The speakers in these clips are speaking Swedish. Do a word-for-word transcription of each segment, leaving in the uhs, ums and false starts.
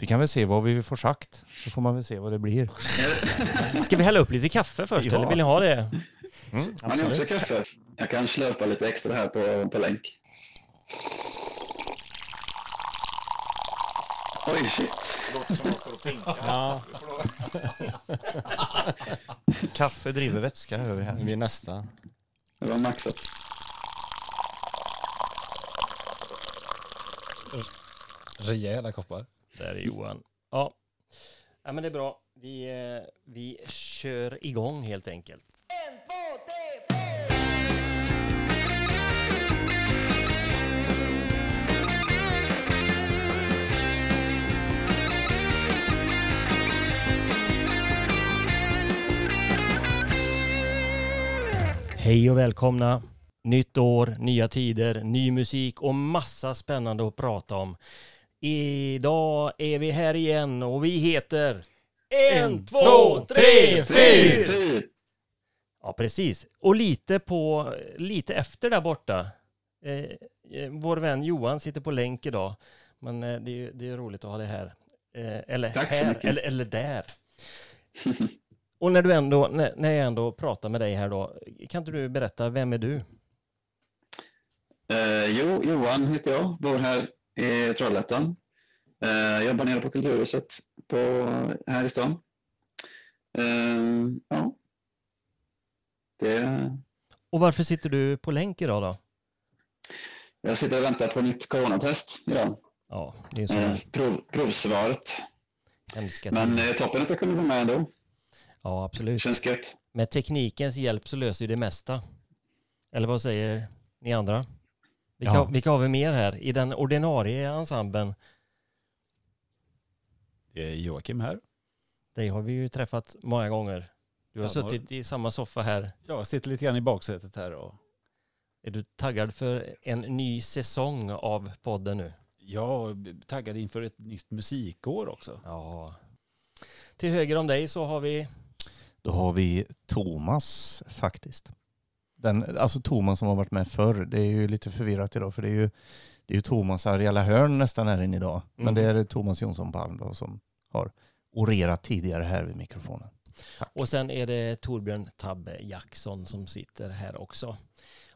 Vi kan väl se vad vi får sagt. Så får man väl se vad det blir. Ska vi hälla upp lite kaffe först? Ja. Eller vill ni ha det? Mm, har ni också kaffe? Jag kan slöpa lite extra här på, på länk. Oj, shit. Ja. Kaffe driver vätska över här. Det blir nästa. Det var maxat. Rejäla koppar. Där är Johan. Ja. Ja, men det är bra. Vi, vi kör igång helt enkelt. Hej och välkomna. Nytt år, nya tider, ny musik och massa spännande att prata om. Idag är vi här igen och vi heter... En, två, tre, fyra! Ja, precis. Och lite på lite efter där borta. Eh, vår vän Johan sitter på länk idag. Men eh, det, är, det är roligt att ha det här. Eh, eller här, eller, eller där. Och när, du ändå, när, när jag ändå pratar med dig här då, kan inte du berätta, vem är du? Eh, jo, Johan heter jag, bor här i Trollhättan. Eh, jobbar nere på Kulturhuset på, här i stan. Eh, ja. Det... Och varför sitter du på länk idag då? Jag sitter och väntar på nytt coronatest idag. Ja, det är så. Eh, prov, provsvaret. Hemska. Men eh, toppen att jag kunde vara med ändå. Ja, absolut. Med teknikens hjälp så löser ju det mesta. Eller vad säger ni andra? Vilka, ja. vilka har vi mer här i den ordinarie ensemblen? Det är Joakim här. Dig har vi ju träffat många gånger. Du har Danmark. Suttit i samma soffa här. Jag sitter lite grann i baksätet här. Och... Är du taggad för en ny säsong av podden nu? Ja, taggad inför ett nytt musikår också. Ja. Till höger om dig så har vi... Då har vi Thomas faktiskt. Den, alltså Thomas som har varit med förr. Det är ju lite förvirrat idag för det är ju, det är ju Thomas Ariella Hörn nästan här inne idag. Mm. Men det är Thomas Jonsson Palm som har orerat tidigare här vid mikrofonen. Tack. Och sen är det Torbjörn Tabbe Jackson som sitter här också.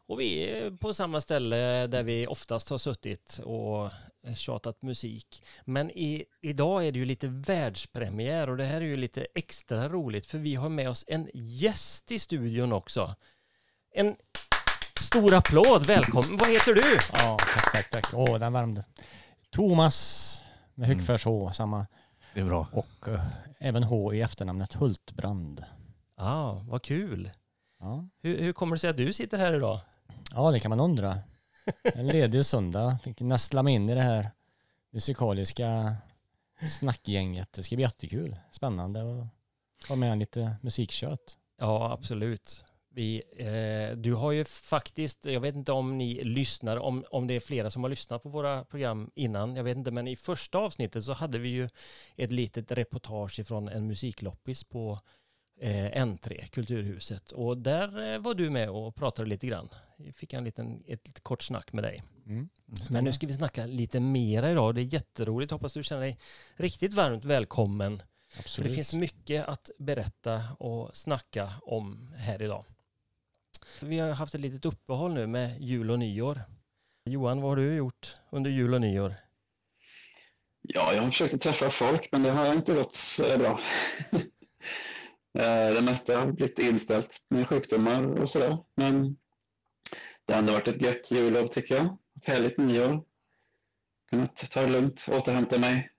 Och vi är på samma ställe där vi oftast har suttit och tjatat musik. Men i, idag är det ju lite världspremiär och det här är ju lite extra roligt för vi har med oss en gäst i studion också. En stor applåd, välkommen. Vad heter du? Ja, tack, tack, tack. Åh, den värmde. Thomas med Högfärs H, samma. Det är bra. Och uh, även H i efternamnet Hultbrand. Ja, ah, vad kul. Ja. Hur, hur kommer det sig att du sitter här idag? Ja, det kan man undra. En ledig söndag. Fick nästla mig in i det här musikaliska snackgänget. Det ska bli jättekul. Spännande att ha med lite musikkött. Ja, absolut. Vi, eh, du har ju faktiskt, jag vet inte om ni lyssnar, om, om det är flera som har lyssnat på våra program innan, jag vet inte, men i första avsnittet så hade vi ju ett litet reportage ifrån en musikloppis på Eh, N tre, Kulturhuset. Och där eh, var du med och pratade lite grann. Jag fick en liten, ett lite kort snack med dig. Mm. Men nu ska vi snacka lite mera idag. Det är jätteroligt. Hoppas du känner dig riktigt varmt välkommen. Absolut. För det finns mycket att berätta och snacka om här idag. Vi har haft ett litet uppehåll nu med jul och nyår. Johan, vad har du gjort under jul och nyår? Ja, jag har försökt att träffa folk, men det har inte gått så bra. Det mesta har blivit inställt med sjukdomar och sådär. Men det har ändå varit ett gött jullov tycker jag. Ett härligt nyår. Kunnat ta det lugnt, återhämta mig.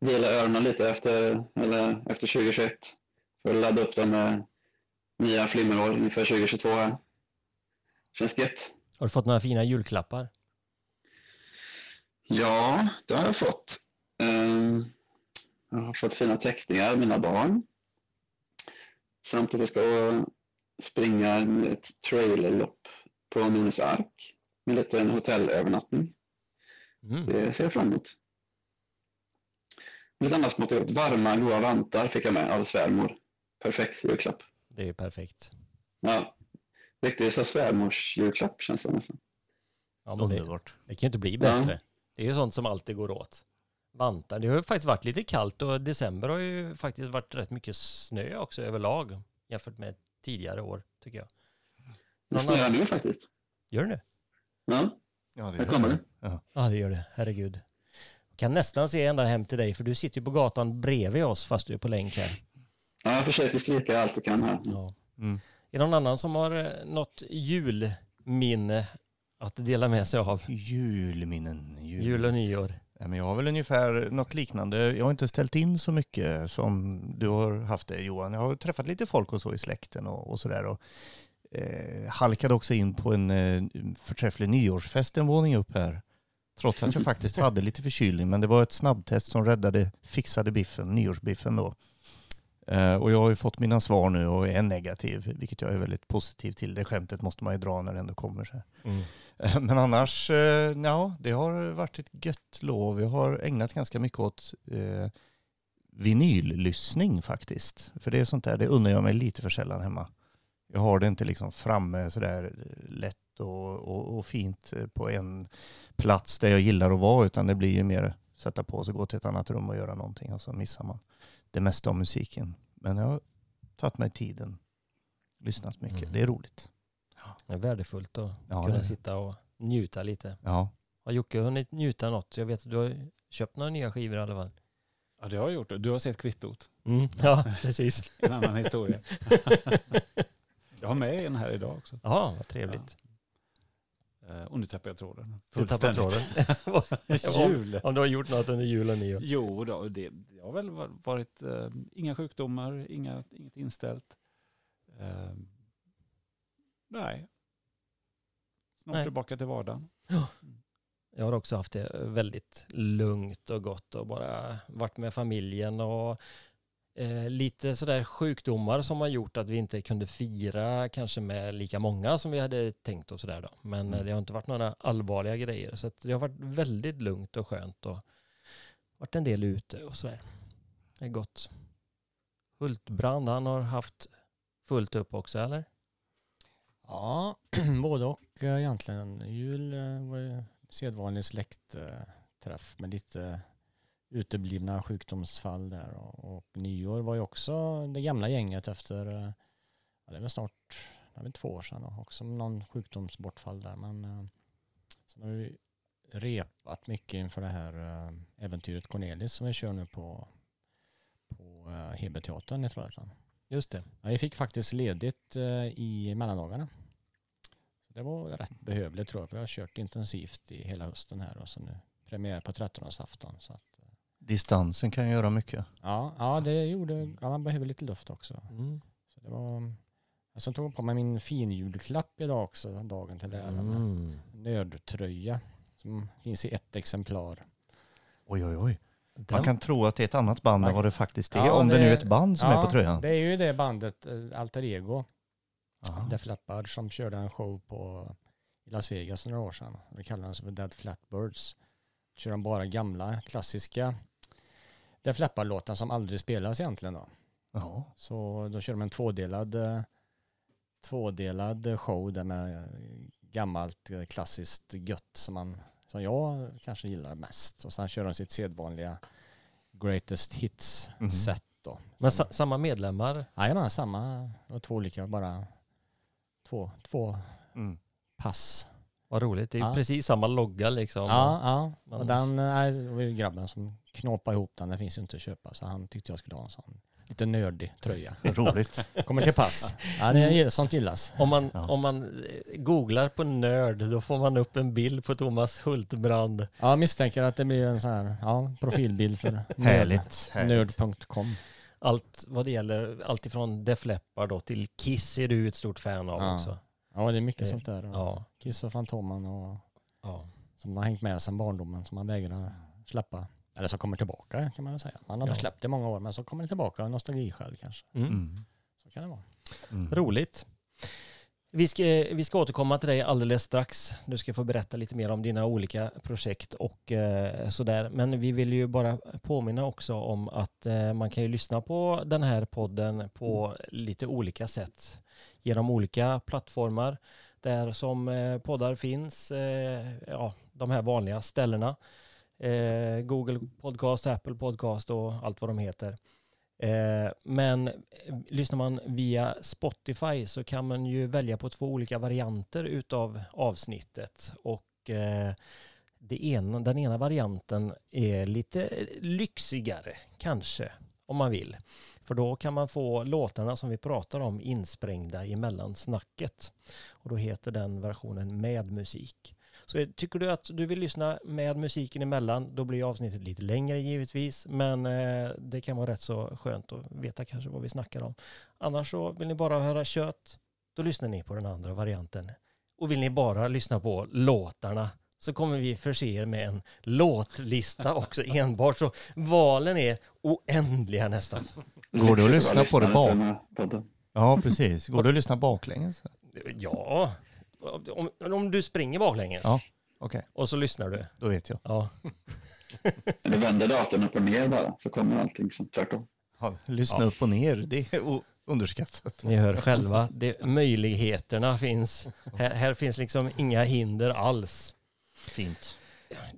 Vila öronen lite efter, eller efter tjugohundratjugoett. För att ladda upp den med nya flimmerår inför tjugohundratjugotvå här. Känns gött. Har du fått några fina julklappar? Ja, det har jag fått. Jag har fått fina teckningar av mina barn. Samt att jag ska springa med ett trailerlopp på Nynäs Ark. Med lite en hotellövernattning. Mm. Det ser jag fram emot. Lite annat smått jag gjort. Varma, goda vantar fick jag med av svärmor. Perfekt julklapp. Det är ju perfekt. Ja, riktigt så svärmors julklapp känns det nästan. Ja, men det, det kan ju inte bli bättre. Ja. Det är ju sånt som alltid går åt. vantar. Det har ju faktiskt varit lite kallt och december har ju faktiskt varit rätt mycket snö också överlag jämfört med tidigare år, tycker jag. Det snöar nu faktiskt. Gör det nu? Ja, ja det här kommer det. Ja. Ja, det gör det. Herregud. Jag kan nästan se ända hem till dig, för du sitter ju på gatan bredvid oss fast du är på länk här. Ja, jag försöker slika allt jag kan här. Ja. Mm. Är det någon annan som har något julminne att dela med sig av? Julminnen. Jul, jul och nyår. Ja, men jag har väl ungefär något liknande. Jag har inte ställt in så mycket som du har haft det, Johan. Jag har träffat lite folk och så i släkten och, och sådär. Och, eh, halkade också in på en eh, förträfflig nyårsfest en våning upp här. Trots att jag faktiskt hade lite förkylning. Men det var ett snabbtest som räddade, fixade biffen, nyårsbiffen då. Uh, och jag har ju fått mina svar nu och är negativ, vilket jag är väldigt positiv till. Det skämtet måste man ju dra när det ändå kommer så här. Mm. Uh, men annars, uh, ja, det har varit ett gött lov. Jag har ägnat ganska mycket åt uh, vinyllyssning faktiskt. För det är sånt där, det unnar jag mig lite för sällan hemma. Jag har det inte liksom framme sådär lätt och, och, och fint på en plats där jag gillar att vara, utan det blir ju mer sätta på sig, gå till ett annat rum och göra någonting och så missar man det mesta av musiken. Men jag har tagit mig tiden. Lyssnat mycket. Mm. Det är roligt. Ja. Det är värdefullt att ja, kunna det. sitta och njuta lite. Ja. Har Jocke hunnit njuta något? Jag vet att du har köpt några nya skivor i alla fall. Ja, det har jag gjort. Du har sett kvittot. Mm. Ja, precis. En annan historia. Jag har med en här idag också. Ja, vad trevligt. Ja. Och nu tappar jag tråden. Du tappar tråden. Jul. Om du har gjort något under julen i år. Jo, då, det... Jag har väl varit, eh, inga sjukdomar, inga, inget inställt. Eh, nej. Snart nej. Tillbaka till vardagen. Ja. Jag har också haft det väldigt lugnt och gott och bara varit med familjen och eh, lite sådär sjukdomar som har gjort att vi inte kunde fira kanske med lika många som vi hade tänkt och sådär då. Men mm. det har inte varit några allvarliga grejer, så att det har varit väldigt lugnt och skönt och varit en del ute och sådär. Det är gott. Hultbrand, han har haft fullt upp också, eller? Ja, både och egentligen. Jul var ju sedvanlig släktträff med lite uteblivna sjukdomsfall där. Och, och nyår var ju också det gamla gänget efter, ja, det var snart det var två år sedan då, också någon sjukdomsbortfall där. Men sen har vi repat mycket inför det här äventyret Cornelis som vi kör nu på på H B-teatern i Trollhättan. Just det. Ja, jag fick faktiskt ledigt i mellandagarna. Så det var rätt behövligt tror jag, för jag har kört intensivt i hela hösten här och så nu premiär på trettondagsafton, så att distansen kan göra mycket. Ja, ja det gjorde, ja, man behöver lite luft också. Mm. Så det var jag tog på mig min fin julklapp idag också dagen till lärarna. Mm. Nördtröja. Som finns i ett exemplar. Oj, oj, oj. Den? Man kan tro att det är ett annat band än vad det faktiskt är. Ja, om det, det nu är ett band som ja, är på tröjan. Det är ju det bandet, Alter Ego. Def Leppard, som körde en show på Las Vegas för några år sedan. De kallade den för Dead Flatbirds. Kör de bara gamla, klassiska Def Leppard-låtar som aldrig spelas egentligen då. Aha. Så då kör de en tvådelad, tvådelad show där med gammalt, klassiskt gött som man som jag kanske gillar mest. Och sen kör de sitt sedvanliga Greatest Hits-set då. Mm. Men sa- samma medlemmar? Nej, men samma. Och två olika, bara två, två mm. pass. Vad roligt. Det är ja. precis samma logga liksom. Ja, ja. Man och den äh, var ju grabben som knåpade ihop den. Den finns ju inte att köpa, så han tyckte jag skulle ha en sån. Lite nördig tröja. Roligt. Kommer till pass. Ja, det är sånt gillas. Om man, ja. om man googlar på nörd, då får man upp en bild på Thomas Hultbrand. Ja, misstänker att det blir en sån här ja, profilbild för härligt, härligt. nörd punkt com. Allt vad det gäller, allt ifrån Def Leppard då till Kiss är du ett stort fan av ja. också. Ja, det är mycket det, sånt där. Ja. Kiss och Fantomen och ja. som har hängt med sedan barndomen som man vägrar släppa. Eller så kommer tillbaka kan man säga. Man har ja. släppt det många år, men så kommer det tillbaka. Nostalgi själv kanske. Mm. Så kan det vara. Mm. Roligt. Vi ska, vi ska återkomma till dig alldeles strax. Du ska få berätta lite mer om dina olika projekt och eh, sådär. Men vi vill ju bara påminna också om att eh, man kan ju lyssna på den här podden på mm. lite olika sätt. Genom olika plattformar där som eh, poddar finns. Eh, ja, de här vanliga ställena. eh, Google Podcast, Apple Podcast och allt vad de heter. Eh, men lyssnar man via Spotify så kan man ju välja på två olika varianter utav avsnittet. Och eh, det ena, den ena varianten är lite lyxigare kanske, om man vill. För då kan man få låtarna som vi pratar om insprängda emellan snacket. Och då heter den versionen med musik. Så tycker du att du vill lyssna med musiken emellan, då blir avsnittet lite längre givetvis. Men eh, det kan vara rätt så skönt att veta kanske vad vi snackar om. Annars så vill ni bara höra kött, då lyssnar ni på den andra varianten. Och vill ni bara lyssna på låtarna, så kommer vi förse er med en låtlista också enbart. Så valen är oändliga nästan. Går du att lyssna på det bak? Ja, precis. Går du att lyssna baklänges? Ja, om, om du springer baklänges. Ja, okej. Okay. Och så lyssnar du. Då vet jag. Ja. Du vänder datorn upp och ner bara, så kommer allting som tvärtom. Ja, lyssna ja. upp och ner, det är o- underskattat. Ni hör själva, det, möjligheterna finns. Här, här finns liksom inga hinder alls. Fint.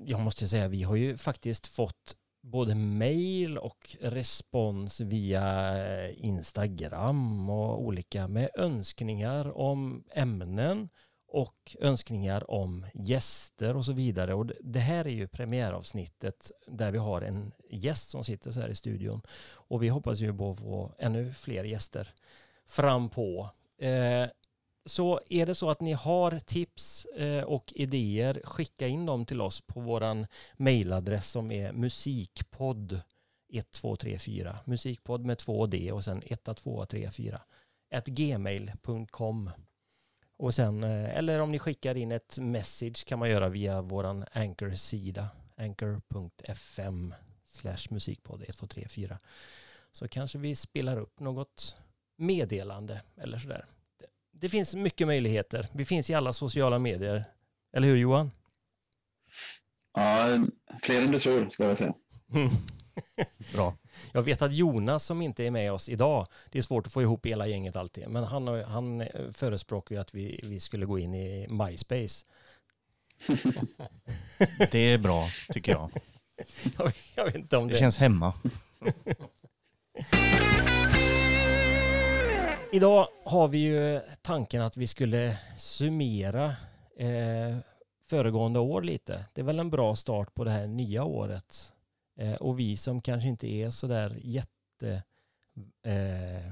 Jag måste säga, vi har ju faktiskt fått både mejl och respons via Instagram och olika med önskningar om ämnen och önskningar om gäster och så vidare. Och det här är ju premiäravsnittet där vi har en gäst som sitter så här i studion. Och vi hoppas ju på att få ännu fler gäster fram på. Eh, Så är det så att ni har tips och idéer, skicka in dem till oss på våran mejladress som är musikpodd ett två tre fyra. Musikpodd med två D och sen ett två tre fyra. At gmail punkt com. Och sen, eller om ni skickar in ett message kan man göra via våran Anchor-sida. Anchor.fm slash musikpodd ett två tre fyra. Så kanske vi spelar upp något meddelande eller sådär. Det finns mycket möjligheter. Vi finns i alla sociala medier. Eller hur, Johan? Ja, fler än du tror, ska jag säga. Bra. Jag vet att Jonas, som inte är med oss idag, det är svårt att få ihop hela gänget alltid. Men han, han förespråkar ju att vi, vi skulle gå in i MySpace. Det är bra, tycker jag. jag, jag vet inte om det, det känns hemma. Idag har vi ju tanken att vi skulle summera eh, föregående år lite. Det är väl en bra start på det här nya året. Eh, och vi som kanske inte är så där jätte eh,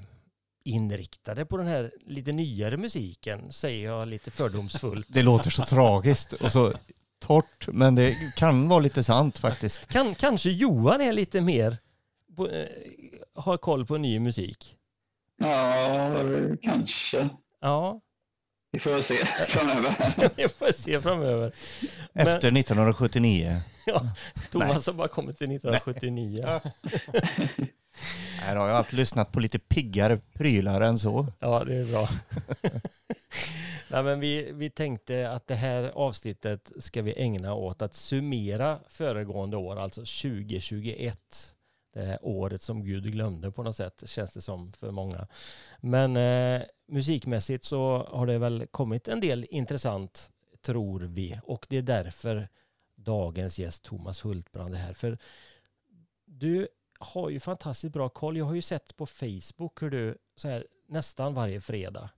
inriktade på den här lite nyare musiken, säger jag lite fördomsfullt. Det låter så tragiskt och så torrt, men det kan vara lite sant faktiskt. Kan, kanske Johan är lite mer på, eh, har koll på ny musik. Ja, kanske. Ja. Vi får se framöver. Vi får se framöver. Men... Efter nittonhundrasjuttionio. Ja, Thomas har bara kommit till nittonhundrasjuttionio. Nej. Nej, då har jag alltid lyssnat på lite piggare prylar än så. Ja, det är bra. Nej, men vi, vi tänkte att det här avsnittet ska vi ägna åt att summera föregående år, alltså tjugohundratjugoett. Året som Gud glömde på något sätt, känns det som för många. Men eh, musikmässigt så har det väl kommit en del intressant, tror vi. Och det är därför dagens gäst Thomas Hultbrand är här. För du har ju fantastiskt bra koll. Jag har ju sett på Facebook hur du så här, nästan varje fredag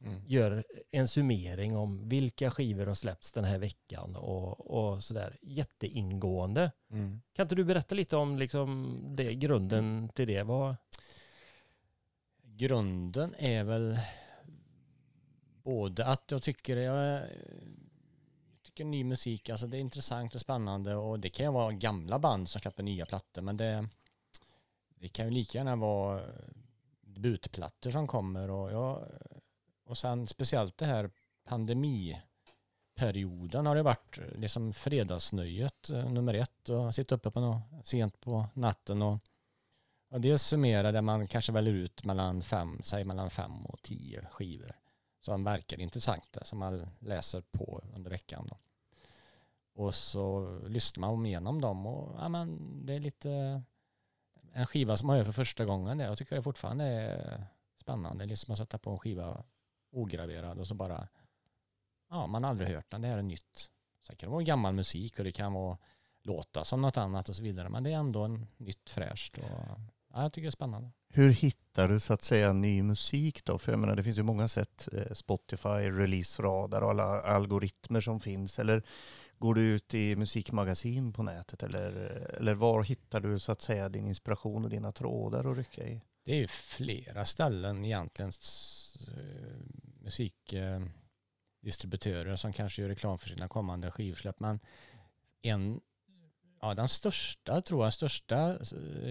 mm. gör en summering om vilka skivor har släppts den här veckan och, och sådär jätteingående. Mm. Kan inte du berätta lite om liksom det, grunden till det? Vad... Grunden är väl både att jag tycker jag, jag tycker ny musik, alltså det är intressant och spännande, och det kan ju vara gamla band som släpper nya plattor, men det, det kan ju lika gärna vara debutplattor som kommer, och jag Och sen speciellt det här pandemiperioden har det varit liksom fredagsnöjet nummer ett, och sitta uppe på något sent på natten och, och dels summera där man kanske väljer ut mellan fem, säg mellan fem och tio skivor som verkar intressanta som man läser på under veckan då. Och så lyssnar man om igenom dem och ja, men det är lite en skiva som man gör för första gången där. Jag tycker det fortfarande är spännande liksom att sätta på en skiva ograverad och så bara ja, man har aldrig hört den, det här är nytt. Så det kan vara gammal musik och det kan vara låta som något annat och så vidare. Men det är ändå en nytt fräscht. Och, ja, jag tycker det är spännande. Hur hittar du så att säga ny musik då? För jag menar, det finns ju många sätt. Spotify, release-radar och alla algoritmer som finns. Eller går du ut i musikmagasin på nätet? Eller, eller var hittar du så att säga din inspiration och dina trådar att rycka i? Det är ju flera ställen egentligen. Musikdistributörer som kanske gör reklam för sina kommande skivsläpp. Men en, ja, den största, tror jag, största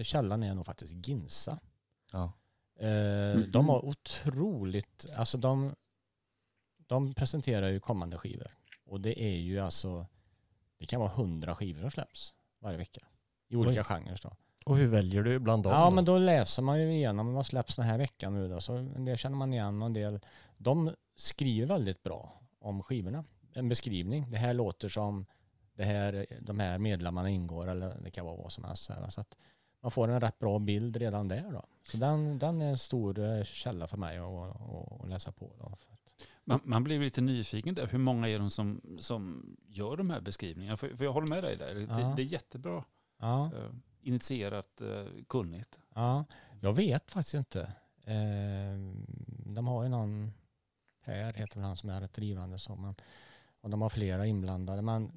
källan är nog faktiskt Ginza. Ja. De har otroligt, alltså de, de presenterar ju kommande skivor. Och det är ju alltså, det kan vara hundra skivor som släpps varje vecka. I olika Oj. genrer då. Och hur väljer du bland dem? Ja, men då läser man ju igenom vad släpps den här veckan nu då. Så en del känner man igen och en del. De skriver väldigt bra om skivorna. En beskrivning. Det här låter som det här, de här medlemmarna ingår, eller det kan vara vad som helst. Så att man får en rätt bra bild redan där då. Så den, den är en stor källa för mig att, att läsa på då. Man, man blir lite nyfiken där. Hur många är de som, som gör de här beskrivningarna? För, för jag håller med dig där. Det, ja. det är jättebra. Ja. Initierat, kunnigt. Ja, jag vet faktiskt inte. De har ju någon, här heter han som är rätt drivande, som, och de har flera inblandade. Men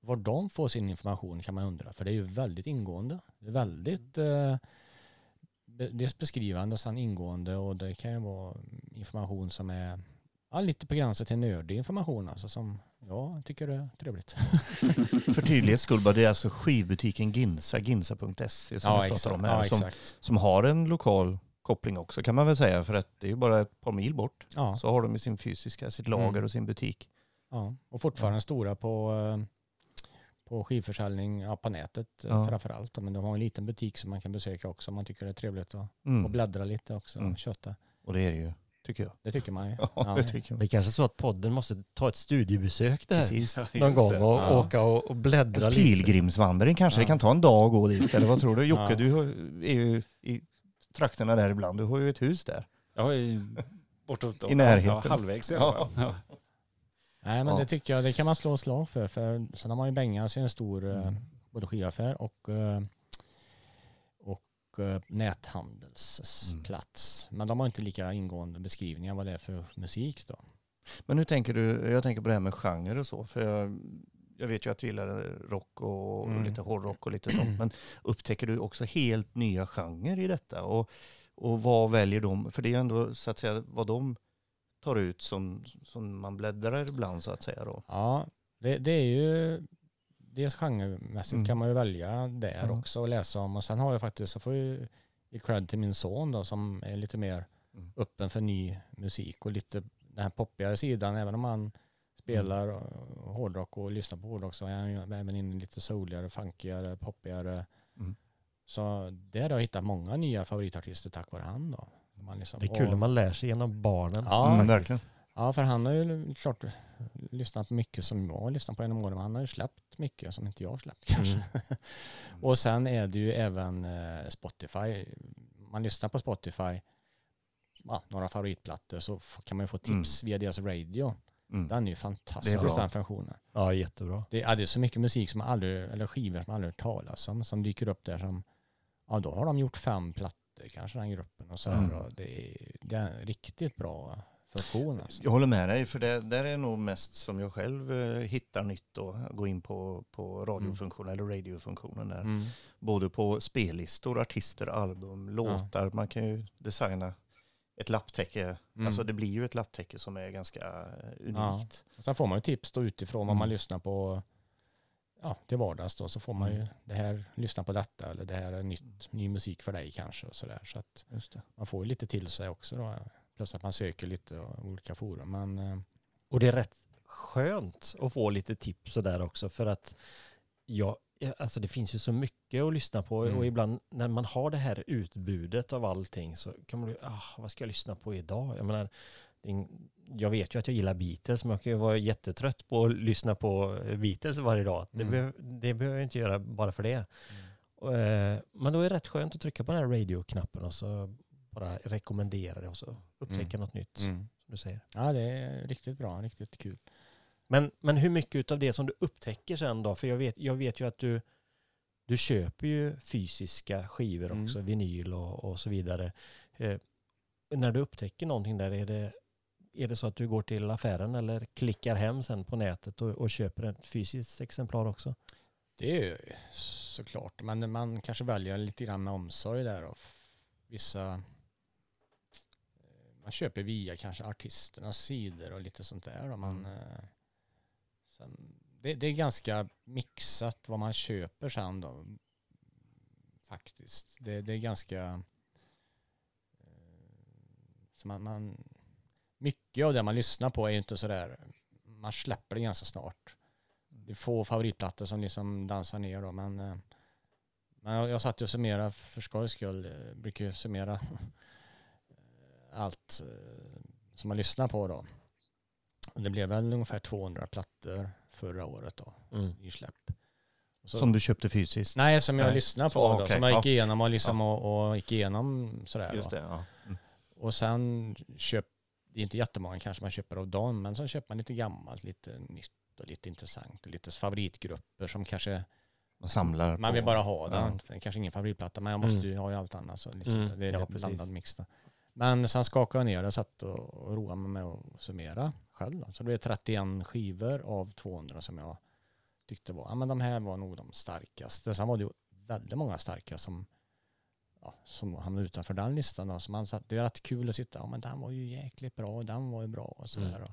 var de får sin information kan man undra, för det är ju väldigt ingående. Det är väldigt eh, dels beskrivande och sen ingående, och det kan ju vara information som är ja, lite på gränsen till nördig information, alltså som jag tycker det är trevligt. För tydlighet skull, det är alltså skivbutiken Ginza, ginza punkt se som ja, vi pratar exakt. om här, ja, som, som har en lokal koppling också kan man väl säga, för att det är ju bara ett par mil bort, ja. så har de ju sin fysiska, sitt lager mm. och sin butik. Ja, och fortfarande ja. stora på på skivförsäljning ja, på nätet ja. framförallt, men de har en liten butik som man kan besöka också om man tycker det är trevligt att mm. och bläddra lite också mm. och köta. Och det är ju tycker jag. Det tycker man ju. Ja, ja, det, tycker man. Det är kanske så att podden måste ta ett studiebesök där. Precis, någon gång och ja. åka och, och bläddra en lite. Pilgrimsvandring kanske. Ja. Det kan ta en dag att gå dit. Eller vad tror du? Jocke, ja. du har, är ju i trakterna där ibland. Du har ju ett hus där. Ja, i, bortåt. I närheten. Ja, halvvägs. Ja. Ja. Nej, men ja. det tycker jag. Det kan man slå slag för. För sen har man ju bängat sig en stor mm. både skivaffär och näthandelsplats. Mm. Men de har inte lika ingående beskrivningar vad det är för musik då. Men hur tänker du, jag tänker på det här med genre och så, för jag, jag vet ju att du gillar rock och mm. lite hårdrock och lite sånt, men upptäcker du också helt nya genrer i detta? Och, och vad väljer de? För det är ändå så att säga vad de tar ut som, som man bläddrar ibland så att säga då. Ja, det, det är ju dels genremässigt mm. kan man ju välja där mm. också och läsa om. Och sen har jag faktiskt, så får jag ge cred till min son då, som är lite mer mm. öppen för ny musik och lite den här poppigare sidan. Även om han spelar mm. hårdrock och lyssnar på hårdrock, så är han ju även in lite soligare, funkigare, poppigare. Mm. Så där har jag hittat många nya favoritartister tack vare han då. Man liksom, det är kul när man lär sig genom barnen. Ja, mm, verkligen. Ja, för han har ju klart lyssnat på mycket som jag har lyssnat på genom åren. Han har ju släppt mycket som inte jag har släppt kanske. Mm. Och sen är det ju även Spotify. Man lyssnar på Spotify, ja, några favoritplattor, så kan man ju få tips mm. via deras radio. Mm. Den är ju fantastisk, den funktionen. Ja, jättebra. Det är, det är så mycket musik som aldrig, eller skivor som aldrig talas om, som dyker upp där som, ja då har de gjort fem plattor kanske den gruppen och så mm. och det, är, det är riktigt bra. Alltså. Jag håller med dig, för det där är nog mest som jag själv eh, hittar nytt och gå in på, på radiofunktionen mm. eller radiofunktionen där. Mm. Både på spellistor, artister, album, låtar. Ja. Man kan ju designa ett lapptäcke. Mm. Alltså det blir ju ett lapptäcke som är ganska unikt. Ja. Och sen får man ju tips då utifrån vad mm. man lyssnar på ja, till vardags då, så får man ju det här, lyssna på detta, eller det här är nytt, ny musik för dig kanske och sådär. Så att Just det. man får ju lite till sig också då. Plus att man söker lite av olika forum. Men, och det är rätt skönt att få lite tips och där också. För att ja, alltså det finns ju så mycket att lyssna på. Mm. Och ibland när man har det här utbudet av allting så kan man ju, ah, vad ska jag lyssna på idag? Jag menar, jag vet ju att jag gillar Beatles, men jag kan ju vara jättetrött på att lyssna på Beatles varje dag. Det, mm. behöver, det behöver jag inte göra bara för det. Mm. Och, men då är det rätt skönt att trycka på den här radio-knappen och så bara rekommendera det och så upptäcka mm. något nytt, mm. som du säger. Ja, det är riktigt bra, riktigt kul. Men, men hur mycket av det som du upptäcker sen då? För jag vet, jag vet ju att du, du köper ju fysiska skivor också, mm. vinyl och, och så vidare. Eh, när du upptäcker någonting där, är det, är det så att du går till affären eller klickar hem sen på nätet och, och köper ett fysiskt exemplar också? Det är såklart. Men man kanske väljer lite grann med omsorg där. Och vissa... Man köper via kanske artisternas sidor och lite sånt där. Och man, mm. sen, det, det är ganska mixat vad man köper sen då. Faktiskt. Det, det är ganska... Så man, man, mycket av det man lyssnar på är ju inte sådär... Man släpper det ganska snart. Det är få favoritplattor som liksom dansar ner då. Men, men jag, jag satt ju och summerade för skojs skull. Jag brukar ju summera... allt som man lyssnar på då. Det blev väl ungefär tvåhundra plattor förra året då, mm. i släpp. Så, som du köpte fysiskt? Nej, som jag nej. lyssnar på så, då. Okay. Som jag gick ja. igenom och, liksom ja. och, och gick igenom sådär. Just det, ja. mm. Och sen köp, det är inte jättemånga kanske man köper av dem, men sen köper man lite gammalt, lite nytt och lite intressant och lite favoritgrupper som kanske man samlar. Man vill på. bara ha den. Ja. Kanske ingen favoritplatta, men jag måste mm. ju ha ju allt annat. Så liksom, mm. det är ja, en blandad mix då. Men sen skakade jag ner och satt och roade mig med att summera själv. Då. Så det blev trettioen skivor av tvåhundra som jag tyckte var, ja men de här var nog de starkaste. Sen var det ju väldigt många starka som, ja, som hamnade utanför den listan. Då. Så man satt, det var rätt kul att sitta, ja men den var ju jäkligt bra och den var ju bra och sådär. Mm.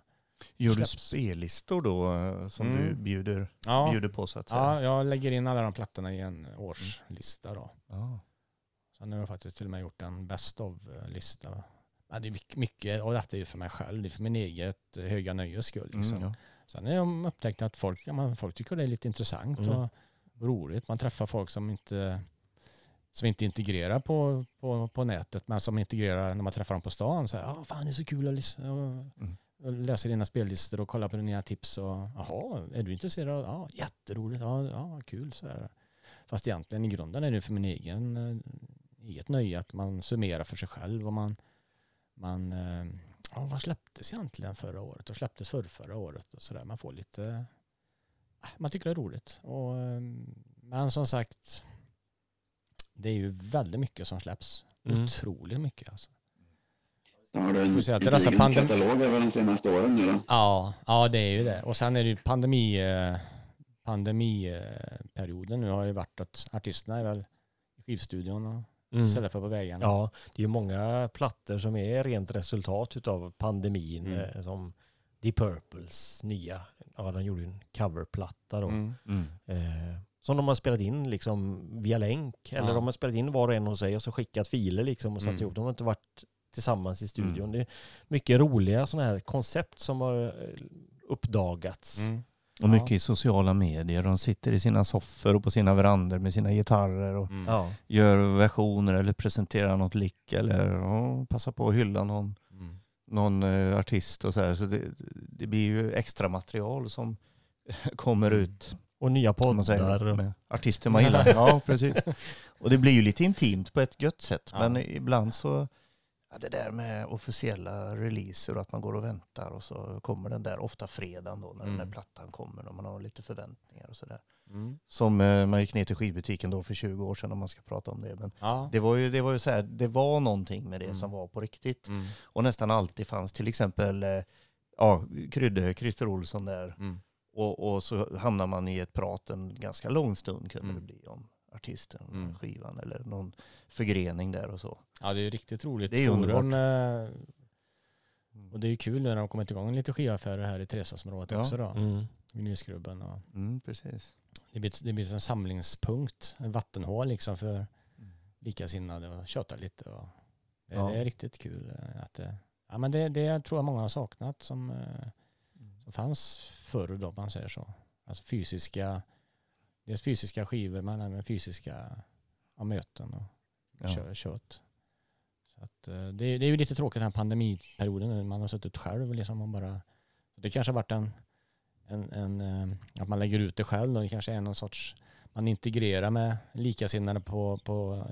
Gör du spellistor då som mm. du bjuder, ja. bjuder på så att säga? Ja, jag lägger in alla de plattorna i en årslista då. Ja. Sen har jag faktiskt till och med gjort en best of-lista. Men det är mycket, och detta är ju för mig själv, det är för min eget höga nöjes skull. Liksom. Mm, ja. Sen har jag upptäckt att folk, ja, man, folk tycker det är lite intressant mm. och roligt. Man träffar folk som inte, som inte integrerar på, på, på nätet, men som integrerar när man träffar dem på stan. Så här, ja, fan det är så kul att lyssna. Och, mm. och läser dina spellistor och kollar på dina tips. Och, jaha, är du intresserad? Ja, jätteroligt. Ja, ja kul. Så här. Fast egentligen i grunden är det för min egen... eget nöje att man summerar för sig själv och man, man ja, vad släpptes egentligen förra året och släpptes förra, förra året och sådär. Man får lite, man tycker det är roligt. Och, men som sagt, det är ju väldigt mycket som släpps. Mm. Otroligt mycket alltså. Har du en egen pandem- katalog över de senaste åren nu då? Ja, ja, det är ju det. Och sen är det ju pandemi, pandemiperioden. Nu har det varit att artisterna är väl i skivstudion och Mm. istället för på vägen. Ja, det är ju många plattor som är rent resultat av pandemin, mm. som The Purples nya, ja de gjorde en coverplatta då, mm. Mm. Eh, som de har spelat in liksom via länk, eller ja. de har spelat in var och en hos sig och så skickat filer liksom och satt mm. ihop. De har inte varit tillsammans i studion. Mm. Det är mycket roliga sådana här koncept som har uppdagats. Mm. Och mycket ja. i sociala medier. De sitter i sina soffor och på sina verander med sina gitarrer och mm. ja. gör versioner eller presenterar något lick eller och passar på att hylla någon, mm. någon uh, artist och så här. Så det, det blir ju extra material som kommer ut. Och nya poddar. Säger, med artister man gillar. Ja, precis. Och det blir ju lite intimt på ett gött sätt. Ja. Men ibland så... Ja, det där med officiella releaser och att man går och väntar och så kommer den där ofta fredagen då när mm. den där plattan kommer och man har lite förväntningar och sådär. Mm. Som eh, man gick ner till skivbutiken då för tjugo år sedan om man ska prata om det. Men ja. det var ju, det var ju så här, det var någonting med det mm. som var på riktigt. Mm. Och nästan alltid fanns till exempel eh, ja, Krydde, Christer Olsson där. Mm. Och, och så hamnar man i ett prat en ganska lång stund kunde mm. det bli om artisten, mm. skivan eller någon förgrening där och så. Ja, det är ju riktigt roligt. Det är Forum, och det är ju kul när de kommit igång lite skivaffärer här i Trestadsområdet ja. också då. Mm. Vinylskrubben och mm, precis. Det blir, det blir en samlingspunkt, en vattenhål liksom för mm. likasinnade och köta lite. Och det, ja. det är riktigt kul. Att det, ja, men det, det tror jag många har saknat som, som fanns förr då, man säger så. Alltså fysiska Dels fysiska skivor, men även fysiska ja, möten och ja. kö, kött. Så att, det, det är ju lite tråkigt den här pandemiperioden. Man har suttit själv. Liksom, man bara, det kanske har varit en, en, en... Att man lägger ut det själv. Och det kanske är någon sorts... Man integrerar med likasinnade på, på,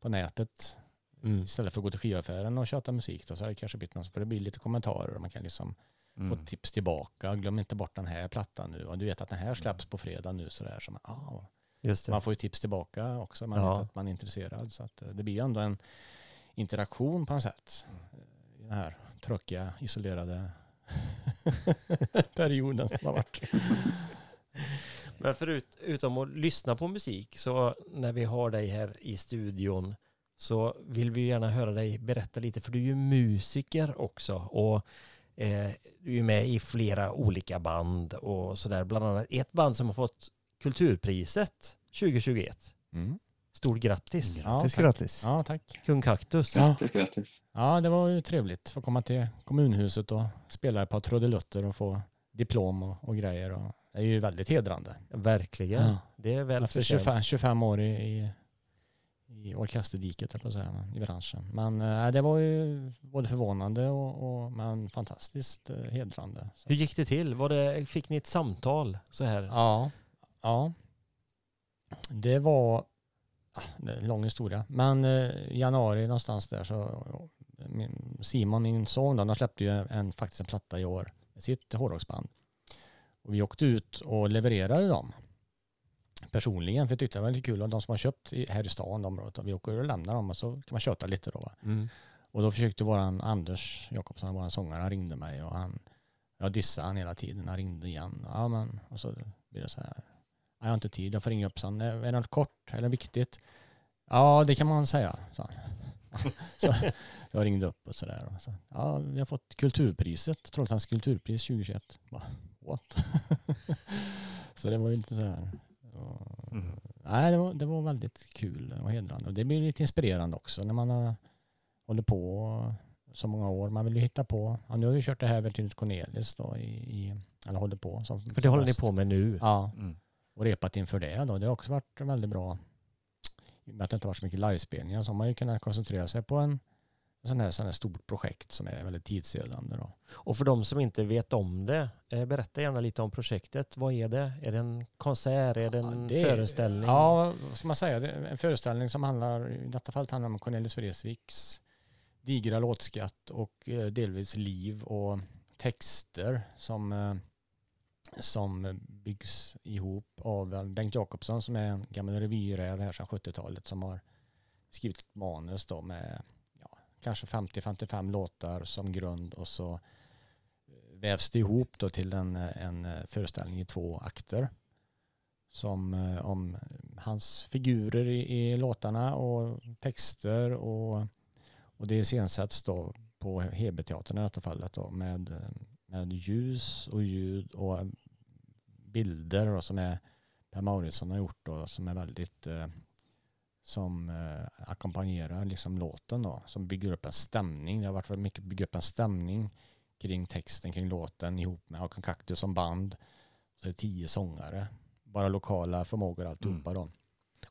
på nätet. Mm. Istället för att gå till skivaffären och köta musik. Då, så har det kanske blivit något. För det blir lite kommentarer. Och man kan liksom Mm. Fått tips tillbaka. Glöm inte bort den här plattan nu. Och du vet att den här släpps på fredag nu. Sådär, så man, ah, just det. Man får ju tips tillbaka också. Man ja. vet att man är intresserad. Så att det blir ju ändå en interaktion på något sätt. I den här tråkiga, isolerade perioden som har varit. Men förutom att lyssna på musik, så när vi har dig här i studion så vill vi gärna höra dig berätta lite, för du är ju musiker också och eh, du är med i flera olika band och sådär, bland annat ett band som har fått Kulturpriset tjugohundratjugoett. Mm. Stort grattis. Grattis, ja, grattis. Ja, tack. Kung Kaktus. Grattis, ja. grattis. Ja, det var ju trevligt att få komma till kommunhuset och spela ett par trudelutter och få diplom och, och grejer. Och det är ju väldigt hedrande. Verkligen. Ja. Det är väl efter tjugofem, tjugofem år i, i, i orkesterdiket, eller så här, i branschen. Men äh, det var ju både förvånande och, och men fantastiskt eh, hedrande. Så. Hur gick det till? Var det, fick ni ett samtal så här? Ja, ja. Det var... Det är en lång historia. Men eh, januari någonstans där så min, Simon, min son, då, han släppte ju en, faktiskt en platta i år med sitt hårdrocksband. Och vi åkte ut och levererade dem personligen, för jag tyckte det var lite kul. Och de som har köpt i, här i stan, området, vi åker och lämnar dem och så kan man köta lite då. Mm. Och då försökte våran Anders Jakobsson, våran sångare, han ringde mig och han, jag dissade han hela tiden. Han ringde igen. Ja, men, och så blir det så här. Jag har inte tid, jag får ringa upp. Sen, är det något kort eller viktigt? Ja, det kan man säga. Så, så jag ringde upp och sådär. Och så, ja, vi har fått kulturpriset. Trollhättans kulturpris tjugohundratjugoett. Bara, what? Så det var ju inte sådär. Och, mm. Nej, det var, det var väldigt kul och hedrande. Och det blir lite inspirerande också när man har, håller på så många år. Man vill ju hitta på. Ja, nu har vi kört det här över till Cornelis då. I, i, eller håller på. Som, För det håller bäst. Ni på med nu? Ja. Mm. Och repat inför det då. Det har också varit väldigt bra. I och med att det inte varit så mycket livespelningar så har man ju kunnat koncentrera sig på en, en sån här, sån här stort projekt som är väldigt tidsödande då. Och för de som inte vet om det, berätta gärna lite om projektet. Vad är det? Är det en konsert? Är det en ja, det, föreställning? Ja, vad ska man säga? Det är en föreställning som handlar, i detta fallet handlar om Cornelis Vreeswijks digra låtskatt och delvis liv och texter som... som byggs ihop av Bengt Jacobsson, som är en gammal revyräv här sedan sjuttiotalet, som har skrivit ett manus då med ja, kanske femtio till femtiofem låtar som grund, och så vävs det ihop då till en, en föreställning i två akter som om hans figurer i, i låtarna och texter och, och det iscensätts då på H B-teatern i detta fallet då med med ljus och ljud och bilder då, som är Per Mauritzson har gjort då, som är väldigt eh, som eh, ackompanjerar liksom låten då, som bygger upp en stämning. Det har varit mycket bygga upp en stämning kring texten, kring låten, ihop med Håkan Kaktus som band. Så det är tio sångare, bara lokala förmågor alltihopa mm. då.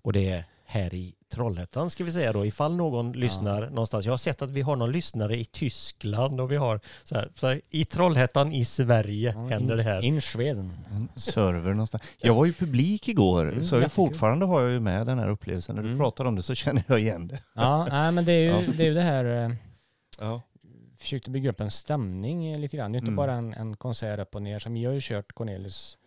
Och det är här i Trollhättan, ska vi säga då, ifall någon lyssnar ja. någonstans. Jag har sett att vi har någon lyssnare i Tyskland och vi har så här, så här i Trollhättan i Sverige ja, händer in, det här. In Sweden. Mm, server någonstans. Jag var ju publik igår mm, så jag fortfarande har jag ju med den här upplevelsen. När du mm. pratar om det så känner jag igen det. Ja, nej, men det är ju det, är ju det här. Ja. Försökte bygga upp en stämning lite grann. Det är inte mm. bara en, en konsert upp och ner, som jag har ju kört Cornelis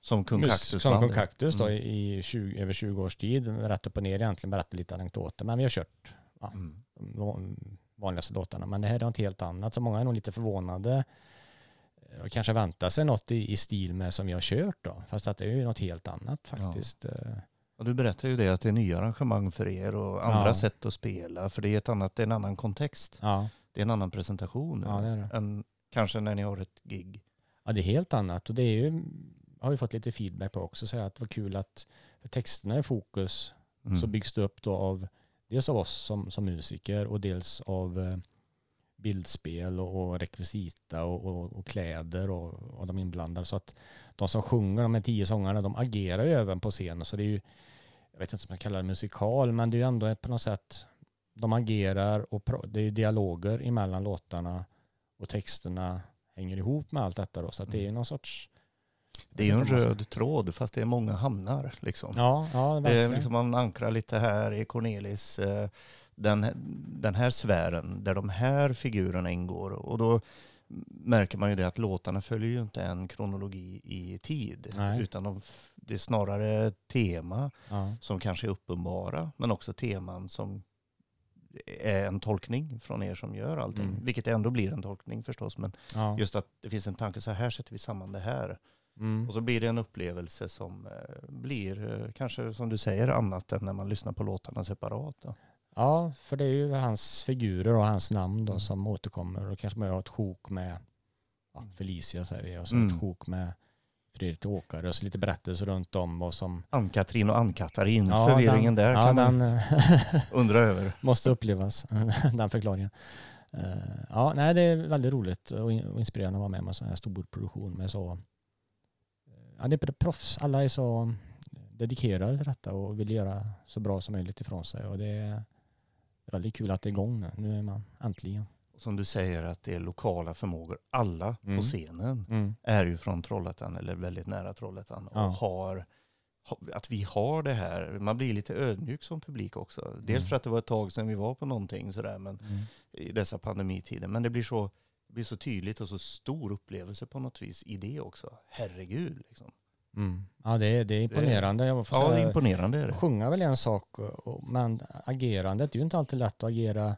som Kung Kaktus. Som Kung Kaktus då, mm. i tjugo, över tjugo års tid. Rätt upp och ner egentligen, berättar lite anekdoter. Men vi har kört ja, mm. de vanligaste låtarna. Men det här är något helt annat. Så många är nog lite förvånade. Och kanske väntar sig något i, i stil med som vi har kört då. Fast att det är ju något helt annat faktiskt. Ja. Och du berättar ju det att det är nya arrangemang för er och andra ja. sätt att spela. För det är ett annat, det är en annan kontext. Ja. Det är en annan presentation ja, det är det. Än kanske när ni har ett gig. Ja, det är helt annat. Och det är ju... har vi fått lite feedback på också, så att det var kul att för texterna är i fokus mm. så byggs det upp då av dels av oss som, som musiker och dels av bildspel och, och rekvisita och, och, och kläder och, och de inblandade, så att de som sjunger, de här tio sångarna, de agerar ju även på scenen, så det är ju, jag vet inte om man kallar det musikal, men det är ju ändå på något sätt de agerar och pro, det är ju dialoger emellan låtarna och texterna hänger ihop med allt detta då, så att det är ju någon sorts... Det är ju en röd tråd, fast det är många hamnar. Liksom. Ja, ja, det är liksom, man ankrar lite här i Cornelis, den, den här sfären, där de här figurerna ingår. Och då märker man ju det att låtarna följer ju inte en kronologi i tid. Nej. Utan de, det är snarare tema ja. som kanske är uppenbara, men också teman som är en tolkning från er som gör allting. Mm. Vilket ändå blir en tolkning förstås, men ja. just att det finns en tanke, så här sätter vi samman det här. Mm. Och så blir det en upplevelse som blir, kanske som du säger, annat än när man lyssnar på låtarna separat. Då. Ja, för det är ju hans figurer och hans namn då, som återkommer. Och kanske man har ett sjok med ja, Felicia, säger vi, och så mm. ett sjok med Fredrik Åkare, och så lite berättelser runt om. Och som... Ann-Katrin och Ann-Katarin, ja, förvirringen den, där ja, kan den... man undra över. Måste upplevas, den förklaringen. Uh, ja, nej, det är väldigt roligt och inspirerande att vara med om en sån här storbordproduktion med så... Ja, det är proffs. Alla är så dedikerade till detta och vill göra så bra som möjligt ifrån sig. Och det är väldigt kul att det är igång nu. Nu är man äntligen. Som du säger, att det är lokala förmågor. Alla mm. på scenen mm. är ju från Trollhättan eller väldigt nära Trollhättan. Och ja. har, att vi har det här. Man blir lite ödmjuk som publik också. Dels mm. för att det var ett tag sedan vi var på någonting sådär, men mm. i dessa pandemitider. Men det blir så... Det blir så tydligt och så stor upplevelse på något vis i det också. Herregud liksom. Mm. Ja, det, det är imponerande. Jag får ja, säga, imponerande är det. Sjunga väl en sak, och, men agerandet är ju inte alltid lätt att agera.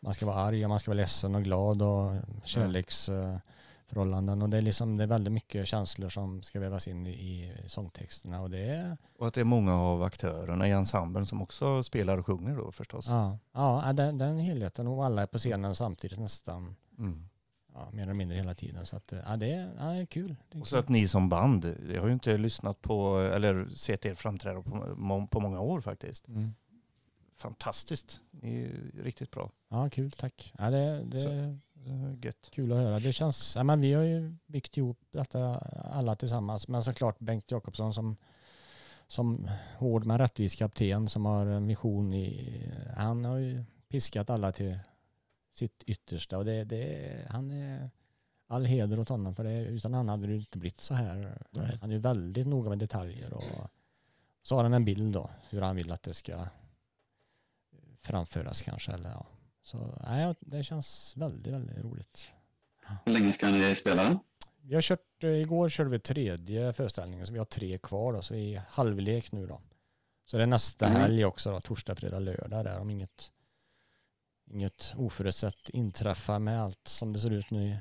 Man ska vara arg och man ska vara ledsen och glad och kärleksförhållanden. Och det är, liksom, det är väldigt mycket känslor som ska vävas in i, i sångtexterna. Och, det är... och att det är många av aktörerna i ensemblen som också spelar och sjunger då förstås. Ja, ja den, den helheten, och alla är på scenen samtidigt nästan. Mm. Ja, mer eller mindre hela tiden, så att ja, det är, ja, det är kul. Det är och så kul. Att ni som band, jag har ju inte lyssnat på eller sett er framträda på, må, på många år faktiskt. Mm. Fantastiskt, ni är riktigt bra. Ja, kul, tack. Ja, det, det så, är gött. Kul att höra. Det känns, ja, men vi har ju byggt ihop detta alla tillsammans, men såklart Bengt Jacobsson som som hård men rättvis kapten som har en vision i, han har ju piskat alla till sitt yttersta, och det, det, han är all heder åt honom, för det, utan han hade det inte blivit så här. Nej. Han är väldigt noga med detaljer, och så har han en bild då hur han vill att det ska framföras kanske, eller ja. Så nej, det känns väldigt, väldigt roligt. Ja. Hur länge ska ni spela? Vi har kört, igår körde vi tredje föreställningen, så vi har tre kvar då, så vi är halvlek nu då. Så det är nästa mm. helg också då, torsdag, fredag, lördag där, om inget Inget oförutsett inträffar med allt som det ser ut nu i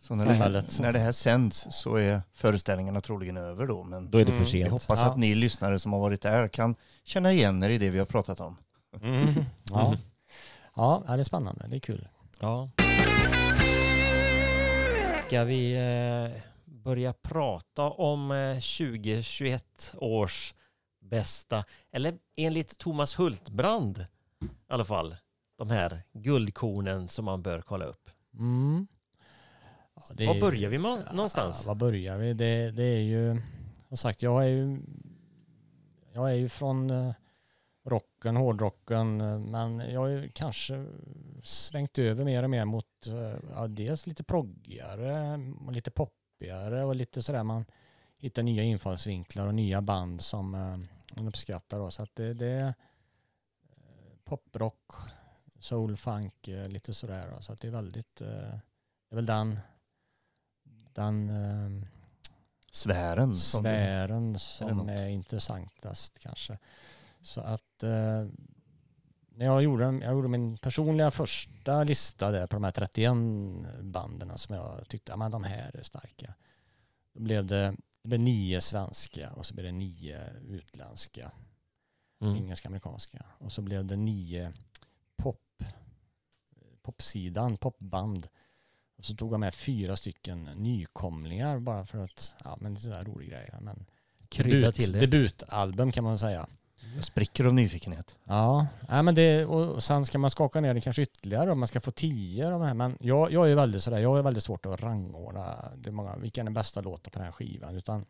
så när samhället. Det, när det här sänds så är föreställningarna troligen över då. Men då är det för sent. Jag hoppas ja. att ni lyssnare som har varit där kan känna igen er i det vi har pratat om. Mm. Ja. Mm. ja, det är spännande. Det är kul. Ja. Ska vi eh, börja prata om eh, tjugo tjugoett års bästa, eller enligt Thomas Hultbrand i alla fall, de här guldkornen som man bör kolla upp. Mm. Ja, det är, vad börjar vi må- någonstans? Ja, vad börjar vi? Det, det är ju, som sagt, jag är ju, jag är ju från rocken, hårdrocken, men jag har ju kanske svängt över mer och mer mot ja, dels lite proggigare och lite poppigare och lite sådär, man hittar nya infallsvinklar och nya band som man uppskattar då. Så att det, det är poprock, soul, funk, lite sådär. Så att det är väldigt, det är väl den den sfären som, sfären som är intressantast kanske. Så att när jag gjorde, jag gjorde min personliga första lista där på de här trettioen banden som jag tyckte, ja men de här är starka. Då blev det, det blev nio svenska och så blev det nio utländska. Mm. Engelska, amerikanska. Och så blev det nio pop, popsidan, popband. Och så tog jag med fyra stycken nykomlingar bara för att, ja men det är sådär roliga grejer. Men krydda till det. Debutalbum kan man säga. Jag spricker av nyfikenhet. Ja, nej, men det, och sen ska man skaka ner det kanske ytterligare om man ska få tio av de här. Men jag, jag är ju väldigt sådär, jag är väldigt svårt att rangordna det många, vilka är den bästa låten på den här skivan. Utan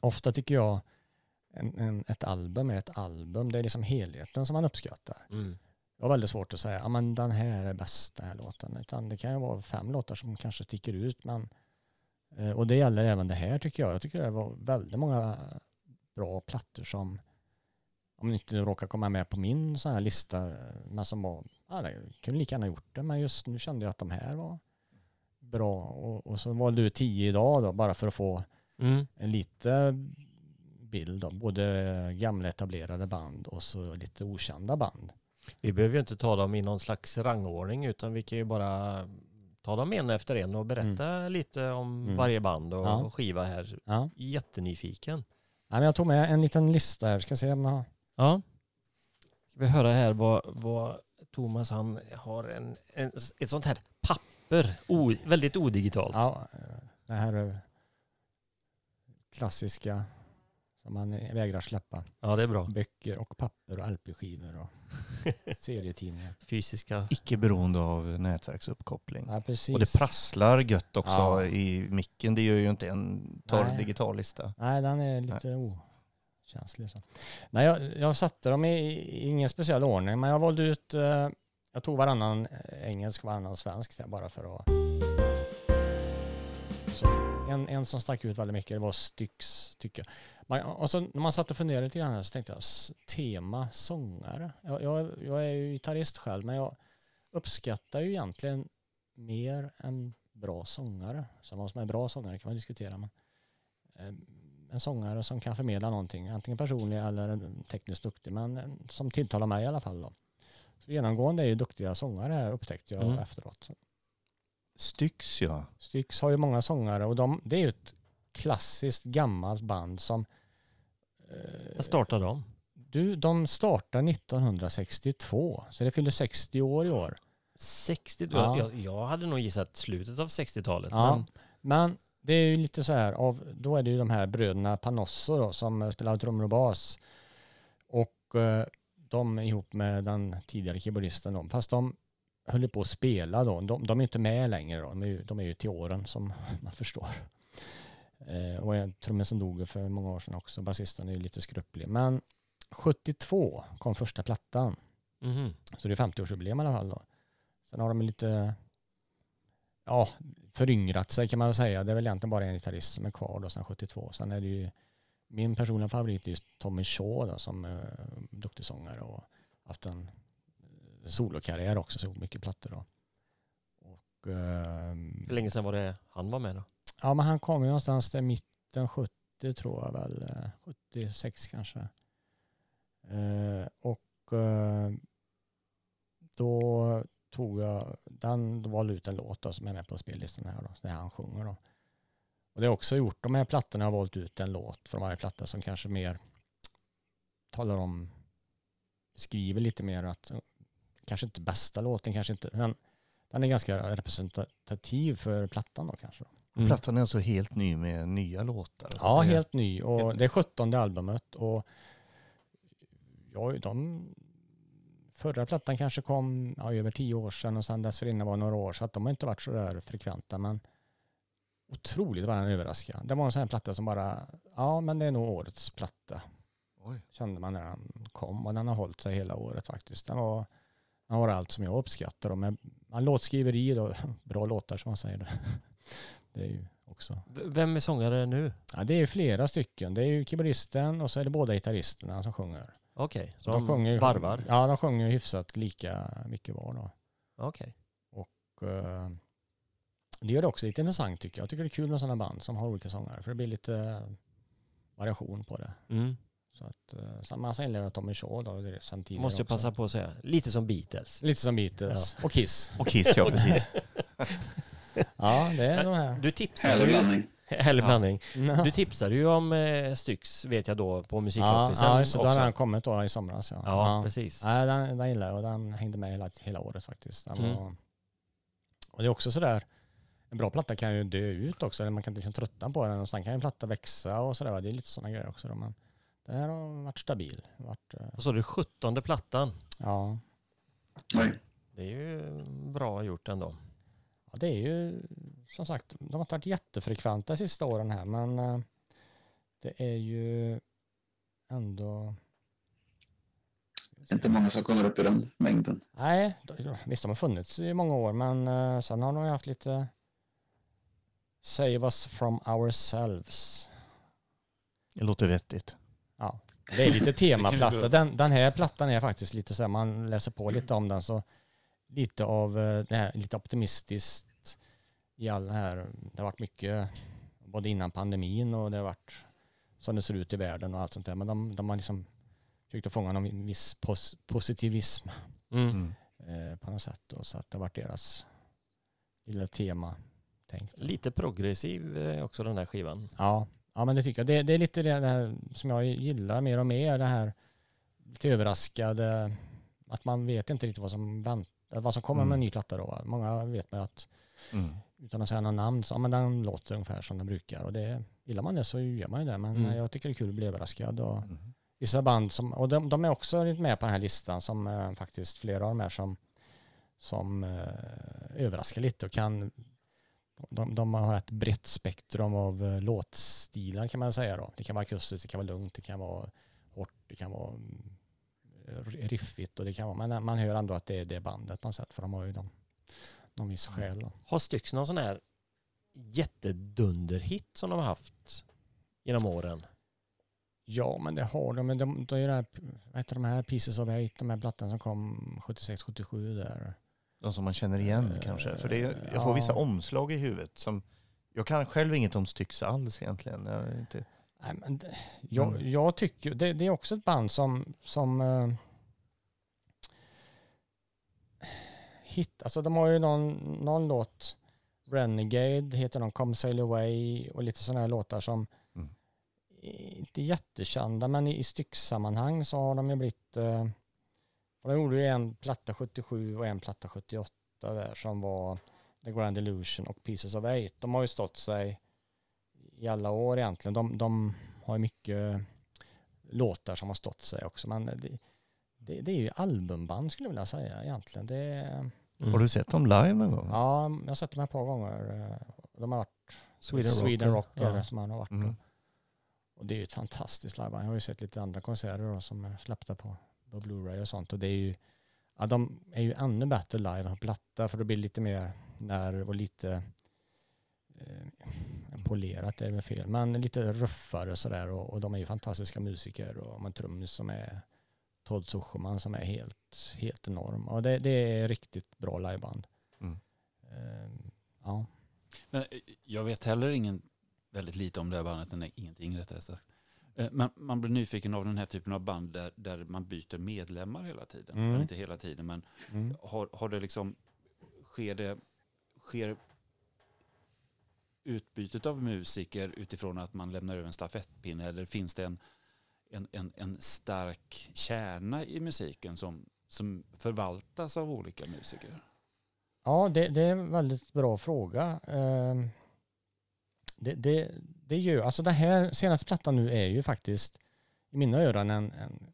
ofta tycker jag en, en, ett album är ett album. Det är liksom helheten som man uppskattar. Mm. Det var väldigt svårt att säga, ja men den här är bästa här låten, utan det kan ju vara fem låtar som kanske sticker ut, men, och det gäller även det här tycker jag. Jag tycker det var väldigt många bra plattor som, om ni inte råkar komma med på min sån här lista, men som var, ja, jag kunde lika gärna gjort det, men just nu kände jag att de här var bra. Och, och så valde du tio idag då, bara för att få mm. en lite bild av både gamla etablerade band och så lite okända band. Vi behöver ju inte tala om i någon slags rangordning, utan vi kan ju bara ta dem en efter en och berätta mm. lite om mm. varje band och ja. skiva här. Ja. Jättenyfiken. Ja, men jag tog med en liten lista här, ska se om jag... Ja. Vi höra här vad, vad Thomas, han har en, en, ett sånt här papper, o, väldigt odigitalt. Ja, det här är klassiska som man vägrar släppa. Ja, det är bra. Böcker och papper och alpskivor och serietidningar. Fysiska. Icke beroende av nätverksuppkoppling. Ja, precis. Och det prasslar gött också ja. i micken. Det gör ju inte en torr Nej. digital lista. Nej, den är lite Nej. o... känslig så. Nej, jag, jag satte dem i, i ingen speciell ordning, men jag valde ut, eh, jag tog varannan engelsk, varannan svensk där, bara för att... Så, en, en som stack ut väldigt mycket, det var Styx, tycker jag. Man, och så, när man satt och funderade lite grann här, så tänkte jag, tema sångare. Jag, jag, jag är ju gitarrist själv, men jag uppskattar ju egentligen mer än bra sångare. Så vad som är bra sångare kan man diskutera, men... Eh, en sångare som kan förmedla någonting, antingen personlig eller tekniskt duktig, men som tilltalar mig i alla fall då. Så genomgående är ju duktiga sångare här, upptäckte jag mm. efteråt. Styx, ja. Styx har ju många sångare, och de, det är ju ett klassiskt gammalt band som... Eh, Vad startade de? Du, de startade nittonhundrasextiotvå, så det fyller sextio år i år. sextio år? Ja. Jag, jag hade nog gissat slutet av sextiotalet. Ja, men... men det är ju lite så här, av, då är det ju de här bröderna Panosso då, som spelar trummor och bas. Och eh, de ihop med den tidigare keyboardisten då. Fast de höll på att spela då. De, de är inte med längre då. De är ju, de är ju till åren, som man förstår. Eh, och en trummor som dog för många år sedan också. Basisten är ju lite skrupplig. Men sjuttiotvå kom första plattan. Mm-hmm. Så det är femtioårsjubileum i alla fall då. Sen har de lite... ja, föryngrat sig kan man säga. Det är väl egentligen bara en gitarrist som är kvar då sedan sjuttiotvå. Sen är det ju min personliga favorit är Tommy Shaw då, som är duktig sångare och haft en solokarriär också, så mycket plattor då. Och, eh, hur länge sedan var det han var med då? Ja, men han kom ju någonstans till mitten sjuttio, tror jag väl. sjuttiosex kanske. Eh, och eh, då tog jag, den var ut en låt då, som är med på spellistan här då, det han sjunger då. Och det har också gjort, de här plattorna har valt ut en låt från varje platta som kanske mer talar om, skriver lite mer att, kanske inte bästa låten, kanske inte, men den är ganska representativ för plattan då kanske. Mm. Plattan är alltså helt ny med nya låtar? Ja, helt ny, och helt... det är sjuttonde albumet, och ja, de förra plattan kanske kom ja, över tio år sedan, och sen dessförinnan var några år, så att de har inte varit så där frekventa, men otroligt var den överraskad. Det var en sån här platta som bara, ja men det är nog årets platta. Oj. Kände man när den kom, och den har hållit sig hela året faktiskt. Den var, den var allt som jag uppskattar, och med, man låtskriver i då, bra låtar som man säger då. Det är ju också. Vem är sångare nu? Ja, det är ju flera stycken. Det är ju keyboardisten, och så är det båda gitarristerna som sjunger. Okej, okay, så de, de sjunger, varvar? Ja, de sjunger hyfsat lika mycket var då. Okej. Okay. Och eh, det gör det också lite intressant tycker jag. Jag tycker det är kul med sådana band som har olika sångare, för det blir lite variation på det. Mm. Så att eh, samma som inlever Tommy Shaw då, det är samtidigt. Måste jag också passa på att säga, lite som Beatles. Lite som Beatles. Ja. Och Kiss. Och Kiss, ja precis. Ja, det är de här. Du tipsar ju. Hellblandning. Ja. Du tipsade ju om eh, Styx, vet jag då, på musikkonferensen. Ja, ja just, då hade den kommit då i somras. Ja, ja, ja. Precis. Ja, den, den gillade jag, och den hängde med hela, hela året faktiskt. Den mm. var, och det är också sådär, en bra platta kan ju dö ut också, eller man kan liksom tröttna på den, och sen kan en platta växa och sådär. Det är lite sådana grejer också. Då, men den här har varit stabil. Varit, och så är det sjuttonde plattan. Ja. Det är ju bra gjort ändå. Ja, det är ju, som sagt, de har varit jättefrekventa de sista åren här, men äh, det är ju ändå... inte många som kommer upp i den mängden. Nej, då, visst de har funnits i många år, men äh, sen har de haft lite Save Us From Ourselves. Det låter vettigt. Ja, det är lite temaplatta. Den, den här plattan är faktiskt lite så här, man läser på lite om den så... lite av det här, lite optimistiskt i all den här, det har varit mycket både innan pandemin och det har varit som det ser ut i världen och allt sånt där. Men de, de har liksom försökt att fånga någon viss pos- positivism mm. eh, på något sätt. Och så att det har varit deras lilla tema. Tänkt. Lite progressiv också den här skivan. Ja, ja men det tycker jag. Det, det är lite det här som jag gillar mer och mer. Det här lite överraskade. Att man vet inte riktigt vad som, vänt, vad som kommer mm. med en ny platta då. Många vet med att mm. utan att säga någon namn, så ja, men den låter ungefär som den brukar. Och det, gillar man det så gör man ju det. Men mm. jag tycker det är kul att bli överraskad. Och mm. vissa band som, och de, de är också lite med på den här listan som eh, faktiskt flera av de här som, som eh, överraskar lite och kan de, de har ett brett spektrum av eh, låtstilar kan man säga då. Det kan vara akustiskt, det kan vara lugnt, det kan vara hårt, det kan vara riffigt och det kan vara, men man hör ändå att det är det bandet på något sätt, för de har ju de, någon viss själ. Har Styx någon sån här jättedunderhit som de har haft genom åren? Ja, men det har de, men de, de är det här, vad heter de här Pieces of Eight, de här plattan som kom sjuttiosex sjuttiosju där. De som man känner igen uh, kanske, för det är, jag får ja. vissa omslag i huvudet som, jag kan själv inget om Styx alls egentligen, jag är inte. Nej, men det, jag, jag tycker det, det är också ett band som, som uh, hit, alltså de har ju någon, någon låt, Renegade heter de, Come Sail Away och lite sådana här låtar som mm. inte är jättekända, men i, i stycksammanhang så har de ju blivit uh, och de gjorde ju en platta sjuttiosju och en platta sjuttioåtta där som var The Grand Illusion och Pieces of Eight. De har ju stått sig i alla år egentligen. De, de har ju mycket låtar som har stått sig också. Men det, det, det är ju albumband skulle jag vilja säga egentligen. Det, mm. Har du sett dem live någon gång? Ja, jag har sett dem ett par gånger. De har varit Sweden, Sweden Rocker, rocker ja. som han har varit. Mm. Och det är ju ett fantastiskt liveband. Jag har ju sett lite andra konserter då, som är släppta på på Blu-ray och sånt. Och det är ju, ja, de är ju ännu bättre live på platta, för det blir lite mer nerv och lite eh, polerat, det är väl fel. Men lite ruffare och sådär. Och, och de är ju fantastiska musiker. Och en trummis som är Todd Sochoman som är helt, helt enorm. Och det, det är riktigt bra liveband. Mm. Eh, ja. Men jag vet heller ingen, väldigt lite om det här bandet, ingenting rättare sagt. Man, man blir nyfiken av den här typen av band där, där man byter medlemmar hela tiden. Mm. Inte hela tiden, men mm. har, har det liksom, sker det, sker utbytet av musiker utifrån att man lämnar över en stafettpinne, eller finns det en, en, en, en stark kärna i musiken som, som förvaltas av olika musiker? Ja, det, det är en väldigt bra fråga. Uh... Det, det, det gör, alltså den här senaste plattan nu är ju faktiskt i mina öron en, en,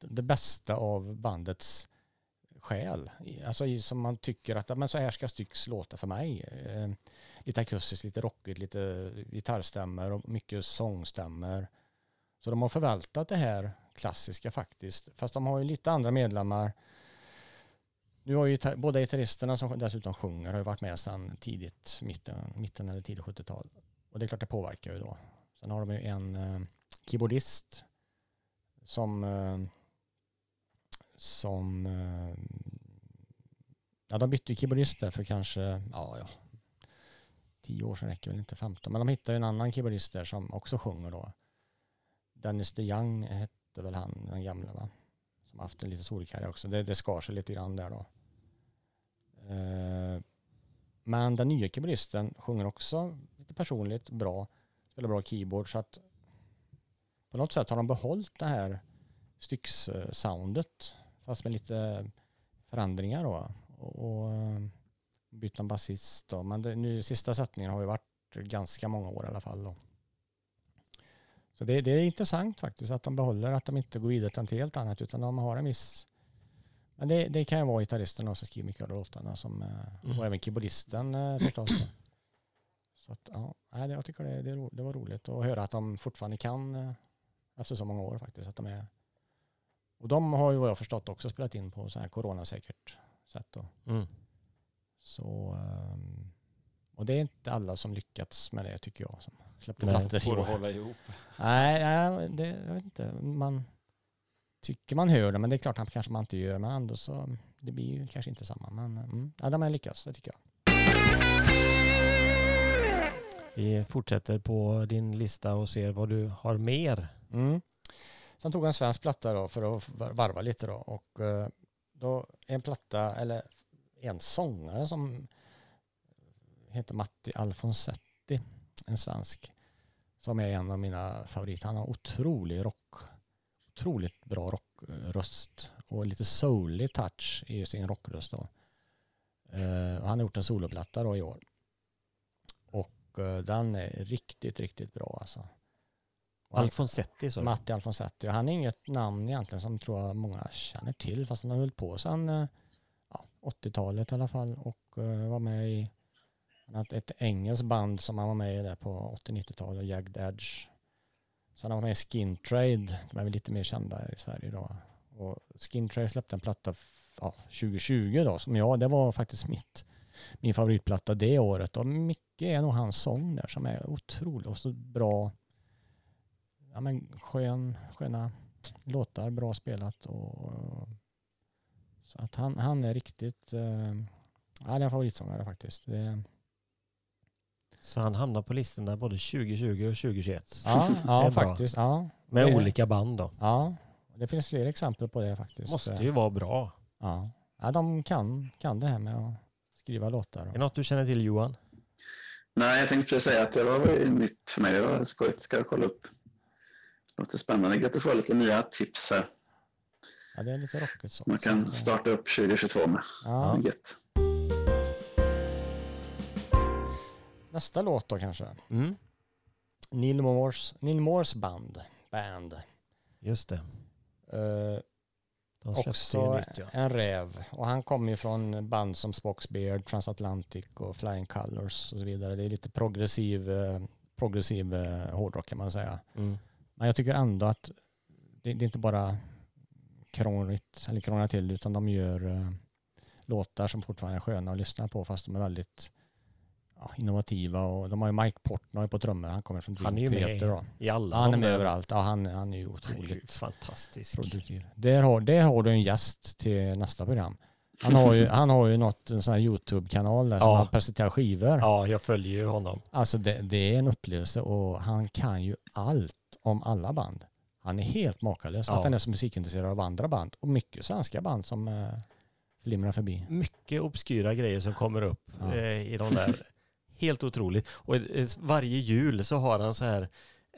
det bästa av bandets själ. Alltså som man tycker att men så här ska Styx låta för mig. Eh, lite akustiskt, lite rockigt, lite gitarrstämmer och mycket sångstämmer. Så de har förvaltat det här klassiska faktiskt. Fast de har ju lite andra medlemmar. Nu har ju ta- båda gitarristerna som dessutom sjunger har ju varit med sedan tidigt, mitten, mitten eller tidigt sjuttiotal. Och det är klart det påverkar ju då. Sen har de ju en eh, keyboardist som eh, som eh, ja, de bytte ju keyboardister för kanske ja, ja tio år sedan, räcker väl inte femton. Men de hittade ju en annan keyboardist där som också sjunger då. Dennis de Young hette väl han, den gamla va? Som haft en liten solkarriär också. Det, det skar sig lite grann där då. Eh, Men den nya keyboardisten sjunger också lite personligt bra. Spelar bra keyboard, så att på något sätt har de behållit det här styckssoundet fast med lite förändringar då. Och, och bytt en basist då. Men det, nu sista sättningen har ju varit ganska många år i alla fall då. Så det, det är intressant faktiskt att de behåller, att de inte går vidare till något helt annat utan de har en viss. Men det, det kan ju vara gitarristen som skriver mycket av låtarna som, mm. och även keyboardisten förstås. Så att, ja, jag tycker det, det, det var roligt att höra att de fortfarande kan efter så många år faktiskt. Att de är, och de har ju vad jag förstått också spelat in på så här coronasäkert sätt. Då. Mm. Så, och det är inte alla som lyckats med det tycker jag. Som släppte plattor. Får hålla ihop. Nej, nej det, jag vet inte. Man... tycker man hör det, men det är klart att kanske man inte gör, men ändå så det blir ju kanske inte samma, men mm. ja, de har lyckats, det tycker jag. Vi fortsätter på din lista och ser vad du har mer. Mm. Sen tog jag en svensk platta då för att varva lite då. Och då en platta, eller en sångare som heter Matti Alfonzetti, en svensk, som är en av mina favoriter. Han har otrolig rock, otroligt bra rockröst och lite soulig touch i sin rockröst då. Uh, han har gjort en soloplatta då i år. Och uh, den är riktigt, riktigt bra alltså. Alfonzetti så. Matti Alfonzetti. Han är inget namn egentligen som tror jag många känner till, fast han har hållit på sedan uh, ja, åttiotalet i alla fall, och uh, var med i ett engelskt band som han var med i där på åttio-nittiotalet, Jagged Edge. Sen har han var med i Skin Trade, de är väl lite mer kända i Sverige då. Och Skin Trade släppte en platta ja, tjugo tjugo då, som jag, det var faktiskt mitt, min favoritplatta det året. Och mycket är nog hans sång där som är otroligt och så bra, ja men skön, sköna låtar, bra spelat och, och så att han, han är riktigt, eh, ja det är en favoritsångare faktiskt. Det, så han hamnar på listorna både tjugo tjugo och tjugo tjugoett. Ja, ja faktiskt. Ja. Med det, olika band då. Ja, det finns fler exempel på det faktiskt. Måste ju vara bra. Ja, ja de kan, kan det här med att skriva låtar. Är det något du känner till, Johan? Nej, jag tänkte säga att det var nytt för mig. Det var skojigt. Ska jag kolla upp? Det låter spännande. Gött att få lite nya tips här. Ja, det är lite rockigt så. Man kan starta upp tjugo tjugotvå med. Ja. Gött. Nästa låt då kanske. Mm. Neal Morse, Neal Morse Band. Band. Just det. Uh, de också nytt, ja. En räv. Och han kommer ju från band som Spock's Beard, Transatlantic och Flying Colors och så vidare. Det är lite progressiv, eh, progressiv eh, hårdrock kan man säga. Mm. Men jag tycker ändå att det, det är inte bara krångligt eller krångla till, utan de gör eh, låtar som fortfarande är sköna att lyssna på, fast de är väldigt ja, innovativa, och de har ju Mike Portnoy på trummor. Han kommer från Dream Theater då. I alla han är med överallt. Ja, han, han är ju otroligt fantastisk. Produktiv. Där har, där har du en gäst till nästa program. Han har ju, han har ju något, en sån här YouTube-kanal där ja. Som han presenterar skivor. Ja, jag följer ju honom. Alltså det, det är en upplevelse, och han kan ju allt om alla band. Han är helt makalös. Ja. Att han är så musikintresserad av andra band, och mycket svenska band som eh, flimrar förbi. Mycket obskyra grejer som kommer upp ja. eh, i de där. Helt otroligt. Och varje jul så har han så här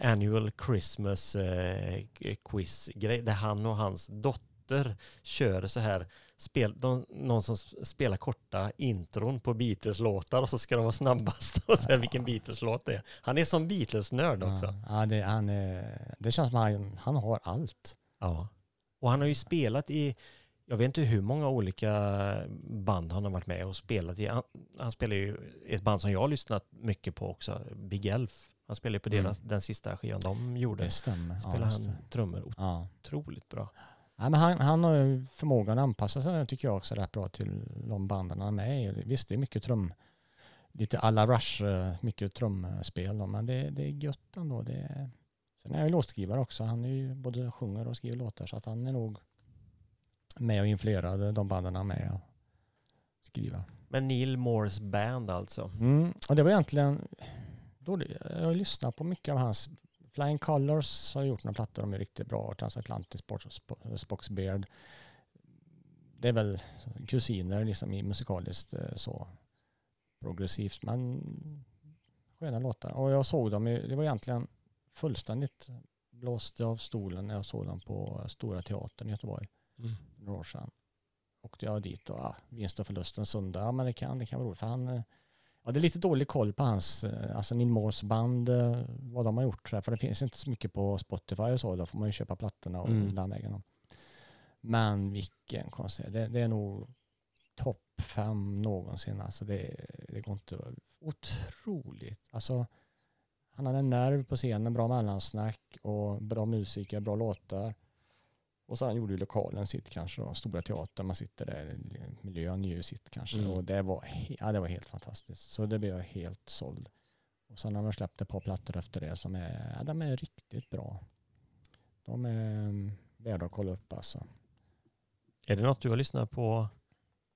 annual Christmas eh, quiz grej där han och hans dotter kör så här spel, de, någon som spelar korta intron på Beatles-låtar, och så ska de vara snabbast och säga ja. Vilken Beatles-låt det är. Han är som Beatles-nörd ja. Också. Ja, det, han är, det känns som han, han har allt. Ja. Och han har ju spelat i jag vet inte hur många olika band han har varit med och spelat i. Han, han spelar ju ett band som jag har lyssnat mycket på också, Big Elf. Han spelar på mm. deras, den sista skivan de gjorde. Det stämmer. Spelar ja, han stämmer. Trummor otroligt ja. Bra. Ja, men han, han har ju förmågan att anpassa sig, tycker jag också, rätt bra till de banden han är med. Visst, det är mycket trum, lite alla Rush, mycket trumspel. Men det, det är gött ändå. Det är... Sen är han ju låtskrivare också. Han är ju både sjunger och skriver låtar, så att han är nog med och influerade de bandarna med att skriva. Men Neal Morse Band alltså. Mm, och det var egentligen då jag har lyssnat på mycket av hans Flying Colors har gjort några plattor, de är riktigt bra. Transatlantic, Spock's Beard. Det är väl kusiner liksom i musikaliskt så progressivt, men sköna låtar. Och jag såg dem, det var egentligen fullständigt blåst av stolen när jag såg dem på Stora Teatern i Göteborg. Mm. Några år sedan åkte jag dit och ah, vinst och förlusten söndag, ja, men det kan, det kan vara roligt för han, ja, det är lite dålig koll på hans alltså Neal Morse Band, vad de har gjort här, för det finns inte så mycket på Spotify och så, då får man ju köpa plattorna och mm. den vägen. Men vilken konsert, det, det är nog topp fem någonsin alltså, det, det går inte otroligt, alltså han hade en nerv på scenen, bra mellansnack och bra musiker, bra låtar. Och sen gjorde ju lokalen sitt kanske då. Stora Teatern, man sitter där, miljön är ju sitt kanske. Mm. Och det var, he- ja, det var helt fantastiskt. Så det blev jag helt såld. Och sen har man släppt ett par plattor efter det som är, ja, de är riktigt bra. De är värda att kolla upp alltså. Är det något du har lyssnat på,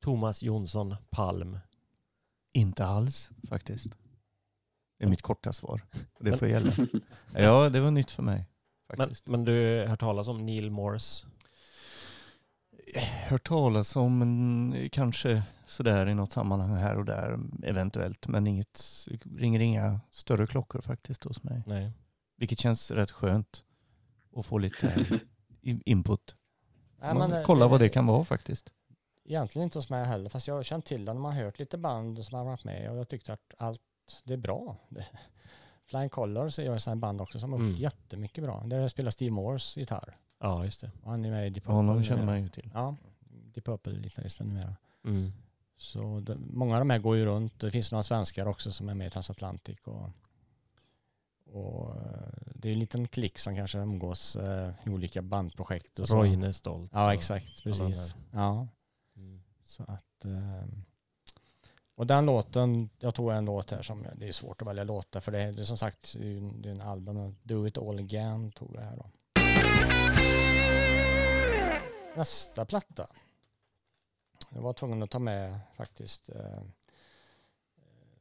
Thomas Jonsson Palm? Inte alls faktiskt. är mitt korta svar. Det får gälla. Ja, det var nytt för mig. Faktiskt. Men, men du har hört talas om Neal Morse? Hört talas om en, kanske sådär i något sammanhang här och där eventuellt, men inget ringer inga större klockor faktiskt hos mig. Nej. Vilket känns rätt skönt att få lite input. Nej, man, men, kolla det, vad det kan vara faktiskt. Egentligen inte hos mig heller, fast jag har känt till det när man har hört lite band som har varit med och jag tyckte att allt det är bra. Flying Colors är ju en sån band också som har gjort mm. jättemycket bra. Där spelar Steve Morse gitarr. Ja, just det. Han är med i The Purples. Honom känner man ju till. Ja, The Purples-gitarristen numera. Mm. Så det, många av de här går ju runt. Det finns några svenskar också som är med i Transatlantic. Och, och det är en liten klick som kanske umgås eh, i olika bandprojekt. Och Roine är stolt. Ja, exakt. Precis. Ja. Mm. Så att... Eh, och den låten, jag tog en låt här som, det är svårt att välja låta för det är, det är som sagt, det är en album, Do It All Again tog jag här då. Nästa platta. Jag var tvungen att ta med faktiskt. Eh,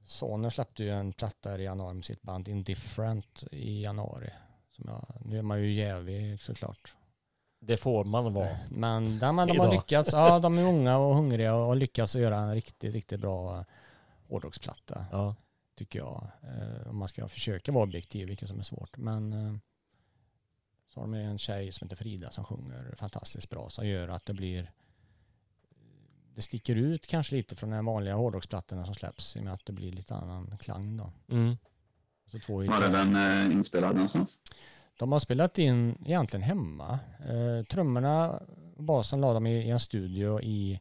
Sonen släppte ju en platta i januari med sitt band Indifferent i januari. Som jag, nu är man ju jävig såklart. Det får man vara. Men där man, de har lyckats, ja, de är unga och hungriga och lyckas göra en riktigt, riktigt bra hårdrocksplatta. Ja. Tycker jag. Eh, om man ska försöka vara objektiv, vilket som är svårt. Men eh, så har de en tjej som heter Frida som sjunger fantastiskt bra. Som gör att det blir, det sticker ut kanske lite från de vanliga hårdrocksplattorna som släpps. I och med att det blir lite annan klang då. Mm. Så två var det den eh, inspelad någonstans? De har spelat in egentligen hemma. Eh, trummorna och basen la de i, i en studio i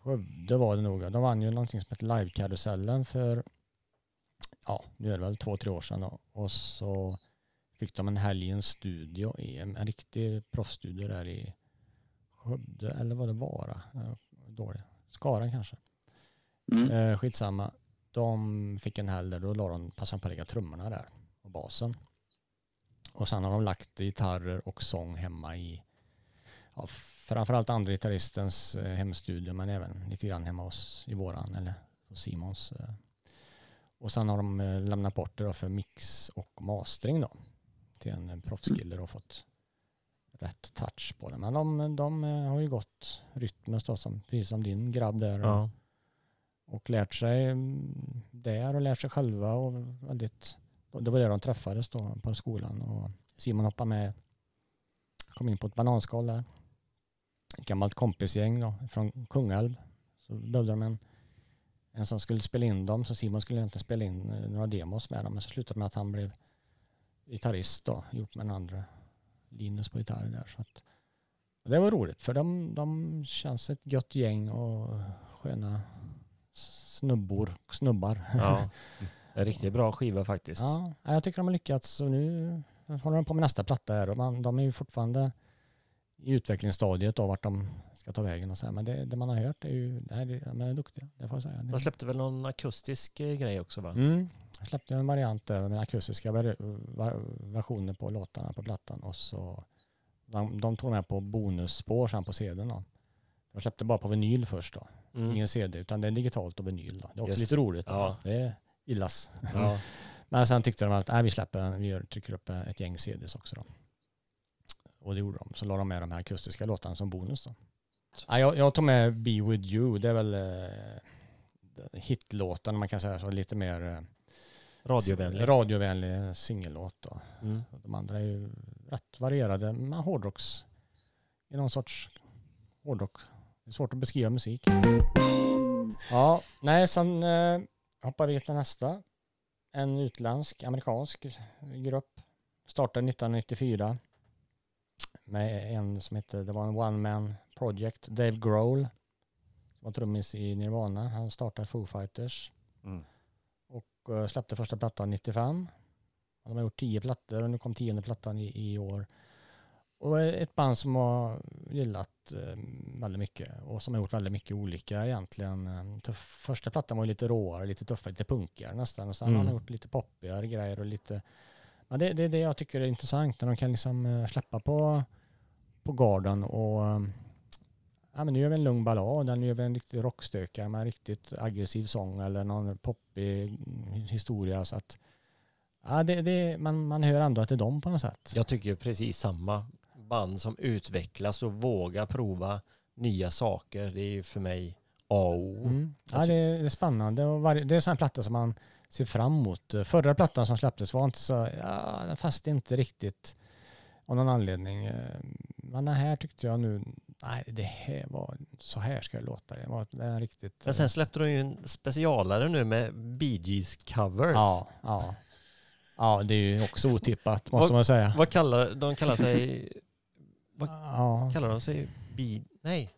Skövde var det nog. De vann ju någonting som heter Live-karusellen för, ja, nu är det väl två, tre år sedan. Då. Och så fick de en helg i en studio, i en, en riktig proffsstudio där i Skövde, eller vad det var. Eh, Skara kanske. Eh, skitsamma. De fick en helg där och la de, passade på att lägga trummorna där och basen. Och sen har de lagt gitarrer och sång hemma i, ja, framförallt andra gitarristens hemstudio, men även lite grann hemma hos i våran eller hos Simons. Och sen har de lämnat bort det då för mix och mastering då, till en proffskiller och fått rätt touch på det. Men de, de har ju gått rytmiskt då, som, precis som din grabb där. Ja. Och, och lärt sig där och lärt sig själva och väldigt... Det var där de träffades då på skolan och Simon hoppade med, kom in på ett bananskal där. Ett gammalt kompisgäng då, från Kungälv. Så behövde de en, en som skulle spela in dem, så Simon skulle egentligen spela in några demos med dem, men så slutade med att han blev gitarrist då, ihop med en andra Linus på gitarr där. Så att, och det var roligt för de, de känns ett gött gäng och sköna snubbor, snubbar. Ja. En riktigt bra skiva faktiskt. Ja, jag tycker de har lyckats och nu håller de på med nästa platta här. Och man, de är ju fortfarande i utvecklingsstadiet av vart de ska ta vägen och så här. Men det, det man har hört är ju, det här, de är duktiga, det får jag säga. De släppte väl någon akustisk grej också va? Mm, jag släppte en variant med akustiska versioner på låtarna på plattan och så de, de tog med på bonusspår sen på C D:n då. De släppte bara på vinyl först då. Mm. Ingen C D utan det är digitalt och vinyl då. Det är också just lite roligt. Då. Ja. Det är illas. Ja. Men sen tyckte de att äh, vi släpper, vi gör, trycker upp ett gäng C D:s också då. Och det gjorde de. Så la de med de här akustiska låtarna som bonus då. Ja, jag, jag tog med Be With You. Det är väl eh, hitlåten man kan säga så lite mer eh, radiovänlig. radiovänlig singellåt då. Mm. De andra är ju rätt varierade med hårdrocks. I någon sorts hårdrock. Det är svårt att beskriva musik. Ja, nej sen eh, hoppar vi till nästa. En utländsk, amerikansk grupp. Startade nittonhundranittiofyra med en som hette, det var en one man project, Dave Grohl. Som var trummis i Nirvana. Han startade Foo Fighters. Mm. Och uh, släppte första plattan nittiofem. De har gjort tio plattor och nu kom tionde plattan i, i år. Och ett band som har gillat eh, väldigt mycket och som har gjort väldigt mycket olika egentligen. Första plattan var lite råare, lite tuffare, lite punkigare nästan. Och sen mm. har de gjort lite poppigare grejer och lite... Men det, det är det jag tycker är intressant när de kan liksom släppa på, på garden och ja, men nu gör vi en lugn ballad, eller nu gör vi en riktig rockstökare med en riktigt aggressiv sång eller någon poppig historia. Så att, ja, det, det, man, man hör ändå att det är dem på något sätt. Jag tycker precis samma band som utvecklas och vågar prova nya saker. Det är ju för mig A O. Mm. Ja, det är spännande. Och varje, det är en sån här platta som man ser fram emot. Förra plattan som släpptes var inte så, ja, fast inte riktigt av någon anledning. Men den här tyckte jag nu, nej, det här var, så här ska det låta. Det var, det är riktigt. Men sen släppte de ju en specialare nu med Bee Gees covers. Ja, ja. Ja, det är ju också otippat, måste vad, man säga. Vad kallar de kallar sig? Vad ja. kallar de sig? Bee, nej.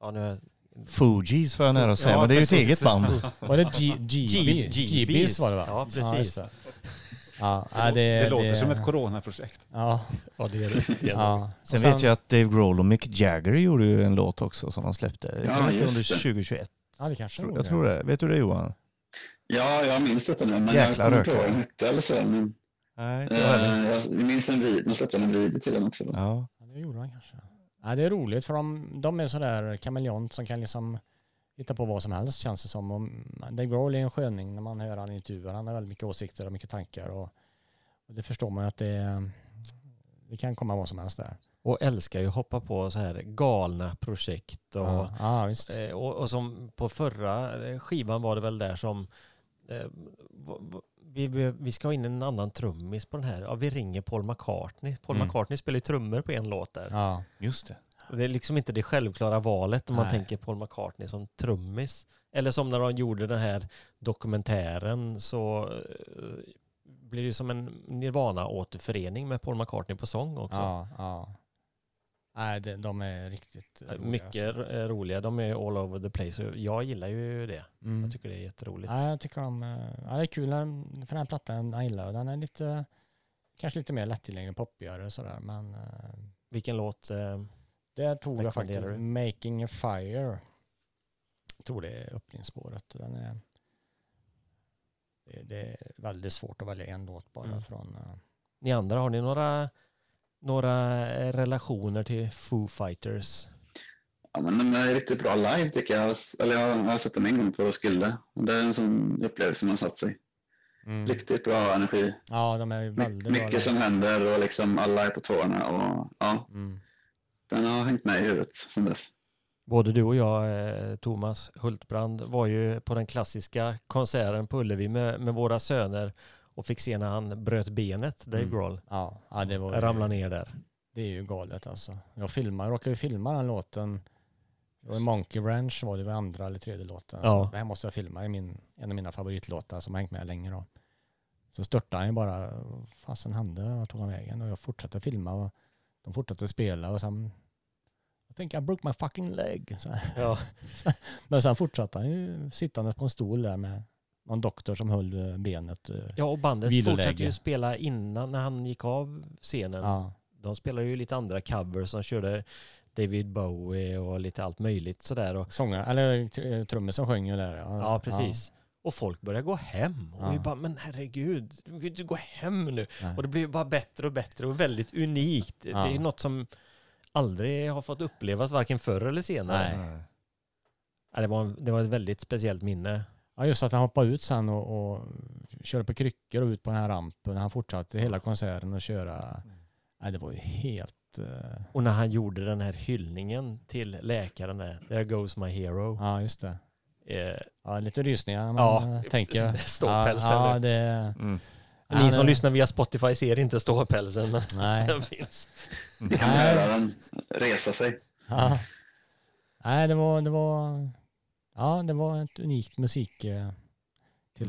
Ja, nu är Fugees för nära att säga, ja, men det är precis. Ju ett eget band. Var det G- G- G-Bees var det, va? Ja, precis. Ja, det. Ja, det, det, det låter det, som ett coronaprojekt. Ja, ja det är det. det, är det. Ja. Sen, sen vet jag att Dave Grohl och Mick Jagger gjorde ju en låt också som de släppte ja, under tjugohundratjugoett. Ja, det kanske jag, jag tror det. Vet du det, Johan? Ja, jag minns detta nu. Men jäkla jag kommer inte ihåg eller så. Men, nej, det eh, jag minns en video. De släppte en video till den också. Då. Ja. ja, det gjorde han kanske. Ja, det är roligt för de, de är sådär kameleont som kan liksom hitta på vad som helst, känns det som. Och Dave Grohl är en sköning när man hör han i intervjuer. Han har väldigt mycket åsikter och mycket tankar. Och, och det förstår man ju att det, det kan komma vad som helst där. Och älskar ju hoppa på så här galna projekt. Och, ja, ja, visst. och, och som på förra skivan var det väl där som vi, vi ska ha in en annan trummis på den här. Ja, vi ringer Paul McCartney. Paul mm. McCartney spelar ju trummor på en låt där. Ja, just det. Och det är liksom inte det självklara valet om man Nej. tänker Paul McCartney som trummis. Eller som när de gjorde den här dokumentären så blir det som en Nirvana-återförening med Paul McCartney på sång också. Ja, ja. Nej, de, de är riktigt roliga. Mycket alltså. roliga. De är all over the place. Jag gillar ju det. Mm. Jag tycker det är jätteroligt. Ja, jag tycker de... Ja, det är kul för den här plattan jag gillar. Den är lite... Kanske lite mer lättillgänglig och poppigare och sådär, men... Vilken låt... Där tog jag faktiskt Making a Fire. Jag tror det är öppningsspåret. Den är, det, det är väldigt svårt att välja en låt bara mm. från... Uh... Ni andra, har ni några, några relationer till Foo Fighters? Ja, men de är riktigt bra live tycker jag. Eller jag har sett dem en gång på Roskilde. Det är en sån upplevelse man har satt sig. Mm. Riktigt bra energi. Ja, de är ju väldigt My- bra. Mycket live. Som händer och liksom alla är på tårna. Och, ja. Mm. Den har hängt med i huvudet sedan dess. Både du och jag, Thomas Hultbrand, var ju på den klassiska konserten på Ullevi med, med våra söner och fick se när han bröt benet, Dave Grohl. Mm. Ja, ja, det var ramlade ner där. Det är ju galet alltså. Jag filmar, råkade ju filma den låten. Det var Monkey Ranch var det var andra eller tredje låten. Ja. Så det här måste jag filma i min, en av mina favoritlåtar som har hängt med länge då. Så störtade han ju bara, fasen hände och tog han vägen och jag fortsatte filma och de fortsatte spela och sen jag tänkte, I broke my fucking leg. Så ja. Men sen fortsatte han ju sittandes på en stol där med någon doktor som höll benet. Ja, och bandet viloläge. Fortsatte ju spela innan när han gick av scenen. Ja. De spelade ju lite andra covers som körde David Bowie och lite allt möjligt sådär. Och... Sångar, eller trummor som sjöng ju där. Ja, ja precis. Ja. Och folk börjar gå hem. Och ja. Vi bara, men herregud, du kan inte gå hem nu. Ja. Och det blir ju bara bättre och bättre och väldigt unikt. Ja. Det är något som aldrig har fått upplevas varken förr eller senare. Nej. Ja, det, var, det var ett väldigt speciellt minne. Ja, just att han hoppade ut sen och, och körde på kryckor och ut på den här rampen. Han fortsatte hela konserten och köra. Ja, det var ju helt... Uh... Och när han gjorde den här hyllningen till läkaren där. There goes my hero. Ja, just det. Eh, ja, lite rysningar man ja, tänker. Ståpäls. Ja, ja, det... mm. Ni som ja, det... lyssnar via Spotify ser inte ståpälsen. Men nej. Den finns. Ni kan höra den resa sig. Ja. Nej, det var, det var... Ja, det var ett unikt musiktillfälle,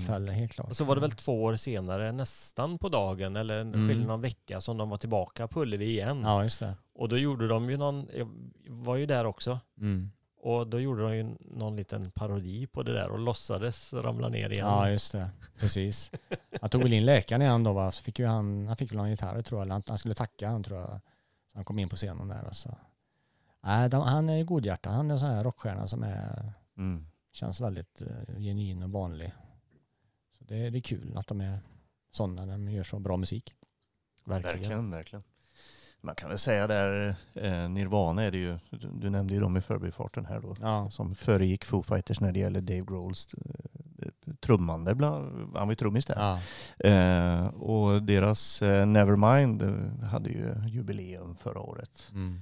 mm. helt klart. Och så var det väl två år senare, nästan på dagen, eller mm. skillnad någon vecka, som de var tillbaka på Ullevi igen. Ja, just det. Och då gjorde de ju någon... Jag var ju där också. Mm. Och då gjorde de ju någon liten parodi på det där och låtsades ramla ner igen. Ja, just det. Precis. Han tog väl in läkaren igen då, va? Så fick ju han, han fick väl en gitarr, tror jag. Eller han, han skulle tacka, han tror jag. Så han kom in på scenen där. Och så. Äh, de, han är godhjärtad. Han är en sån här rockstjärna som är, mm. känns väldigt uh, genuin och vanlig. Så det, det är kul att de är sådana när de gör så bra musik. Verkligen, verkligen. verkligen. man kan väl säga där, eh, Nirvana är det ju, du, du nämnde ju dem i förbifarten här då, ja. Som föregick Foo Fighters när det gäller Dave Grohls eh, trummande, bland, han var ju trummis där. Ja. Eh, och deras eh, Nevermind hade ju jubileum förra året. Mm.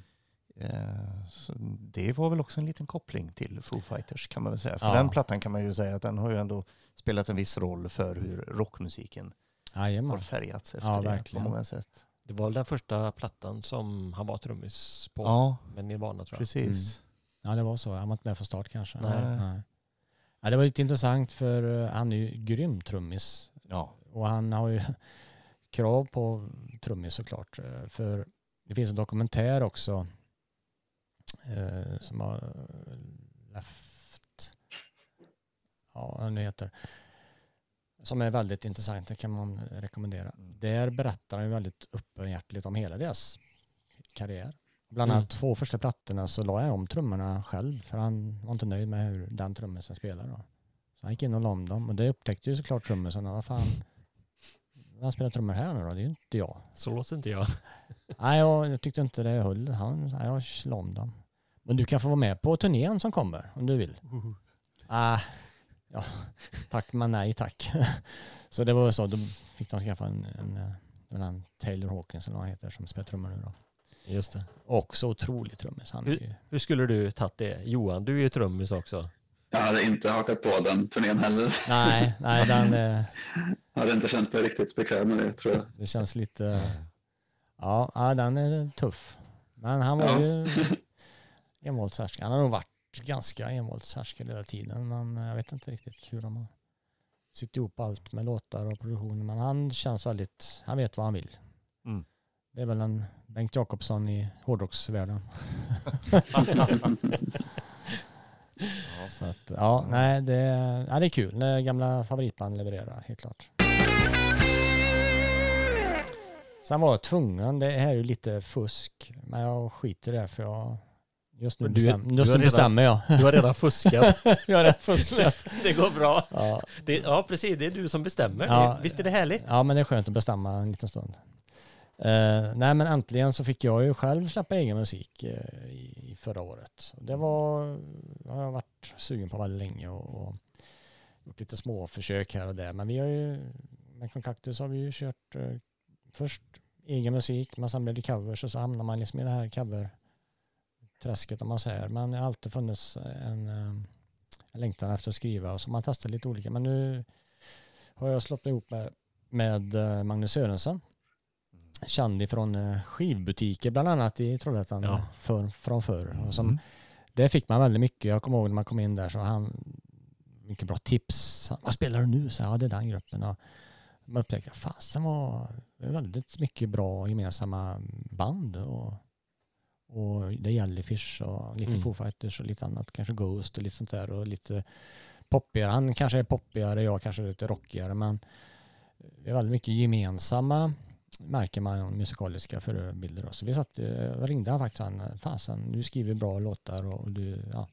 Så det var väl också en liten koppling till Foo Fighters kan man väl säga. För ja. Den plattan kan man ju säga att den har ju ändå spelat en viss roll för hur rockmusiken Ajamma. Har färgats efter ja, det verkligen. På många sätt. Det var den första plattan som han var trummis på ja. Med Nirvana, tror jag. Precis. Mm. Ja, det var så. Han var inte med från start kanske. Nej. Nej. Ja, det var lite intressant för han är ju grym trummis. Ja. Och han har ju krav på trummis såklart. För det finns en dokumentär också Uh, som har left ja, nu heter som är väldigt intressant, det kan man rekommendera. Där berättar han ju väldigt öppenhjärtligt om hela deras karriär. Bland annat mm. två första plattorna så la jag om trummorna själv för han var inte nöjd med hur den trummen som spelar då. Så han gick in och la om dem och det upptäckte ju såklart trummen sen, vad fan han spelar trummor här nu då, det är ju inte jag. Så låter inte jag. Nej, jag, jag tyckte inte det höll. Han, jag slår om dem. Men du kan få vara med på turnén som kommer om du vill. Uh-huh. Ah, ja, tack men nej tack. Så det var så, då fick de skaffa en, en, en, en Taylor Hawkins eller vad han heter som spelar trummor nu då. Just det. Och så otroligt trummis. Han hur, hur skulle du tagit det? Johan, du är ju trummis också. Jag hade inte hakat på den turnén heller. Nej, nej den... Jag hade inte känt mig riktigt bekväm med det, tror jag. Det känns lite... Ja, den är tuff. Men han var ja. ju envåldshärskare. Han har nog varit ganska envåldshärskare hela tiden. Men jag vet inte riktigt hur de har sitt ihop allt med låtar och produktion. Men han känns väldigt... Han vet vad han vill. Mm. Det är väl en Bengt Jacobsson i hårdrocksvärlden. Ja. Så att, ja, nej, det, ja, det är kul när gamla favoritband levererar, helt klart. Sen var jag tvungen, det här är ju lite fusk, men jag skiter i det för jag just nu, du, bestäm, just nu redan, bestämmer jag. Du har redan fuskat. Jag har redan fuskat. Det går bra. Ja. Det, ja, precis, det är du som bestämmer. Ja, visst är det härligt? Ja, men det är skönt att bestämma en liten stund. Uh, nej, men äntligen så fick jag ju själv släppa egen musik uh, i, i förra året. Det var, jag har varit sugen på väldigt länge och, och gjort lite små försök här och där. Men vi har ju, med Kung Kaktus har vi ju kört uh, först egen musik, man samlade covers och så hamnar man liksom i det här cover-träsket om man säger. Men det har alltid funnits en, um, en längtan efter att skriva och så man testar lite olika. Men nu har jag slått ihop med, med uh, Magnus Sörensen. Känd från skivbutiker bland annat i Trollhättan ja. för, från förr. Och som, mm. Det fick man väldigt mycket. Jag kommer ihåg när man kom in där så han mycket bra tips. Vad spelar du nu? Så ja, det är den gruppen. Och man upptäckte att fasen var väldigt mycket bra gemensamma band. Och, och det är Jellyfish och lite mm. Foo Fighters och lite annat. Kanske Ghost och lite sånt där. Och lite poppigare. Han kanske är poppigare, jag kanske är lite rockigare. Men det är väldigt mycket gemensamma märker man musikaliska förebilder. Så vi satt, jag ringde han faktiskt han, fasen, du skriver bra låtar och du ja,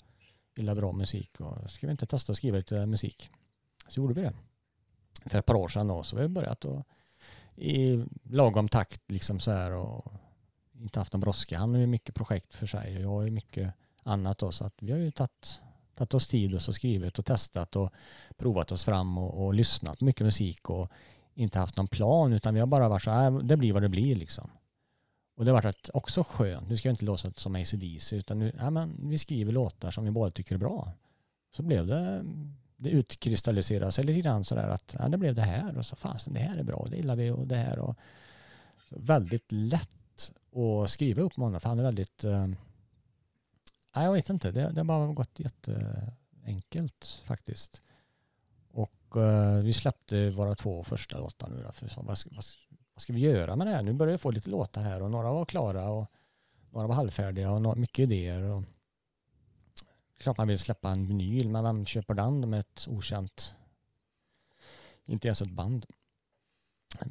gillar bra musik och ska vi inte testa att skriva lite musik? Så gjorde vi det. För ett par år sedan då, så vi börjat och i lagom takt liksom så här och inte haft någon brådska. Han har ju mycket projekt för sig och jag har ju mycket annat då, så att vi har ju tagit, tagit oss tid och så skrivit och testat och provat oss fram och, och lyssnat mycket musik och inte haft någon plan utan vi har bara varit så här, det blir vad det blir liksom. Och det har varit också skönt. Nu ska jag inte låsa det som A C D C utan nu, ja, men vi skriver låtar som vi båda tycker är bra. Så blev det, det utkristalliseras eller lite grann sådär att ja, det blev det här och så fasen det här är bra, det gillar vi och det här och så väldigt lätt att skriva upp med honom för han är väldigt eh, nej jag vet inte, det, det har bara gått jätteenkelt faktiskt. Och uh, vi släppte våra två första låtar nu då, för så, vad, ska, vad, vad ska vi göra med det här? Nu börjar vi få lite låtar här och några var klara och några var halvfärdiga och no- mycket idéer. Och... Klart man vill släppa en vinyl, men vem köper den med ett okänt, inte ens ett band?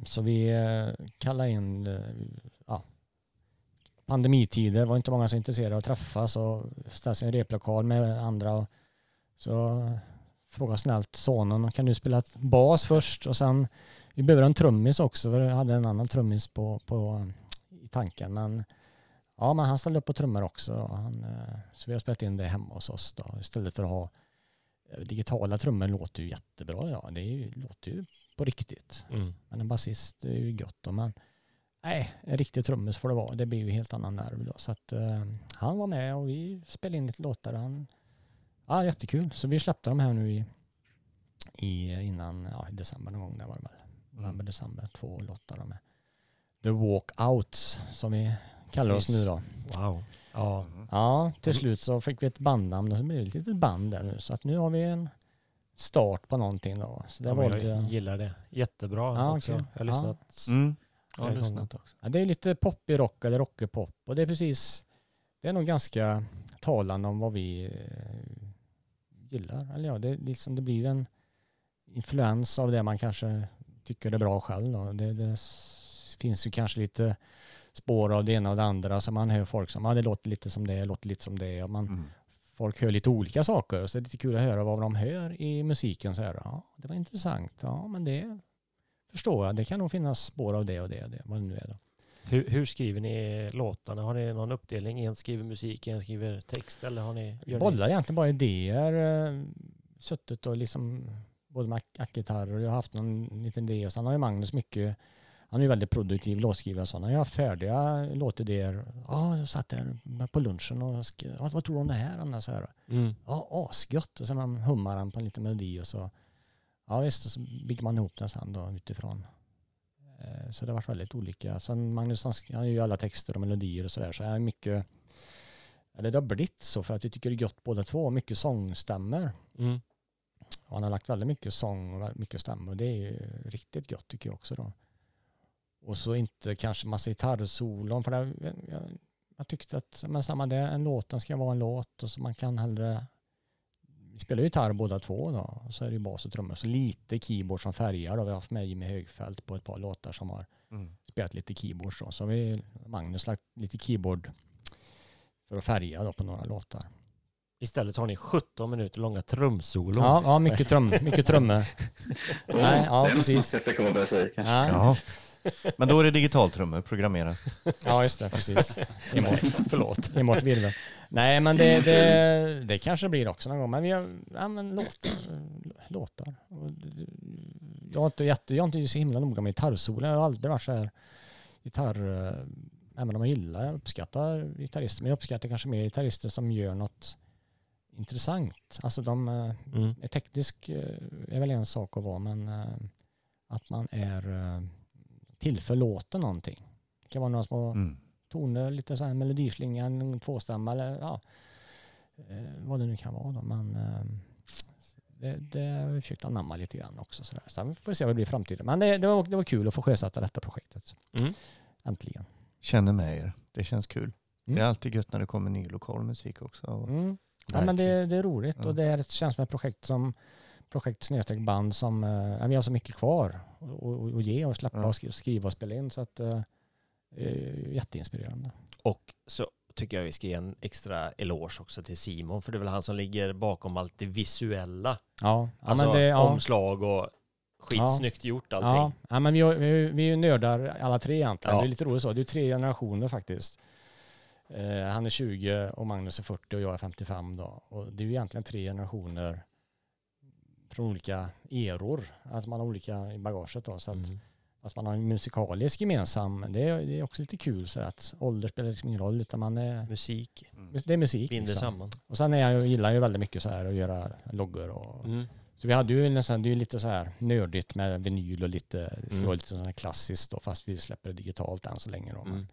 Så vi uh, kallade in, uh, ja, pandemitider var inte många så intresserade av att träffas och ställs i en replokal med andra. Och, så... Fråga snällt sonen, kan du spela bas först? Och sen, vi behöver en trummis också. Vi hade en annan trummis på, på tanken. Men ja, men han ställde upp på trummor också. Då. Han, så vi har spelat in det hemma hos oss. Då. Istället för att ha digitala trummor låter ju jättebra idag. Det är ju, låter ju på riktigt. Mm. Men en basist är ju gött. Då. Men nej, en riktig trummis får det vara. Det blir ju helt annan nerv då. Så att eh, han var med och vi spelade in lite låtar. Han, ja, jättekul. Så vi släppte dem här nu i, i innan ja, i december någon gång. Där var det väl. November, december, två låtar de med. The Walkouts som vi kallar oss nu då. Wow. Ja. Ja, till slut så fick vi ett bandnamn och så blev det ett litet band där nu. Så att nu har vi en start på någonting då. Så det ja, var jag lite... gillar det. Jättebra ja, också. Okay. Jag har lyssnat. Ja. Mm. Jag har lyssnat också. Ja, det är lite poppig rock eller rockepop. Och det är precis, det är nog ganska talande om vad vi gillar. Eller ja, det, liksom, det blir en influens av det man kanske tycker det är bra själv då. Det, det finns ju kanske lite spår av det ena och det andra. Så man hör folk som, ja ah, det låter lite som det, det låter lite som det. Och man, mm. folk hör lite olika saker. Så det är lite kul att höra vad de hör i musiken. Så här, ja, det var intressant. Ja, men det förstår jag. Det kan nog finnas spår av det och det och det. Vad det nu är då. Hur, hur skriver ni låtarna? Har ni någon uppdelning? En skriver musik, en skriver text? Eller har ni... Bollar ni... egentligen bara idéer. Suttit och liksom... Både med ackgitarrer och jag har haft någon liten idé. Och sen har ju Magnus mycket... Han är ju väldigt produktiv låtskrivare och sådana. Jag har färdiga låtidéer. Ja, jag satt där på lunchen och skrev, ja, vad tror du om det här? Anna? Så här. Mm. Ja, asgött. Och sen man hummar han på en liten melodi och så... Ja visst, och så bygger man ihop den sen då utifrån. Så det har varit väldigt olika. Sen Magnus, han, han gör ju alla texter och melodier och sådär. Så är mycket... Eller det har blivit så för att vi tycker det är gött båda två. Mycket sångstämmer. Mm. Och han har lagt väldigt mycket sång och mycket stämmer. Och det är ju riktigt gött tycker jag också då. Och så inte kanske massa gitarrsolon. För det, jag, jag tyckte att men samma där, en låten ska vara en låt. Och så man kan hellre... Vi spelar ju gitarr båda två då. Och så är det ju bas och trummor. Så lite keyboard som färgar då. Vi har haft med Jimmy Högfält på ett par låtar som har mm. spelat lite keyboard. Då. Så har vi Magnus lagt lite keyboard för att färga då på några låtar. Istället har ni sjutton minuter långa trumsolon. Ja, ja, mycket trum, mycket trummor. Nej, ja, precis. Ja. Ja. Men då är det digitaltrummor programmerat. Ja, just det, precis. Emot, förlåt. Emot virvel. Nej, men det, det, det kanske blir också någon gång. Men vi har ja, men låtar. låtar. Jag har inte, jätte, jag har inte så himla noga med gitarrsolen. Jag har aldrig varit så här gitarr... Även om jag gillar, jag uppskattar gitarrister. Men jag uppskattar kanske mer gitarrister som gör något intressant. Alltså de mm. är teknisk är väl en sak att vara, men att man är... tillför låten någonting. Det kan vara några små mm. toner, lite så här melodislinga, en tvåstämma eller ja, eh, vad det nu kan vara då. Men eh, det, det har vi försökt anamma lite grann också. Så, där. Så vi får se vad det blir i framtiden. Men det, det, var, det var kul att få sjösätta detta projektet. Mm. Äntligen. Känner med er. Det känns kul. Mm. Det är alltid gött när det kommer ny lokal musik också. Och mm. Ja, men det, det är roligt mm. och det är ett, känns som ett projekt som projekt Snösträckband som eh, vi har så mycket kvar och, och, och ge och släppa ja. och skriva och spela in så att eh, jätteinspirerande. Och så tycker jag vi ska ge en extra eloge också till Simon för det är väl han som ligger bakom allt det visuella. Ja, alltså ja, men det, ja. omslag och skitsnyggt gjort allting. Ja, ja men vi, vi, vi är ju nördar alla tre egentligen. Ja. Det är lite roligt så. Det är tre generationer faktiskt. Eh, han är tjugo och Magnus är fyrtio och jag är femtiofem då. Och det är ju egentligen tre generationer från olika eror. Alltså man har olika i bagaget då. Så att, mm. att man har en musikalisk gemensam. Det är, det är också lite kul så att ålder spelar liksom ingen roll utan man är... Musik. Mm. Det är musik. Binder liksom. Samman. Och sen är jag, gillar jag ju väldigt mycket så här att göra loggor och... Mm. Så vi hade ju nästan, det är ju lite så här nördigt med vinyl och lite, det ska mm. vara lite sådana klassiskt då fast vi släpper det digitalt än så länge då. Mm. Men,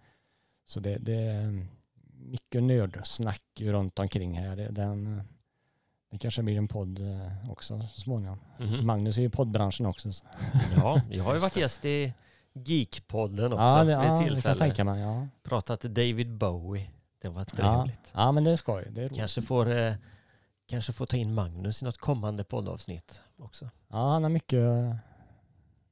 så det, det är mycket nördsnack runt omkring här. Det, den... Det kanske blir en podd också så småningom. Mm-hmm. Magnus är ju i poddbranschen också. Så. Ja, jag har ju varit gäst i Geekpodden också. Ja, det, ja, det kan jag tänka mig. Ja. Pratat till David Bowie. Det var trevligt. Ja, ja men det ska ju. Det är kanske, får, eh, kanske får ta in Magnus i något kommande poddavsnitt också. Ja, han har mycket,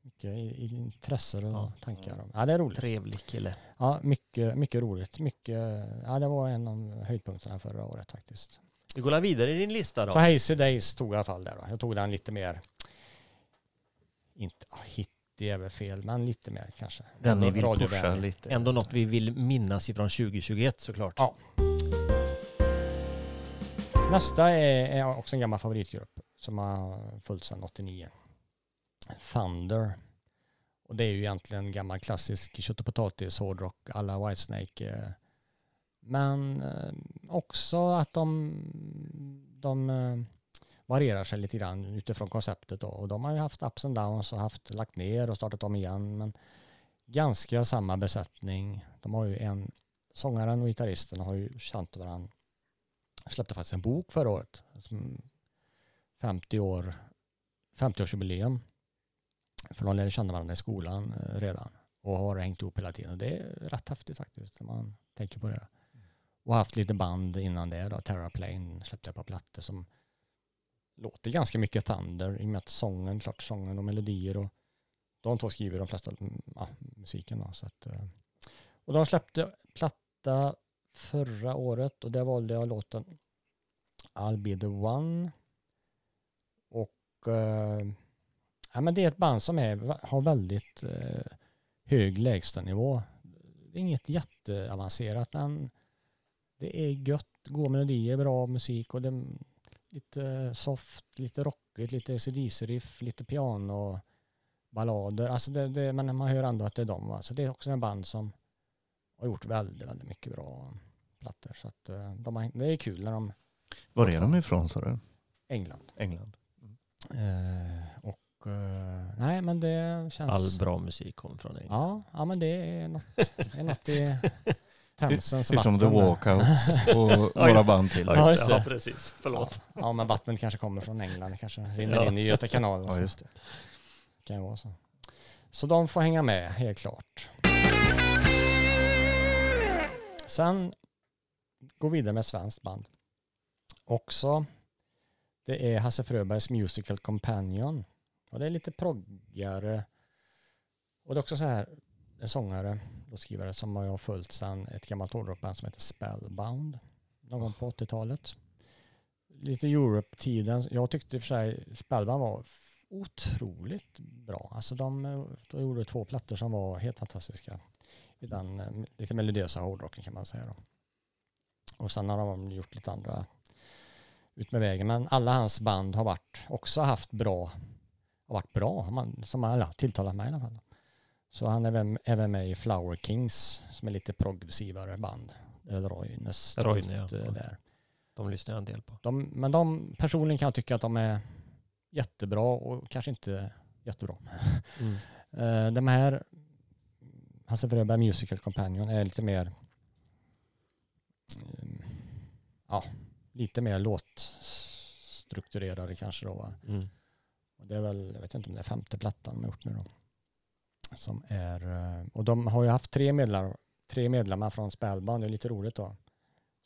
mycket intresser och ja. tankar. Ja, det är roligt. Trevlig kille. Ja, mycket, mycket roligt. Mycket, ja, det var en av höjdpunkterna förra året faktiskt. Du går vidare i din lista då. Så Hazy Days tog jag i alla fall där då. Jag tog den lite mer inte, hit, det är väl fel, men lite mer kanske. Den vi vill pusha lite. Ändå något vi vill minnas ifrån tjugo tjugoett såklart. Ja. Nästa är, är också en gammal favoritgrupp som har funnits sedan åttionio. Thunder. Och det är ju egentligen gammal klassisk kött och potatis, hårdrock, alla Whitesnake. Men också att de, de varierar sig lite grann utifrån konceptet då. Och de har ju haft ups and downs och haft lagt ner och startat om igen. Men ganska samma besättning. De har ju en, sångaren och gitarristen har ju känt varandra. Jag släppte faktiskt en bok förra året. femtio år, femtioårsjubileum. För de lärde känna varandra i skolan redan. Och har hängt ihop hela tiden. Och det är rätt häftigt faktiskt när man tänker på det. Och haft lite band innan det då. Terraplane släppte jag på plattor som låter ganska mycket Thunder. I och med att sången, klart sången och melodier. Och de två skriver de flesta ja, musiken. Då, så att, och de släppte platta förra året. Och där valde jag låten I'll Be The One. Och... Eh, Ja, men det är ett band som är, har väldigt eh, hög lägstanivå. Det är inget jätteavancerat, men det är gött. Goda melodier, bra musik och det är lite soft, lite rockigt, lite A C D C-riff, lite piano, ballader. Alltså det, det, men man hör ändå att det är dem. Va? Så det är också en band som har gjort väldigt, väldigt mycket bra plattor. Så att, de har, det är kul när de... Var är de ifrån, sa du? England. England. Mm. Eh, och nej, men det känns... All bra musik kom från dig. Ja, ja, men det är något, det är något i Thamsens vatten. Utom The Walkouts och några ja, band till. Ja, just det. Ja, precis. Förlåt. Ja, ja, men vattnet kanske kommer från England. Det kanske rinner ja. in i Göta kanal. Ja, just det. Det kan ju vara så. Så de får hänga med, helt klart. Sen går vi vidare med svenskt band. Också, det är Hasse Fröbergs Musical Companion. Och det är lite proggare. Och det är också så här, en sångare, låtskrivare som jag har följt sedan ett gammalt hårdrockband som heter Spellbound. Någon på åttiotalet. Lite Europe-tiden. Jag tyckte för sig Spellbound var otroligt bra. Alltså de, de gjorde två plattor som var helt fantastiska. I den lite melodiösa hårdrocken kan man säga då. Och sen har de gjort lite andra ut med vägen. Men alla hans band har varit, också haft bra... har varit bra, man, som alla ja, tilltalat mig i alla fall. Så han är även, även med i Flower Kings som är lite progressivare band. Eller Roynes. Royne, ja. Där. De lyssnar jag en del på. De, men de personligen kan jag tycka att de är jättebra och kanske inte jättebra. Mm. De här Hasse Fröberg Musical Companion är lite mer ja, lite mer låtstrukturerade kanske då, va? Mm. Det är väl, jag vet inte om det är femte plattan de har gjort nu då. Som är, och de har ju haft tre medlemmar, tre medlemmar från Spellbound. Det är lite roligt då.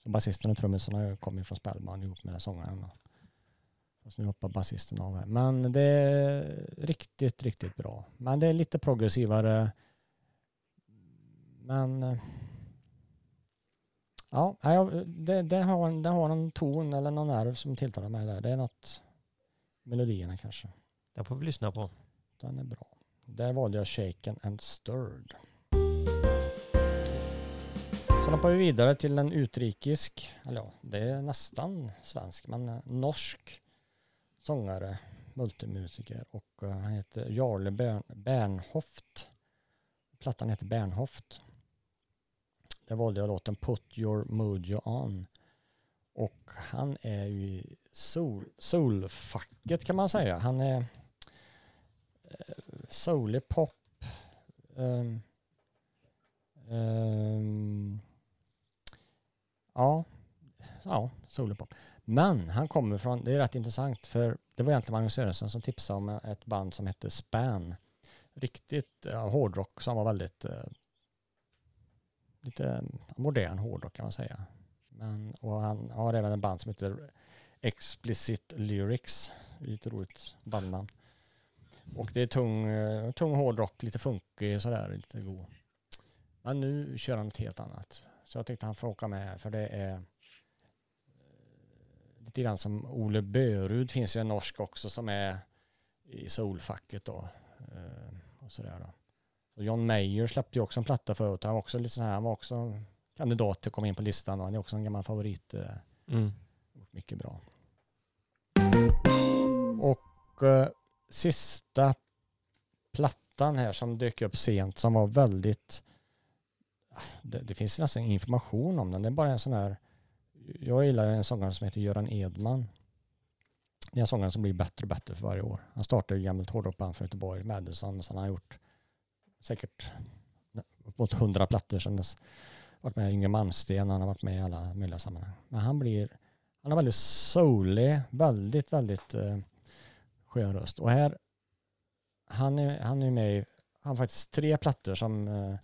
Så basisten och trummisen har ju kommit från Spellbound ihop med sångaren. Fast nu hoppar basisten av här. Men det är riktigt, riktigt bra. Men det är lite progressivare. Men ja, det, det, har, det har någon ton eller någon nerv som tilltalar mig där. Det är något, melodierna kanske. Den får vi lyssna på. Den är bra. Där valde jag Shaken and Stirred. Sen hoppar vi vidare till en utrikisk, eller ja, det är nästan svensk, men norsk sångare, multimusiker, och uh, han heter Jarle Bern- Bernhoft. Plattan heter Bernhoft. Där valde jag låten Put Your Mojo On. Och han är ju soul, soulfacket kan man säga. Han är soulig pop. Um, um, ja, ja soulig pop. Men han kommer från, det är rätt intressant för det var egentligen Magnus Sörensen som tipsade om ett band som hette Span. Riktigt uh, hårdrock som var väldigt uh, lite modern hårdrock kan man säga. Men, och han har även en band som heter Explicit Lyrics. Lite roligt bandnamn. Och det är tung, tung hårdrock, lite funkig sådär, lite god. Men nu kör han något helt annat. Så jag tyckte han får åka med, för det är lite grann som Ole Börud, finns ju en norsk också som är i soulfacket då. och sådär då. Så John Mayer släppte ju också en platta förut. Han var också lite så här, han var också kandidat att komma in på listan då. Han är också en gammal favorit. Mm. Mycket bra. Och eh, sista plattan här som dök upp sent som var väldigt, det, det finns nästan information om den. Det är bara en sån här, jag gillar en sångare som heter Göran Edman. Det är en sångare som blir bättre och bättre för varje år. Han startade ju gammalt hårdrockband från Göteborg, Madison, och sen har han gjort säkert uppåt hundra plattor sedan dess. Varit med i Inge Malmsten, han har varit med i alla möjliga sammanhang. Men han blir, han är väldigt soulig, väldigt, väldigt eh, skön röst. Och här, han är, han är med i, han har faktiskt tre plattor som eh,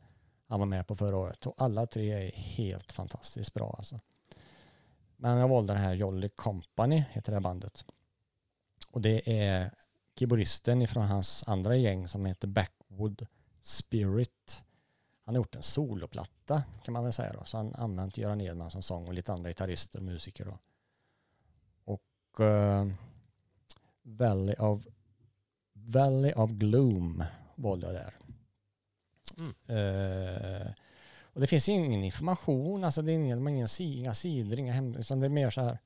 han var med på förra året. Och alla tre är helt fantastiskt bra alltså. Men jag valde det här Jolly Company, heter det här bandet. Och det är keyboardisten ifrån hans andra gäng som heter Backwood Spirit. Han har gjort en soloplatta kan man väl säga då. Så han använt Göran Edman som sång och lite andra gitarrister och musiker då. Och uh, Valley of Valley of Gloom valde jag där. Mm. Uh, och det finns ingen information, alltså det är ingen, ingen inga sidor, inga hem, utan det är mer så här.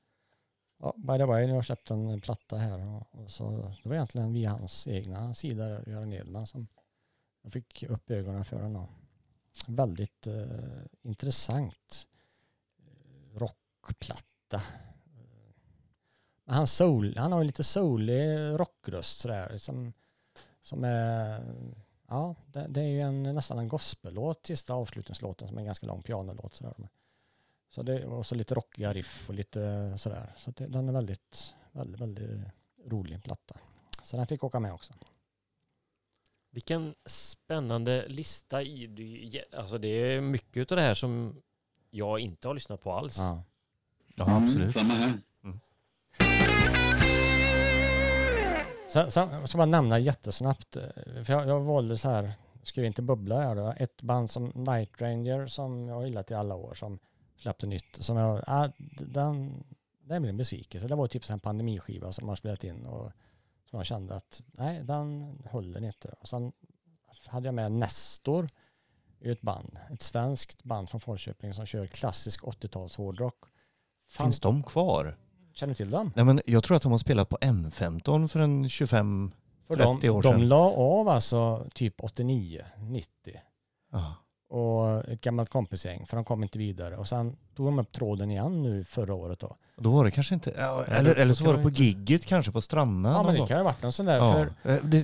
Ja, by the way, nu har jag släppt en platta här och, och så det var egentligen via hans egna sidor, Göran Edman, som jag fick upp ögonen för den då. Väldigt uh, intressant uh, rockplatta. Uh, han, soul, han har ju lite soulig rockröst sådär, som, som är, ja, det, det är ju en, nästan en gospellåt, sista avslutningslåten som är en ganska lång pianolåt sådär. Så det var så lite rockiga riff och lite sådär. Så det, den är väldigt, väldigt, väldigt rolig platta. Så den fick åka med också. Vilken spännande lista. I, alltså det är mycket av det här som jag inte har lyssnat på alls. Ja, ja absolut. Mm, samma här. Mm. Så, så, så man nämner jättesnabbt. För jag, jag valde så här, skrev inte bubbla här då. Ett band som Night Ranger som jag har gillat i alla år, som släppte nytt. Som jag, äh, den, den blev en besvikelse. Det var typ en pandemiskiva som man spelat in och som jag kände att nej, den håller inte. Och sen hade jag med Nestor i ett band. Ett svenskt band från Falköping som kör klassisk åttio-tals hårdrock. Finns de kvar? Känner du till dem? Nej, men jag tror att de har spelat på M femton för en tjugofem trettio år sedan. De la av alltså typ åttionio nittio. Ja. Och ett gammalt kompisgäng, för de kom inte vidare. Och sen tog de upp tråden igen nu förra året då. Då var det kanske inte... Ja, eller, eller så var det på gigget, kanske på Stranna. Ja, men det gång. Kan ju ha varit någon sån där. Ja. För, det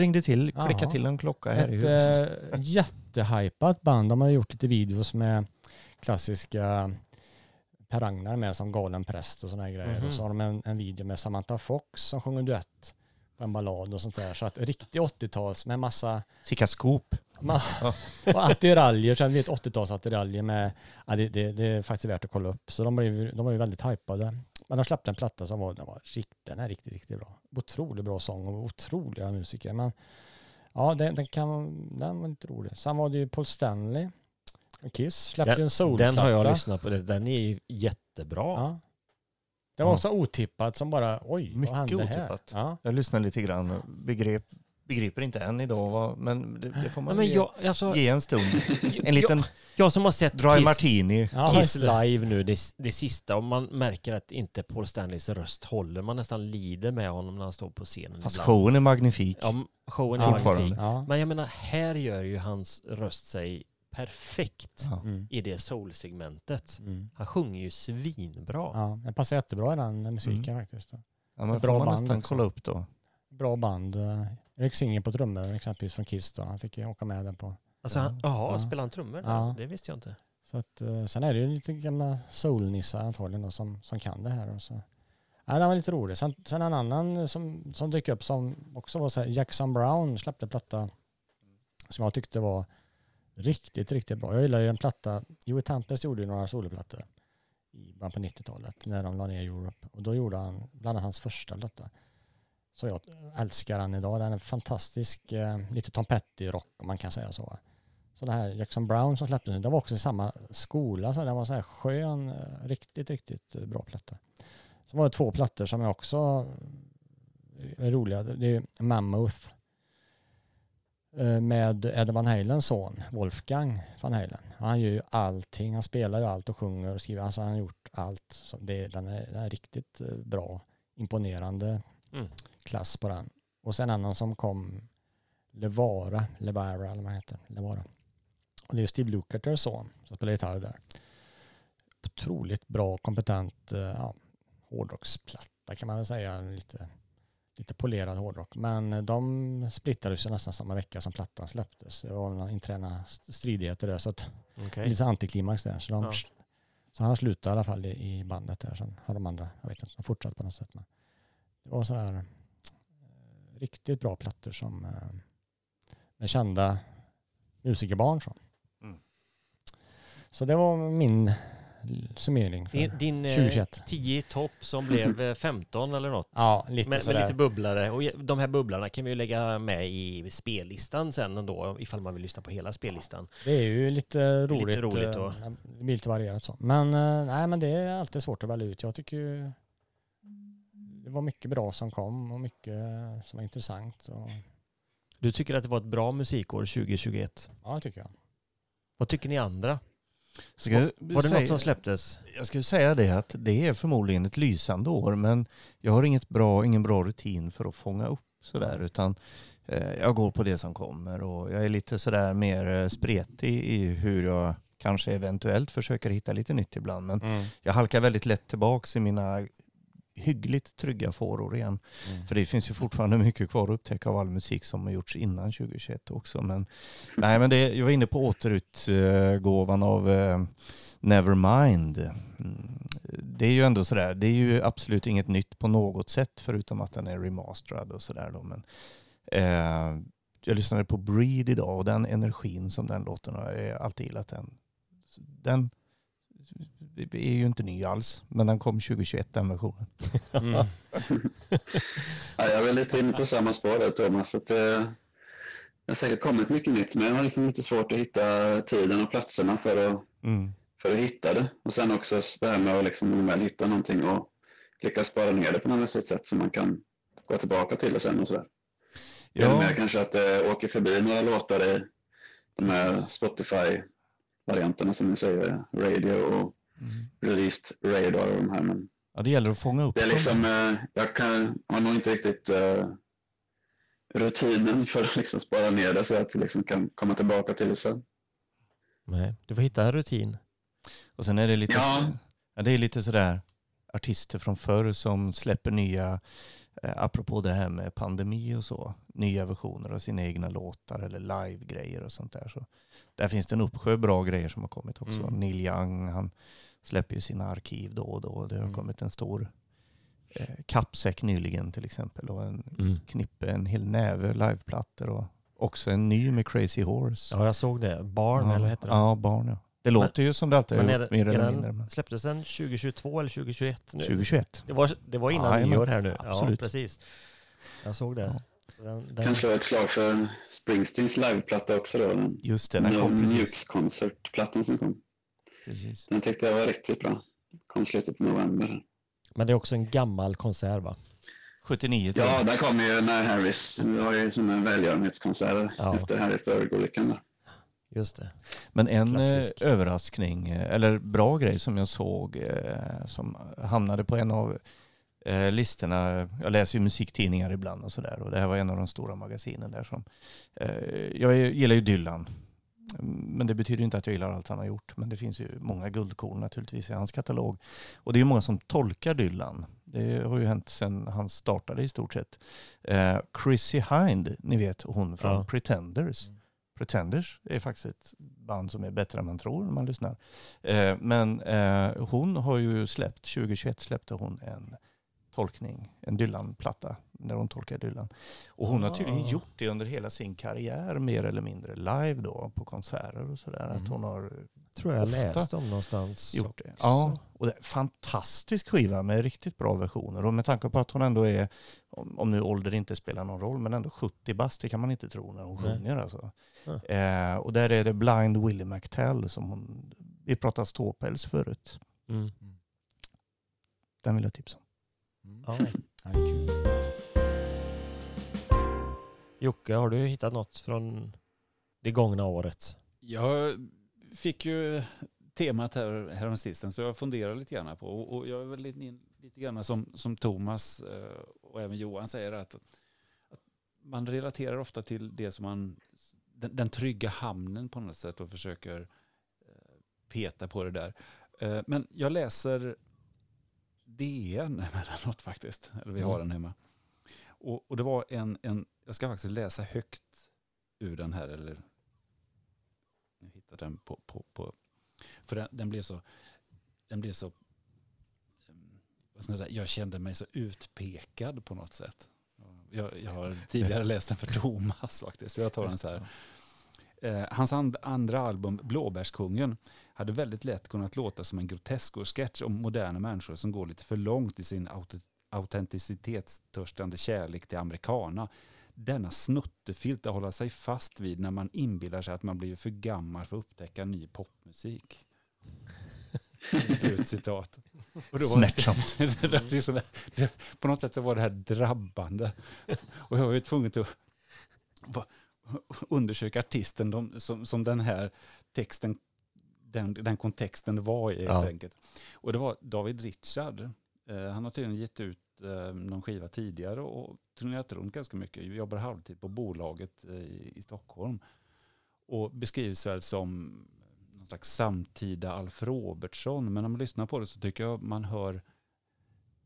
ringde till, klicka aha, till en klocka här ett, i huset. Äh, jättehypat band. De har gjort lite videos med klassiska Per Ragnar med som galen präst och såna här grejer. Mm-hmm. Och så har de en, en video med Samantha Fox som sjunger duett på en ballad och sånt där. Så att riktigt åttio-tals med massa... Sikaskop. Man, och attiraljer, så vi ett åttio-tals attiraljer med, ja, det, det, det är faktiskt värt att kolla upp. Så de var ju, de var ju väldigt hypade. Men de släppte en platta som var, den var riktigt, den är riktigt, riktigt bra. Otroligt bra sång och otroliga musiker. Men ja, den, den kan, den var inte rolig. Sen var det ju Paul Stanley. Kiss släppte den, en solplatta. Den har jag lyssnat på, den är ju jättebra. Ja. Det var ja. Så otippat som bara, oj, mycket vad hände otippat. Här? Ja. Jag lyssnade lite grann, begrep begriper inte än idag, va? Men det, det får man nej, ge, jag, alltså, ge en stund. En liten jag, jag som har sett Dry Kiss, Martini. Ja, Kiss live nu, det, det sista. Och man märker att inte Paul Stanleys röst håller. Man nästan lider med honom när han står på scenen. Fast ibland. Showen är magnifik. Ja, showen är magnifik. Ja. Men jag menar, här gör ju hans röst sig perfekt ja. I det soul-segmentet. Mm. Han sjunger ju svinbra. Ja, det passar jättebra i den musiken mm. faktiskt. Då. Ja, men bra man band nästan också. Kolla upp då. Bra band. Rick Singer på trummor exempelvis från Kiss då. Han fick ju åka med den på. Alltså, han, aha, ja. Spelar han trummor? Ja. Det visste jag inte. Så att, sen är det ju lite gamla soulnissar antagligen då, som, som kan det här. Och så. Ja, den var lite rolig. Sen, sen en annan som, som dyker upp som också var så här, Jackson Browne släppte platta som jag tyckte var riktigt, riktigt bra. Jag gillar ju en platta. Joey Tempest gjorde ju några soloplattor i början på nittiotalet när de la ner Europe. Och då gjorde han bland annat hans första platta. Så jag älskar han idag. Den är fantastisk, eh, lite Tom Petty-rock om man kan säga så. Så det här Jackson Browne som släppte nu, det var också i samma skola. Så det var så här skön, riktigt, riktigt bra platta. Så var det två plattor som är också är roliga. Det är Mammoth med Eddie Van Halens son, Wolfgang Van Halen. Han gör ju allting, han spelar ju allt och sjunger och skriver. Alltså han har gjort allt. Det, den, är, den är riktigt bra, imponerande mm. klass på den. Och sen annan som kom, Levara, Levara eller vad heter Levara. Och det är ju Steve Lukather son som spelar gitarr där. Otroligt bra, kompetent ja, hårdrocksplatta kan man väl säga, lite... Lite polerad hårdrock. Men de splittade sig nästan samma vecka som plattan släpptes. Det var interna stridigheter där. Så att okay. lite antiklimax där. Så, de, ja. så han slutade i alla fall i bandet där. Sen har de andra, jag vet inte, de fortsatt på något sätt. Men det var sådär eh, riktigt bra plattor som eh, med kända musikerbarn från. Mm. Så det var min summering för din tio topp som blev femton eller något. Ja, lite med, med lite bubblare. Och de här bubblarna kan vi ju lägga med i spellistan sen ändå, ifall man vill lyssna på hela spellistan. Ja, det är ju lite roligt. Lite roligt och... Det blir lite varierat så. Men, nej, men det är alltid svårt att välja ut. Jag tycker ju det var mycket bra som kom och mycket som var intressant. Och... Du tycker att det var ett bra musikår tjugo tjugoett? Ja, tycker jag. Vad tycker ni andra? Var, var det säga, något som släpptes? Jag skulle säga det att det är förmodligen ett lysande år, men jag har inget bra, ingen bra rutin för att fånga upp sådär, utan eh, jag går på det som kommer och jag är lite sådär mer spretig i hur jag kanske eventuellt försöker hitta lite nytt ibland, men mm. jag halkar väldigt lätt tillbaks i mina hyggligt trygga fåror igen. Mm. För det finns ju fortfarande mycket kvar att upptäcka av all musik som har gjorts innan tjugo tjugoett också. Men, nej, men det, jag var inne på återutgåvan av eh, Nevermind. Det är ju ändå sådär, det är ju absolut inget nytt på något sätt förutom att den är remasterad och sådär då. Men, eh, jag lyssnade på Breed idag och den energin som den låten har, jag har alltid gillat den. Den är ju inte ny alls, men den kom tjugo tjugoett, den versionen. Mm. Ja, jag är lite inne på samma spår där, Thomas. Att det har säkert kommit mycket nytt, men det var liksom lite svårt att hitta tiden och platserna för att, mm. för att hitta det. Och sen också det här med att liksom väl hitta någonting och lyckas spara ner det på något sätt som man kan gå tillbaka till och sen och sådär. Ja. Eller mer kanske att det åker förbi några låtar i de här Spotify-varianterna som ni säger, radio och Mm. released radar och de här, men ja, det gäller att fånga upp. Det är liksom, eh, jag kan, har nog inte riktigt eh, rutinen för att liksom spara ner det så att jag liksom kan komma tillbaka till det sen. Nej, du får hitta en rutin. Och sen är det lite, ja. Ja, det är lite sådär artister från förr som släpper nya, eh, apropå det här med pandemi och så, nya versioner av sina egna låtar eller live-grejer och sånt där. Så där finns det en uppsjö bra grejer som har kommit också. Mm. Neil Young, han släpper ju sina arkiv då och då. Det har mm. kommit en stor eh, kappsäck nyligen till exempel och en mm. knippe, en hel näve liveplattor och också en ny med Crazy Horse. Ja, jag såg det. Barn, ja. Eller vad heter det? Ja, Barn, ja. Det låter men, ju som det alltid är, är mer eller mindre. Men... Släpptes den tjugo tjugotvå eller tjugo tjugoett? Nu? tjugo tjugoett. Det var, det var innan vi gör här nu. Absolut. Ja, precis. Jag såg det. Ja. Den, den... Kanske ett slag för Springsteens liveplatta också då. Den. Just det, den no kom precis. Mjukkonsertplattan som kom. Precis. Den tyckte jag var riktigt bra. Kom slutet på november. Men det är också en gammal konsert, va? sjuttionio. Ja, där kom ju när Harris. Det var ju som en välgörenhetskonsert ja. Efter Harry Förgolyckan där. Just det. Men en klassisk överraskning, eller bra grej som jag såg som hamnade på en av Eh, listorna, jag läser ju musiktidningar ibland och sådär, och det här var en av de stora magasinen där som eh, jag gillar ju Dylan, men det betyder inte att jag gillar allt han har gjort, men det finns ju många guldkorn naturligtvis i hans katalog, och det är ju många som tolkar Dylan, det har ju hänt sedan han startade i stort sett. eh, Chrissie Hynde, ni vet hon från ja. Pretenders Pretenders är faktiskt ett band som är bättre än man tror när man lyssnar, eh, men eh, hon har ju släppt, tjugo tjugoett släppte hon en tolkning, en Dylan-platta när hon tolkar Dylan. Och hon har tydligen oh. gjort det under hela sin karriär mer eller mindre live då på konserter och sådär. Mm. Att hon har tror jag läst om någonstans. Gjort det. Ja, och det är en fantastisk skiva med riktigt bra versioner. Och med tanke på att hon ändå är, om nu ålder inte spelar någon roll, men ändå sjuttio bast, det kan man inte tro när hon Nej. Sjunger alltså. Mm. Eh, och där är det Blind Willie McTell som hon, vi pratade ståpäls förut. Mm. Den vill jag tipsa om. Ja. Jocke, har du hittat något från det gångna året? Jag fick ju temat här häromsistens, så jag funderar lite grann på, och jag är väl lite, lite grann som, som Thomas och även Johan säger, att, att man relaterar ofta till det som man, den, den trygga hamnen på något sätt, och försöker peta på det där. Men jag läser D N emellanåt faktiskt, eller vi har den hemma. Och, och det var en, en, jag ska faktiskt läsa högt ur den här, eller jag hittade den på, på, på för den, den blev så, den blev så, vad ska jag säga, jag kände mig så utpekad på något sätt. Jag, jag har tidigare läst den för Thomas faktiskt, jag tar den så här. Hans and, andra album, Blåbärskungen, hade väldigt lätt kunnat låta som en grotesk och sketch om moderna människor som går lite för långt i sin auto, autenticitetstörstande kärlek till amerikana. Denna snuttefilt att hålla sig fast vid när man inbillar sig att man blir för gammal för att upptäcka ny popmusik. Slutcitat. Och då smärtsamt. Det, det, det, det, det, på något sätt så var det här drabbande. Och jag var ju tvungen att va, undersöka artisten de, som, som den här texten, den, den kontexten var i, ja, helt enkelt. Och det var David Richard. Eh, han har tydligen gett ut eh, någon skiva tidigare och turnerat runt ganska mycket. Jag jobbar halvtid på bolaget eh, i, i Stockholm. Och beskrivs väl som någon slags samtida Alf Robertson. Men om man lyssnar på det så tycker jag man hör,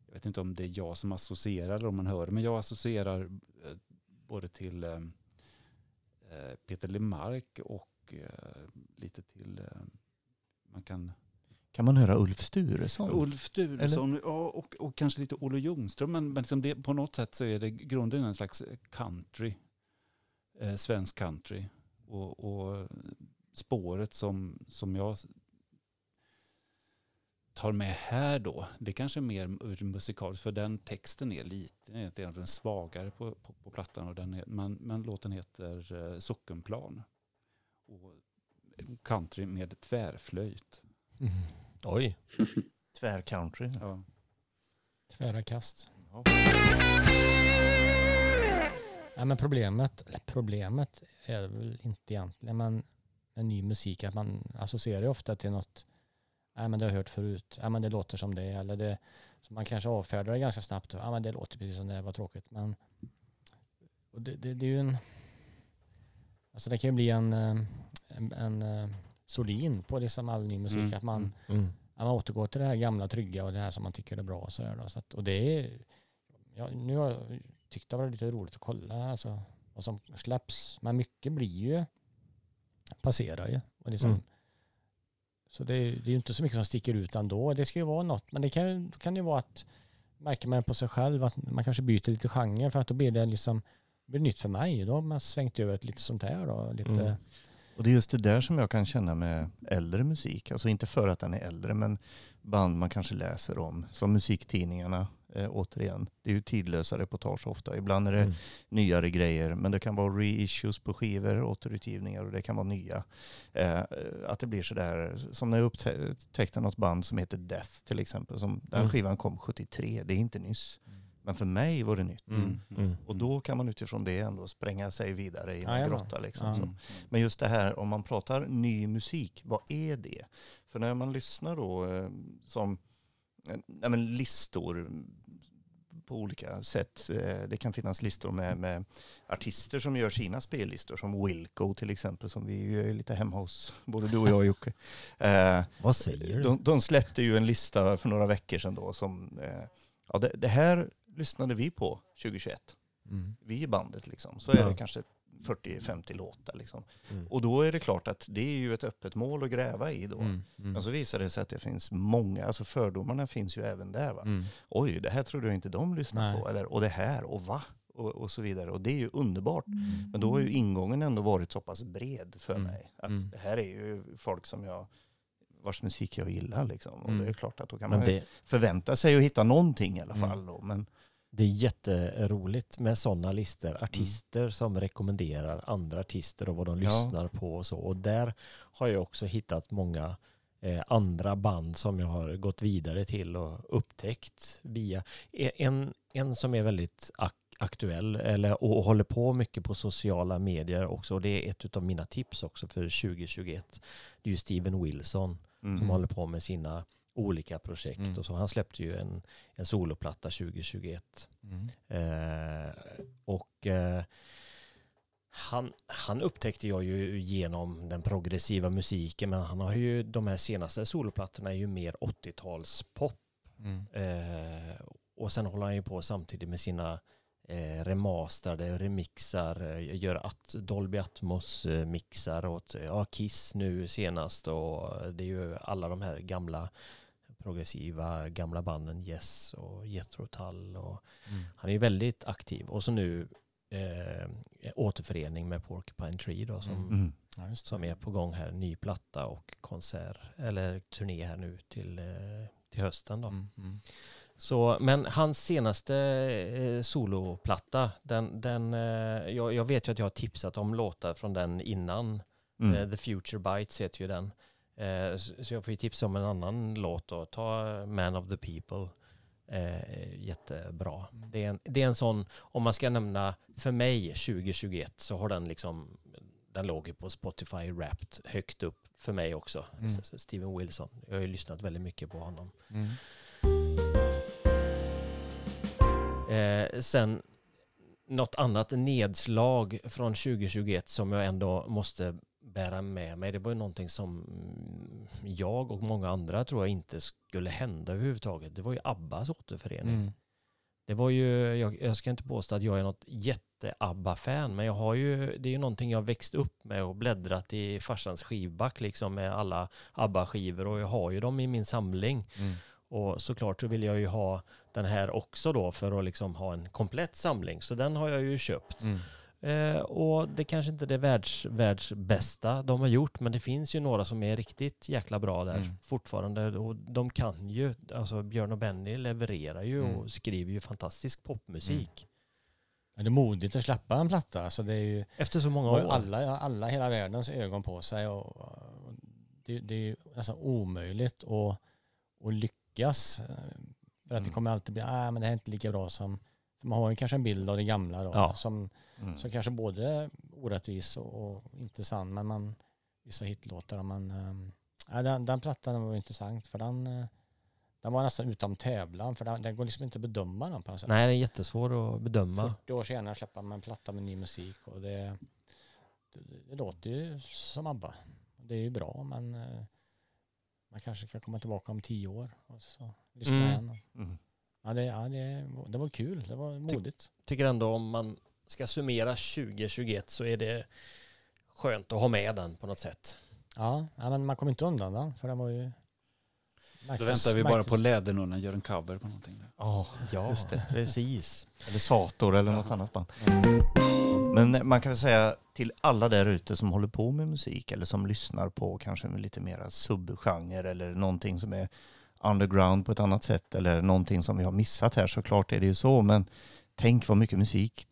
jag vet inte om det är jag som associerar eller om man hör, men jag associerar eh, både till eh, Peter Lemark och uh, lite till uh, man kan kan man höra Ulf Sturesson. Ulf Sturesson, ja, och och kanske lite Olle Ljungström, men, men liksom det, på något sätt så är det grunden en slags country, eh, svensk country, och, och spåret som som jag tar med här då, det kanske är mer musikaliskt, för den texten är lite egentligen svagare på, på, på plattan, och den är, men, men låten heter uh, Sockenplan och country med tvärflöjt. Mm. Oj. Tvärcountry. Ja. Tvära kast. Ja. Ja, men problemet, problemet är väl inte egentligen, men en ny musik att man associerar ofta till något. Nej, men det har jag hört förut. Nej, men det låter som det. Eller det, så man kanske avfärdar det ganska snabbt. Nej, men det låter precis som det, var tråkigt. Men och det, det, det är ju en... Alltså det kan ju bli en, en, en solin på liksom all ny musik. Mm. Att man, mm. att man återgår till det här gamla trygga och det här som man tycker är bra. Och, så där då. Så att, och det är... Ja, nu har jag tyckt det var lite roligt att kolla. Alltså, vad som släpps. Men mycket blir ju... Passerar ju. Och liksom... Mm. Så det är, det är ju inte så mycket som sticker ut ändå. Det ska ju vara något. Men det kan, kan ju vara att märker man på sig själv att man kanske byter lite genre, för att då blir det liksom blir nytt för mig. Då har man svängt över ett lite sånt här. Då, lite. Mm. Och det är just det där som jag kan känna med äldre musik. Alltså inte för att den är äldre, men band man kanske läser om. Som musiktidningarna, eh, återigen. Det är ju tidlösa reportage ofta. Ibland är det mm. nyare grejer, men det kan vara reissues på skivor, återutgivningar, och det kan vara nya. Eh, att det blir sådär, som när jag upptäckte något band som heter Death till exempel. Som, den mm. skivan kom sjuttiotre, det är inte nyss. Men för mig var det nytt. Mm, mm, och då kan man utifrån det ändå spränga sig vidare i en ah, grotta. Liksom, ah, så. Men just det här, om man pratar ny musik, vad är det? För när man lyssnar då som nej, men listor på olika sätt. Det kan finnas listor med, med artister som gör sina spellistor, som Wilco till exempel, som vi är lite hemma hos, både du och jag, Jocke. eh, vad säger du? De, de släppte ju en lista för några veckor sedan då som... Eh, ja, det, det här lyssnade vi på tjugohundratjugoett. Mm. Vi i bandet liksom. Så är ja. det kanske fyrtio femtio låtar liksom. Mm. Och då är det klart att det är ju ett öppet mål att gräva i då. Mm. Mm. Men så visar det sig att det finns många, alltså fördomarna finns ju även där va. Mm. Oj, det här tror jag inte de lyssnar Nej. på. Eller, och det här, och va? Och, och så vidare. Och det är ju underbart. Mm. Men då har ju ingången ändå varit så pass bred för mm. mig. Att mm. det här är ju folk som jag... vars musik jag gillar liksom. Och mm. det är klart att då kan man det... förvänta sig att hitta någonting i alla fall mm. då. Men... Det är jätteroligt med sådana listor. Artister mm. som rekommenderar andra artister och vad de ja. lyssnar på och så. Och där har jag också hittat många eh, andra band som jag har gått vidare till och upptäckt via. En, en som är väldigt ak- aktuell eller, och håller på mycket på sociala medier också. Och det är ett av mina tips också för tjugo tjugoett. Det är ju Steven Wilson mm. som håller på med sina olika projekt. Mm. Och så han släppte ju en, en soloplatta tjugo tjugoett. Mm. Eh, och eh, han, han upptäckte jag ju genom den progressiva musiken, men han har ju de här senaste soloplattorna är ju mer åttiotalspop. Mm. Eh, och sen håller han ju på samtidigt med sina eh, remasterade remixar, gör att Dolby Atmos eh, mixar åt ja, Kiss nu senast, och det är ju alla de här gamla progressiva gamla banden Yes och Jethro Tull och mm. han är ju väldigt aktiv, och så nu eh, återförening med Porcupine Tree då, som, mm. ja, just det. Som är på gång här, ny platta och konsert eller turné här nu till eh, till hösten då. Mm, mm. Så, men hans senaste eh, soloplatta, den, den, eh, jag, jag vet ju att jag har tipsat om låtar från den innan. Mm. Eh, The Future Bites heter ju den. Eh, så, så jag får ju tipsa om en annan låt då. Ta Man of the People. Eh, jättebra. Mm. Det, är en, det är en sån, om man ska nämna för mig tjugo tjugoett, så har den liksom, den låg ju på Spotify Wrapped högt upp för mig också. Mm. Steven Wilson. Jag har ju lyssnat väldigt mycket på honom. Mm. Eh, sen något annat nedslag från tjugo tjugoett som jag ändå måste bära med mig. Det var ju någonting som jag och många andra tror jag inte skulle hända överhuvudtaget. Det var ju Abbas återförening. Mm. Det var ju, jag, jag ska inte påstå att jag är något jätte-Abba-fan, men jag har ju, det är ju någonting jag har växt upp med och bläddrat i farsans skivback liksom, med alla Abba-skivor, och jag har ju dem i min samling. Mm. Och såklart så vill jag ju ha den här också då, för att liksom ha en komplett samling. Så den har jag ju köpt. Mm. Eh, och det kanske inte är det världs, världsbästa de har gjort, men det finns ju några som är riktigt jäkla bra där mm. fortfarande. Och de kan ju, alltså Björn och Benny levererar ju mm. och skriver ju fantastisk popmusik. Mm. Men det är modigt att släppa en platta. Alltså det är ju, efter så många år. Alla, alla hela världens ögon på sig. Och, och det, det är ju nästan omöjligt att, att lyckas. Yes. För att det kommer alltid bli, nej, men det här är inte lika bra som, man har ju kanske en bild av det gamla då, ja. som, mm. som kanske både orättvis och, och inte sann, men man, vissa hitlåtar, man, äh, den, den plattan var intressant, för den, den var nästan utom tävlan, för den, den går liksom inte att bedöma den på något sätt. Nej, den är jättesvår att bedöma. fyrtio år senare släpper man en platta med ny musik, och det, det, det låter ju som ABBA. Det är ju bra, men man kanske kan komma tillbaka om tio år och så lyssna mm. igen. Mm. Ja, det, ja det, det var kul. Det var modigt. Ty, tycker ändå om man ska summera tjugo tjugoett, så är det skönt att ha med den på något sätt. Ja, ja, men man kommer inte undan den, för den var ju... Marcus, då väntar vi Marcus. bara på läder när den gör en cover på någonting. Oh, ja, just det. Precis. Eller Sator eller ja. något annat band. Mm. Men man kan väl säga till alla där ute som håller på med musik, eller som lyssnar på kanske lite mer subgenre, eller någonting som är underground på ett annat sätt, eller någonting som vi har missat här, såklart är det ju så, men tänk vad mycket musik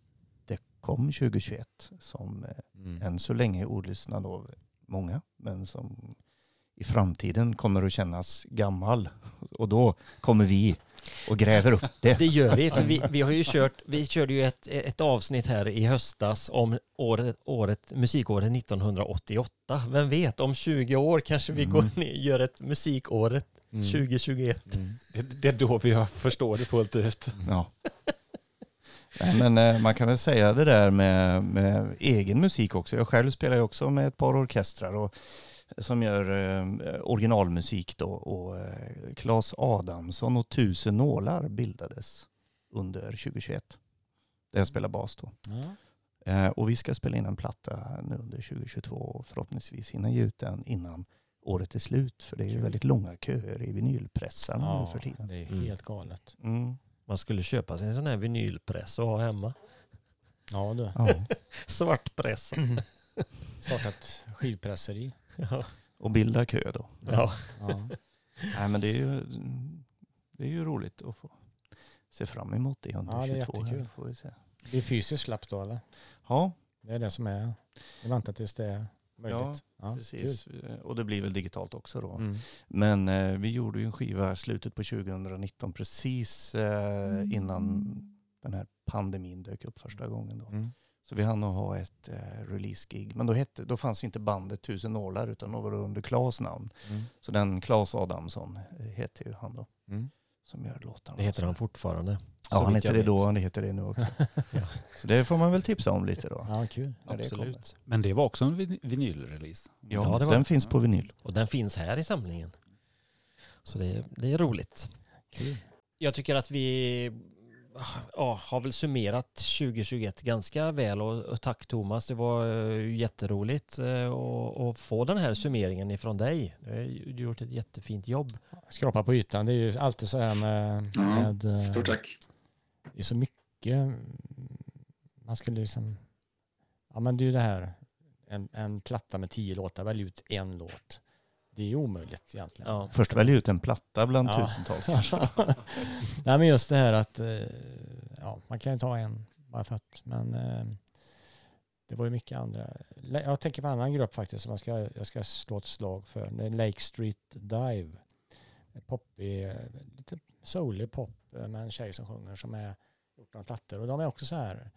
det kom tjugo tjugoett som mm. än så länge är olyssnad av många, men som i framtiden kommer att kännas gammal, och då kommer vi och gräver upp det. Det gör vi, för vi, vi har ju kört, vi körde ju ett, ett avsnitt här i höstas om året, året, musikåret nittonhundraåttioåtta. Vem vet, om tjugo år kanske vi mm. går ner, gör ett musikåret mm. tjugo tjugoett. Mm. Det, det är då vi förstår det fullt ut. Ja. Nej, men man kan väl säga det där med, med egen musik också. Jag själv spelar ju också med ett par orkestrar, och som gör eh, originalmusik då, och eh, Claes Adamsson och Tusen nålar bildades under tjugo tjugoett. Där jag spelar bas då. Mm. Eh, och vi ska spela in en platta nu under tjugo tjugotvå, och förhoppningsvis hinna ge ut den innan året är slut, för det är ju väldigt långa köer i vinylpressarna ja, nu för tiden. Det är helt mm. galet. Mm. Man skulle köpa sig en sån här vinylpress och ha hemma. Ja, du. Ja. Svartpress. Startat skivpresseri. Ja. Och bilda kö då. Ja. Ja. Nej, men det är ju det är ju roligt att få se fram emot det under ja, det är jättekul. Får vi se. Det är fysiskt slapp då, eller? Ja. Det är det som är. Jag väntar tills det är möjligt. Ja, ja precis. Kul. Och det blir väl digitalt också då. Mm. Men eh, vi gjorde ju en skiva slutet på tjugonitton, precis eh, mm. innan den här pandemin dök upp första gången då. Mm. Så vi hann att ha ett eh, release-gig. Men då, hette, då fanns inte bandet Tusen Nålar utan då var det under Klas namn. Mm. Så den Klas Adamsson heter ju han då. Mm. Som gör låtarna. Det heter han fortfarande. Ja, han heter det då, han heter det nu också. Ja. Så det får man väl tipsa om lite då. Ja, kul. Absolut. Det Men det var också en vin- vinylrelease. Ja, ja den var. finns på vinyl. Och den finns här i samlingen. Så det, det är roligt. Kul. Jag tycker att vi ja, har väl summerat tjugohundratjugoett ganska väl. Och, och tack Thomas, det var jätteroligt att få den här summeringen ifrån dig. Du har gjort ett jättefint jobb. Skrapa på ytan, det är ju alltid så här med... med ja, stort tack. Det är så mycket man skulle liksom ja men det är ju det här en, en platta med tio låtar, välj ut en låt, det är ju omöjligt egentligen. Ja. Först välj ut en platta bland ja. tusentals kanske. Nej men just det här att ja, man kan ju ta en bara för att, men det var ju mycket andra. Jag tänker på en annan grupp faktiskt som jag ska, jag ska slå ett slag för, det är Lake Street Dive. Poppig, lite soulig pop med en tjej som sjunger som är fjorton plattor och de är också så här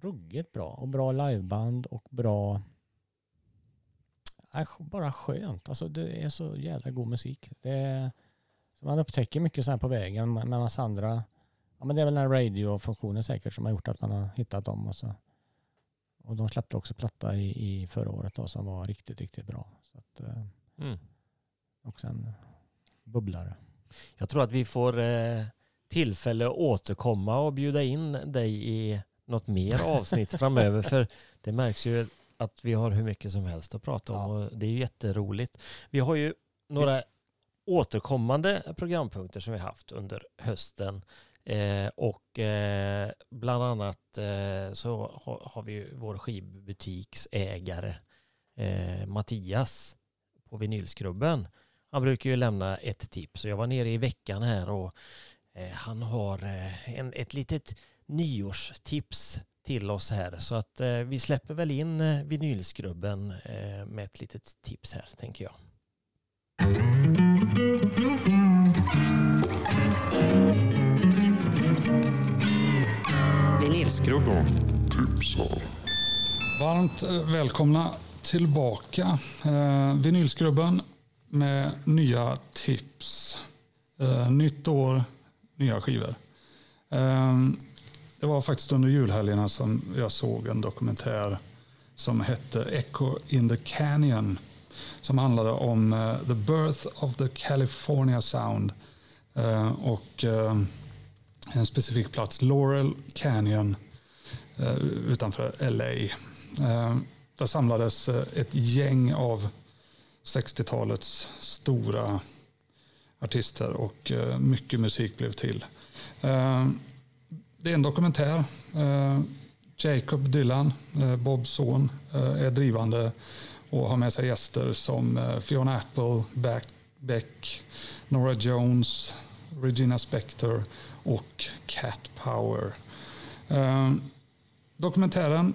ruggigt bra och bra liveband och bra bara skönt, alltså det är så jävla god musik, det är, så man upptäcker mycket så här på vägen med oss andra, ja men det är väl den radiofunktionen säkert som har gjort att man har hittat dem och så, och de släppte också platta i, i förra året då som var riktigt riktigt bra så att, mm. och sen bubblare. Jag tror att vi får eh, tillfälle att återkomma och bjuda in dig i något mer avsnitt framöver, för det märks ju att vi har hur mycket som helst att prata om ja. och det är ju jätteroligt. Vi har ju några det... återkommande programpunkter som vi haft under hösten eh, och eh, bland annat eh, så ha, har vi ju vår skivbutiksägare eh, Mattias på Vinylskrubben. Han brukar ju lämna ett tips. Jag var nere i veckan här och eh, han har eh, en, ett litet nyårstips till oss här. Så att eh, vi släpper väl in eh, Vinylskrubben eh, med ett litet tips här, tänker jag. Vinylskrubben tipsar. Varmt välkomna tillbaka eh, Vinylskrubben. Med nya tips. Eh, nytt år, nya skivor. Eh, det var faktiskt under julhelgen som jag såg en dokumentär som hette Echo in the Canyon. Som handlade om eh, The Birth of the California Sound. Eh, och eh, en specifik plats, Laurel Canyon eh, utanför L A. Eh, där samlades eh, ett gäng av sextiotalets stora artister och mycket musik blev till. Det är en dokumentär. Jacob Dylan, Bobs son, är drivande och har med sig gäster som Fiona Apple, Beck, Norah Jones, Regina Spektor och Cat Power. Dokumentären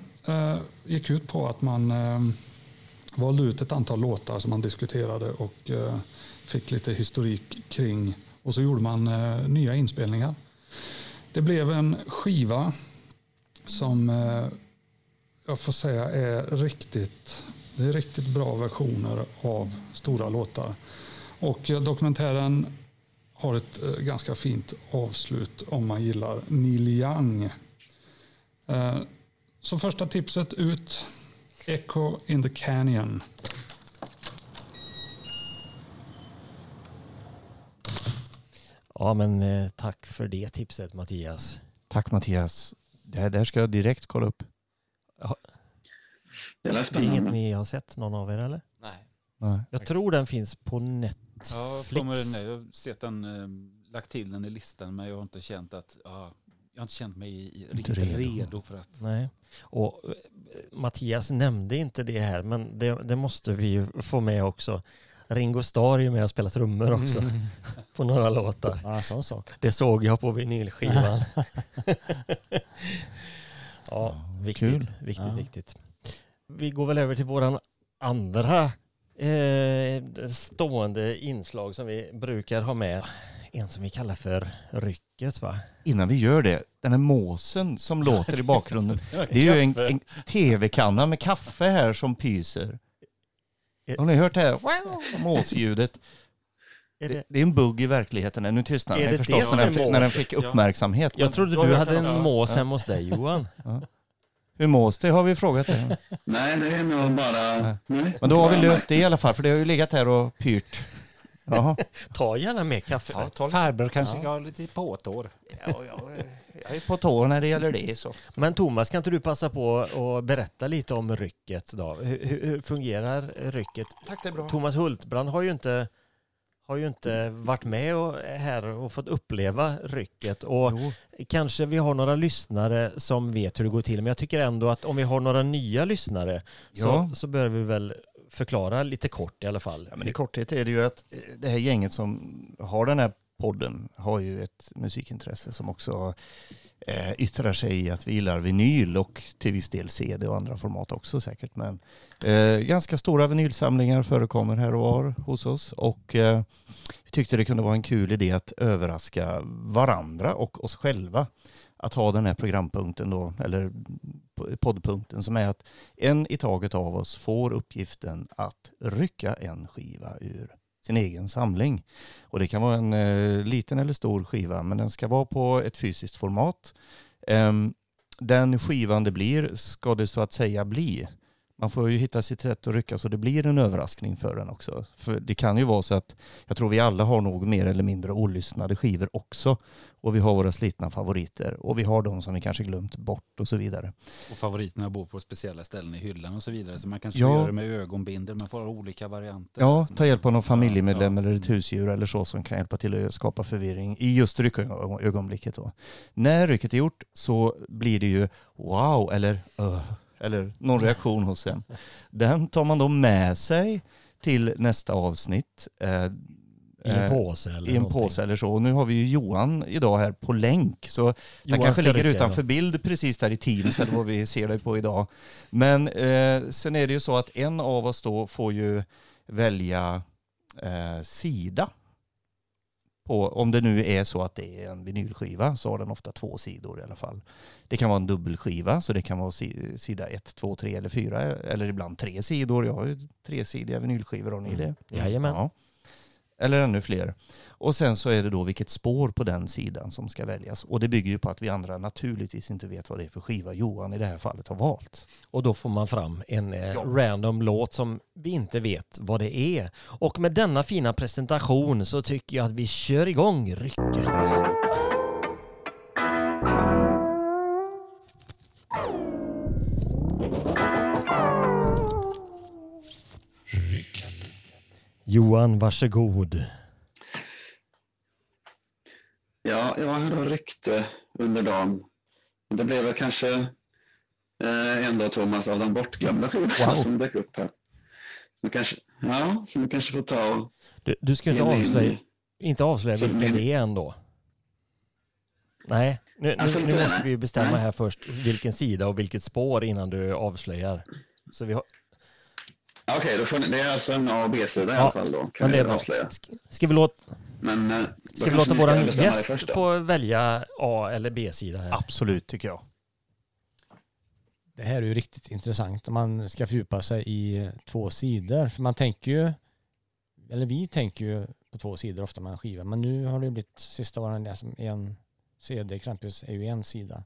gick ut på att man valde ut ett antal låtar som man diskuterade och eh, fick lite historik kring. Och så gjorde man eh, nya inspelningar. Det blev en skiva som eh, jag får säga är riktigt, det är riktigt bra versioner av stora låtar. Och eh, dokumentären har ett eh, ganska fint avslut om man gillar Neil Young. Eh, så första tipset ut... Echo in the Canyon. Ja, men eh, tack för det tipset, Mattias. Tack, Mattias. Det här där ska jag direkt kolla upp. Ja. Det är inget ni har sett, någon av er, eller? Nej. Nej. Jag tror den finns på Netflix. Ja, kommer jag har sett den, eh, lagt till den i listan, men jag har inte känt att... Ja. Jag har inte känt mig riktigt redo. redo för att... Nej. Och Mattias nämnde inte det här, men det, det måste vi ju få med också. Ringo Starr är ju med och spelar trummor också mm. på några låtar. Ja, sån sak. Det såg jag på vinylskivan. ja, viktigt. Kul. Viktigt, ja. viktigt. Vi går väl över till våran andra eh, stående inslag som vi brukar ha med. En som vi kallar för ryck. gött, va? Innan vi gör det, den här måsen som låter i bakgrunden. Det är ju en, en tv-kanna med kaffe här som pyser. Har ni hört det här? Wow, måsljudet. Är det, det, det är en bugg i verkligheten. Nu tystnar den förstås när den, fick, när den fick uppmärksamhet. Ja. Jag trodde du, du hade en mås hemma hos dig, Johan. Ja. Hur mås det har vi frågat det. Nej, det är nog bara... Nej. Nej. Men då har vi löst det i alla fall, för det har ju legat här och pyrt. Jaha. Ta gärna mer kaffe. Ja, ta... Farbror kanske ja. Har lite påtår. Ja, jag, jag är på tår när det gäller det. Så. Men Thomas, kan inte du passa på att berätta lite om rycket då? Hur, hur fungerar rycket? Tack, det är bra. Thomas Hultbrand har ju inte... har ju inte varit med och här och fått uppleva rycket. Och jo. Kanske vi har några lyssnare som vet hur det går till. Men jag tycker ändå att om vi har några nya lyssnare ja. så, så bör vi väl förklara lite kort i alla fall. Ja, men i korthet är det ju att det här gänget som har den här podden har ju ett musikintresse som också eh, yttrar sig i att vi gillar vinyl och till viss del C D och andra format också säkert. Men eh, ganska stora vinylsamlingar förekommer här och var hos oss, och eh, vi tyckte det kunde vara en kul idé att överraska varandra och oss själva. Att ha den här programpunkten då, eller poddpunkten, som är att en i taget av oss får uppgiften att rycka en skiva ur sin egen samling. Och det kan vara en eh, liten eller stor skiva, men den ska vara på ett fysiskt format. Ehm, den skivan det blir ska det så att säga bli. Man får ju hitta sitt sätt att rycka så det blir en överraskning för den också. För det kan ju vara så att jag tror vi alla har nog mer eller mindre olyssnade skivor också. Och vi har våra slitna favoriter. Och vi har de som vi kanske glömt bort och så vidare. Och favoriterna bor på speciella ställen i hyllan och så vidare. Så man kanske ja. gör det med ögonbinder. Man får olika varianter. Ja, ta hjälp av någon familjemedlem ja. eller ett husdjur eller så som kan hjälpa till att skapa förvirring i just ryckögonblicket då. När rycket är gjort så blir det ju wow eller öh. Eller någon reaktion hos den. Den tar man då med sig till nästa avsnitt. Eh, I en påse eller, i en påse eller så. Och nu har vi ju Johan idag här på länk. Så den kanske ligger utanför då. Bild precis där i Teams eller vad vi ser dig på idag. Men eh, sen är det ju så att en av oss då får ju välja eh, sida. På, om det nu är så att det är en vinylskiva så har den ofta två sidor i alla fall. Det kan vara en dubbelskiva, så det kan vara si, sida ett, två, tre eller fyra. Eller ibland tre sidor. Jag har ju tresidiga vinylskivor, har ni det? Mm. Jajamän. Ja. Eller ännu fler. Och sen så är det då vilket spår på den sidan som ska väljas. Och det bygger ju på att vi andra naturligtvis inte vet vad det är för skiva Johan i det här fallet har valt. Och då får man fram en eh, ja. random låt som vi inte vet vad det är. Och med denna fina presentation så tycker jag att vi kör igång rycket. Johan, varsågod. Ja, jag hade då rykte under dagen. Det blev väl kanske eh, ändå Thomas av den bortglömda skivan wow. som dök upp här. Du kanske, ja, så du kanske får ta och... Du, du ska inte avslöja, inte avslöja vilken det är ändå. Nej, nu, alltså, nu, nu måste vi bestämma nej. här först vilken sida och vilket spår innan du avslöjar. Så vi har... Okej, okay, då får ni, det är alltså en A och B-sida ja, i alla fall då. Kan det är ska vi låta, men, eh, ska vi låta våran gäst få välja A eller B-sida här? Absolut, tycker jag. Det här är ju riktigt intressant. Man ska fördjupa sig i två sidor. För man tänker ju, eller vi tänker ju på två sidor ofta med en skiva. Men nu har det blivit sista åren där som en C D exempelvis är ju en sida.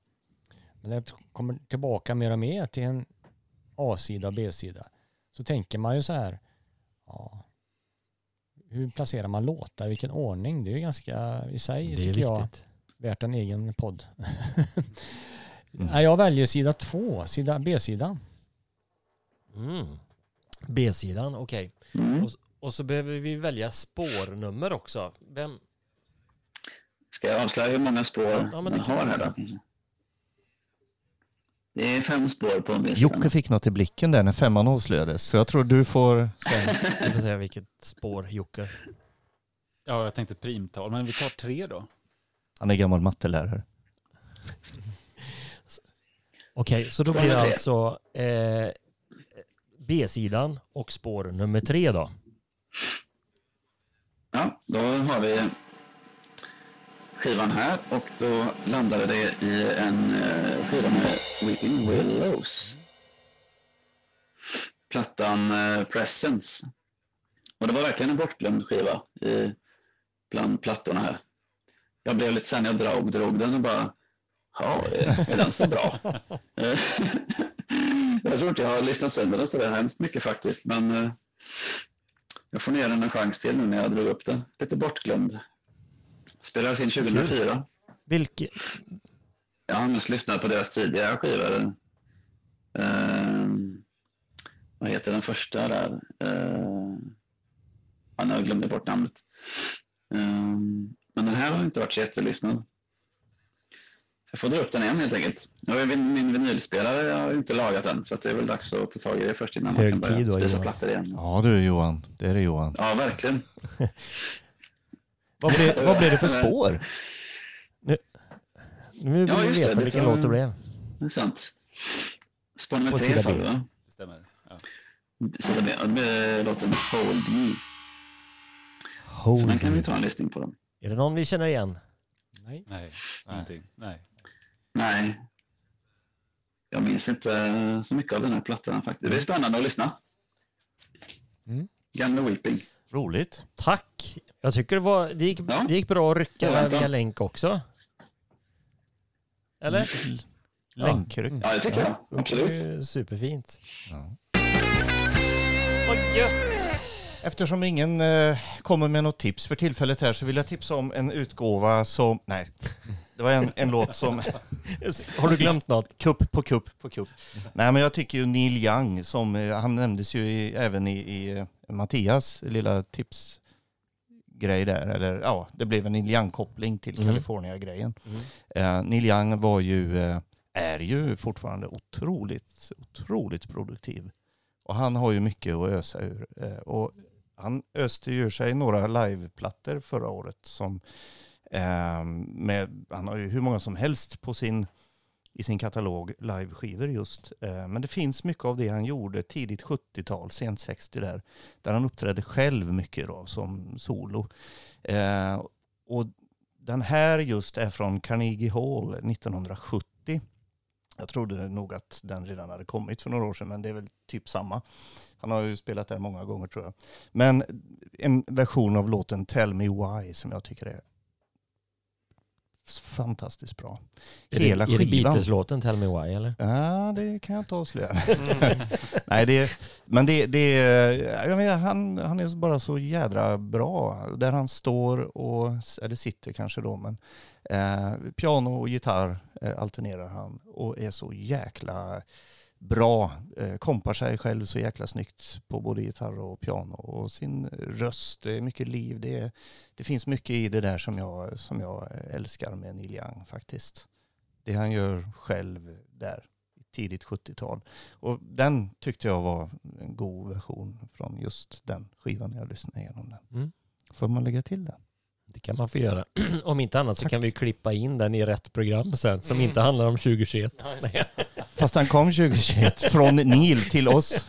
Men det kommer tillbaka mer och mer till en A-sida och B-sida. Så tänker man ju så här, ja, hur placerar man låtar? Vilken ordning? Det är ju ganska i sig, det är tycker jag, värt en egen podd. mm. Jag väljer sida två, sida B-sidan. Mm. B-sidan, okej. Okay. Mm. Och, och så behöver vi välja spårnummer också. Vem? Ska jag avslöja hur många spår ja, ja, man har här då? Det är fem spår på en viss. Jocke fick något i blicken där när femman avslöjades. Så jag tror du får... Du får säga vilket spår, Jocke. Ja, jag tänkte primtal. Men vi tar tre då. Han är gammal mattelärare. Okej, okay, så då blir det alltså eh, B-sidan och spår nummer tre då. Ja, då har vi skivan här, och då landade det i en eh, skiva med Weeping Willows. Plattan eh, Presence. Och det var verkligen en bortglömd skiva i, bland plattorna här. Jag blev lite sen jag drog, drog den och bara, ja, är den så bra? Jag tror inte jag har lyssnat sönder den så där hemskt mycket faktiskt, men eh, jag får ner den en chans till nu när jag drog upp den. Lite bortglömd. Spelades in tjugohundrafyra. Vilket? Jag har mest lyssnat på deras tidigare skivor. Eh, vad heter den första där? Eh, ja, jag glömde bort namnet. Eh, men den här har inte varit så jättelyssnad. Jag får dra upp den igen helt enkelt. Jag är min vinylspelare, jag har inte lagat den, så att det är väl dags att ta tag i det först innan Hög man kan börja spisa plattor igen. Ja du Johan, det är det Johan. Ja, verkligen. Vad blev, vad blev det för spår? Nu, nu vill ja, just vi veta det, vilken låt det blev. Det är sant. Spår nummer tre sa du va? Det stämmer. Ja. Så det blev låten Hold You. Hold så den kan vi ta en listning på dem. Är det någon vi känner igen? Nej. Nej, ingenting. Nej. Nej. Jag minns inte så mycket av den här plattan faktiskt. Det är spännande att lyssna. Mm. Gamla Weeping. Roligt. Tack. Jag tycker det var det gick, ja. det gick bra att rycka via länk också. Eller? Ja. Länkryck. Ja, det tycker jag. Ja, absolut. Superfint. Ja. Vad gött. Eftersom ingen eh, kommer med något tips för tillfället här så vill jag tipsa om en utgåva som... Nej, det var en, en låt som... Har du glömt något? Kupp på kupp på kupp. Nej, men jag tycker ju Neil Young, som, eh, han nämndes ju i, även i, i Mattias lilla tipsgrej där. Eller ja, det blev en Neil Young-koppling till mm. California-grejen. Mm. Eh, Neil Young var ju, eh, är ju fortfarande otroligt, otroligt produktiv. Och han har ju mycket att ösa ur. Eh, och han öste ju sig några liveplattor förra året som eh, med, han har ju hur många som helst på sin, i sin katalog liveskivor just. Eh, men det finns mycket av det han gjorde tidigt sjuttiotal, sent sextio där, där han uppträdde själv mycket då, som solo. Eh, och den här just är från Carnegie Hall nittonhundrasjuttio. Jag trodde nog att den redan hade kommit för några år sedan, men det är väl typ samma. Han har ju spelat där många gånger tror jag. Men en version av låten Tell Me Why som jag tycker är fantastiskt bra. Hela är det, är skivan. Är det Beatles-låten Tell Me Why eller? Ja, det kan jag inte avslöja. Mm. Nej, det är, men det, det är, jag menar, han, han är bara så jädra bra. Där han står och, eller sitter kanske då, men eh, piano och gitarr eh, alternerar han och är så jäkla bra. Eh, kompar sig själv så jäkla snyggt på både gitarr och piano och sin röst. Det är mycket liv. Det, är, det finns mycket i det där som jag, som jag älskar med Neil Young faktiskt. Det han gör själv där tidigt sjuttiotal. Och den tyckte jag var en god version från just den skivan jag lyssnade igenom den. Mm. Får man lägga till den? Det kan man få göra. Om inte annat så Tack. kan vi klippa in den i rätt program sen som mm. inte handlar om tjugohundratjugoett. Ja, fast han kom tjugohundratjugoett från Neil till oss.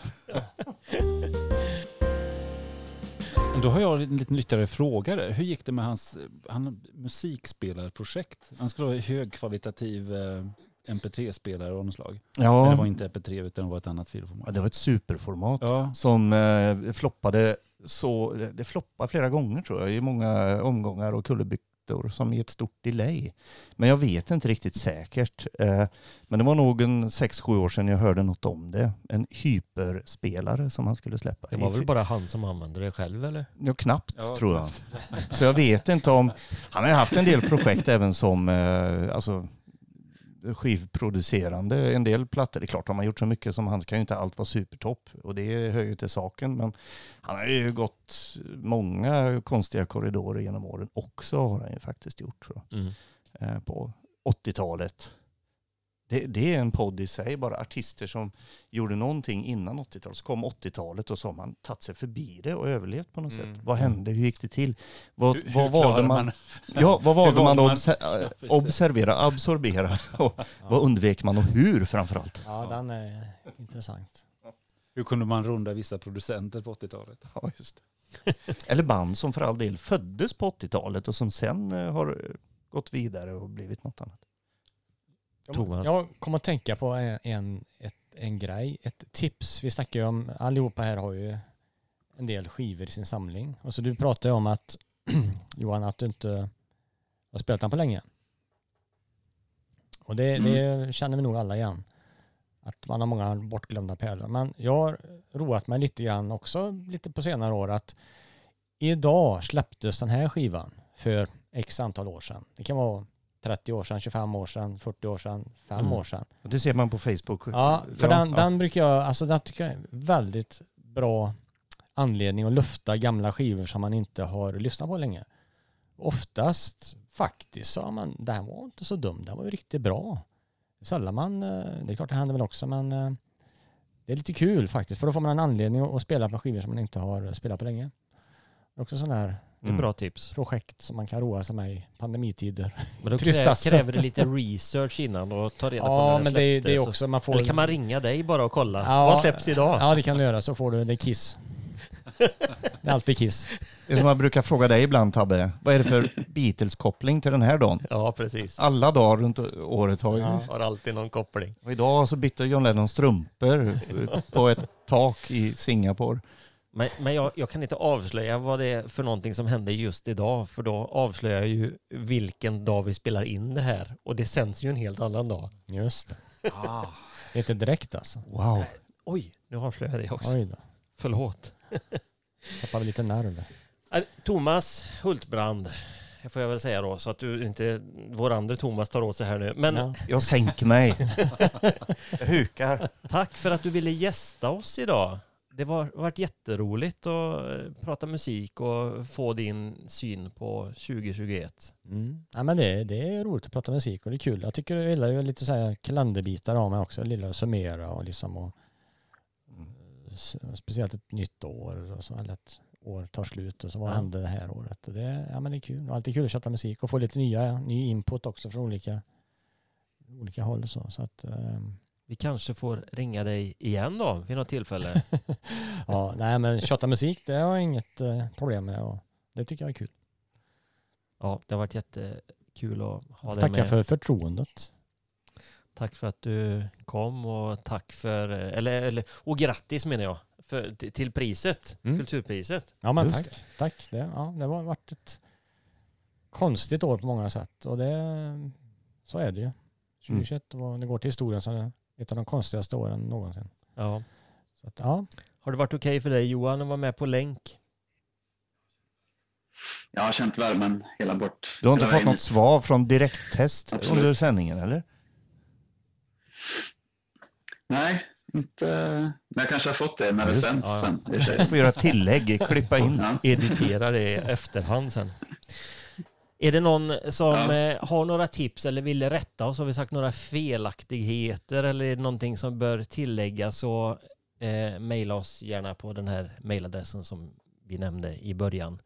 Då har jag en liten nyttigare fråga där. Hur gick det med hans han, musikspelarprojekt? Han skulle ha högkvalitativ eh, M P tre-spelare av något slag. Ja. Men det var inte M P tre utan det var ett annat filformat. Ja, det var ett superformat ja. som eh, floppade så det floppade flera gånger tror jag i många omgångar och kullerbyttor som i ett stort delay. Men jag vet inte riktigt säkert. Eh, men det var nog en sex sju år sedan jag hörde något om det. En hyperspelare som han skulle släppa. Det var väl bara han som använde det själv eller? Ja, knappt ja, tror jag. Så jag vet inte om... Han har haft en del projekt även som... Eh, alltså, skivproducerande, en del plattor. Det är klart, har man gjort så mycket som han kan ju inte allt vara supertopp och det hör ju till saken, men han har ju gått många konstiga korridorer genom åren också, har han ju faktiskt gjort så. Mm. Eh, på åttiotalet. Det, det är en podd i sig, bara artister som gjorde någonting innan åttiotalet, så kom åttiotalet och så har man tagit sig förbi det och överlevt på något mm. sätt. Vad hände? Hur gick det till? Vad, hur, vad hur valde man, man? Ja, vad valde man att obs- observera, absorbera? Och ja. Vad undvek man och hur framförallt? Ja, den är intressant. Hur kunde man runda vissa producenter på åttiotalet? Ja, just det. Eller band som för all del föddes på åttiotalet och som sen har gått vidare och blivit något annat. Thomas. Jag kommer att tänka på en, en, ett, en grej, ett tips. Vi snackar ju om, allihopa här har ju en del skivor i sin samling. Och så du pratade om att Johan, att du inte har spelat den på länge. Och det, det känner vi nog alla igen. Att man har många bortglömda pärlor. Men jag har roat mig lite grann också, lite på senare år, att idag släpptes den här skivan för x antal år sedan. Det kan vara trettio år sedan, tjugofem år sedan, fyrtio år sedan, fem mm. år sedan. Och det ser man på Facebook. Ja, för ja, den, ja. den brukar jag, alltså den tycker jag är väldigt bra anledning att lufta gamla skivor som man inte har lyssnat på länge. Oftast faktiskt sa man, det här var inte så dumt, det var ju riktigt bra. Sällan man, det är klart det händer väl också, men det är lite kul faktiskt, för då får man en anledning att spela på skivor som man inte har spelat på länge. Det är också sådana här mm. bra tips. Projekt som man kan roa sig med i pandemitider. Men då krä- kräver det lite research innan och ta reda ja, på när det men det, det är också, man får... Eller kan man ringa dig bara och kolla? Ja, vad släpps idag? Ja, det kan du göra, så får du, det är Kiss. Det är alltid Kiss. Det är som man brukar fråga dig ibland, Tabbe. Vad är det för Beatles-koppling till den här dagen? Ja, precis. Alla dagar runt året har ju... Ja, har alltid någon koppling. Och idag så bytte John Lennon strumpor på ett tak i Singapore. Men, men jag, jag kan inte avslöja vad det är för någonting som hände just idag. För då avslöjar jag ju vilken dag vi spelar in det här. Och det sänds ju en helt annan dag. Just det. Ah. Det är inte direkt alltså. Wow. Nej. Oj, nu avslöjar jag det också. Oj då. Förlåt. Tappar vi lite nerv. Thomas Hultbrand, jag får jag väl säga då, så att du inte, vår andra Thomas tar åt sig här nu. Men... Ja. Jag sänker mig. Jag hukar. Tack för att du ville gästa oss idag. Det har varit jätteroligt att prata musik och få din syn på tjugohundratjugoett. Mm. Ja, men det, det är roligt att prata musik och det är kul. Jag tycker jag gillar ju lite så här kalenderbitar av mig också. Lilla att summera och liksom och, speciellt ett nytt år och så, eller ett år tar slut och så vad ja. hände det här året. Och det, ja, men det är kul. Och alltid kul att chatta musik och få lite nya, ny input också från olika, olika håll. Så, så att... Um, Vi kanske får ringa dig igen då vid något tillfälle. Ja, nej men chatta musik, det har jag inget eh, problem med och det tycker jag är kul. Ja, det har varit jättekul att ha dig med. Tackar för förtroendet. Tack för att du kom och tack för, eller, eller och grattis menar jag, för, till priset, mm. kulturpriset. Ja men tack, det. tack. Det, ja, det har varit ett konstigt år på många sätt och det, så är det ju. tjugohundratjugoett mm. och det går till historien så det ett av de konstigaste åren någonsin. Ja. Så att, ja. Har det varit okej okay för dig Johan att vara med på länk? Jag har känt värmen hela bort. Du har inte fått vägen. Något svar från direkttest Absolut. Under sändningen eller? Nej, inte. Men jag kanske har fått det när det sänds ja, sen. Ja. Du får göra tillägg, klippa in. Ja. Editera det i efterhand sen. Är det någon som ja. har några tips eller vill rätta oss? Har vi sagt några felaktigheter eller är det någonting som bör tilläggas så eh, mejla oss gärna på den här mejladressen som vi nämnde i början.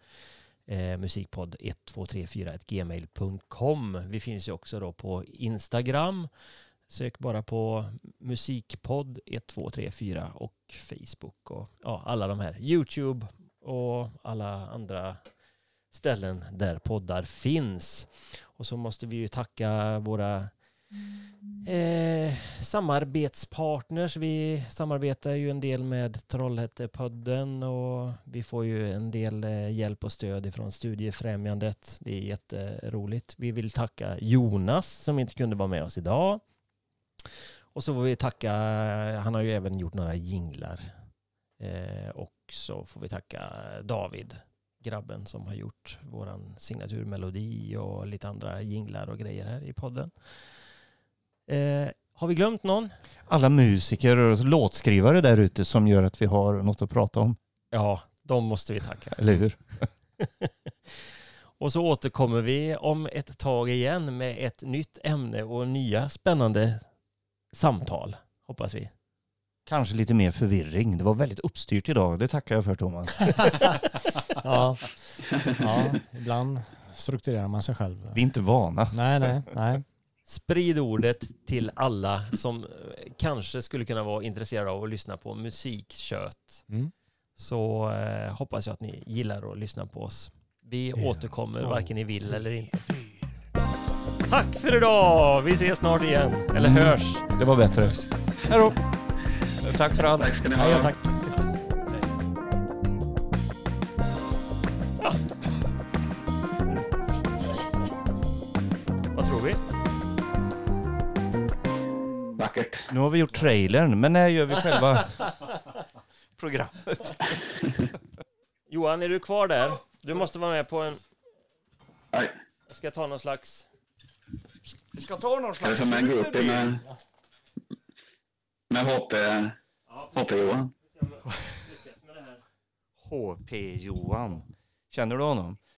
Eh, musikpodd ett två tre fyra at gmail punkt com. Vi finns ju också då på Instagram. Sök bara på musikpodd ett två tre fyra och Facebook och ja, alla de här. YouTube och alla andra ställen där poddar finns. Och så måste vi ju tacka våra eh, samarbetspartners. Vi samarbetar ju en del med Trollhättepodden och vi får ju en del eh, hjälp och stöd från Studiefrämjandet. Det är jätteroligt. Vi vill tacka Jonas som inte kunde vara med oss idag. Och så får vi tacka, han har ju även gjort några jinglar. Eh, och så får vi tacka David grabben som har gjort våran signaturmelodi och lite andra jinglar och grejer här i podden. Eh, har vi glömt någon? Alla musiker och låtskrivare där ute som gör att vi har något att prata om. Ja, de måste vi tacka. Eller hur? Och så återkommer vi om ett tag igen med ett nytt ämne och nya spännande samtal, hoppas vi. Kanske lite mer förvirring. Det var väldigt uppstyrt idag. Det tackar jag för, Thomas. ja. ja, ibland strukturerar man sig själv. Vi är inte vana. Nej, nej, nej. Sprid ordet till alla som kanske skulle kunna vara intresserade av att lyssna på musikkött. Mm. Så eh, hoppas jag att ni gillar att lyssna på oss. Vi återkommer varken ni vill eller inte. Tack för idag. Vi ses snart igen. Eller hörs. Det var bättre. Hej då. Tack för allt. Tack ska ni ha. Hej, tack. Vad tror vi? Vackert. Nu har vi gjort trailern, men när gör vi själva programmet? Johan, är du kvar där? Du måste vara med på en... Nej. Jag ska ta någon slags... Du ska ta någon slags... Är det som en grupp med... Med H P... H P-Johan. H P-Johan. Känner du honom?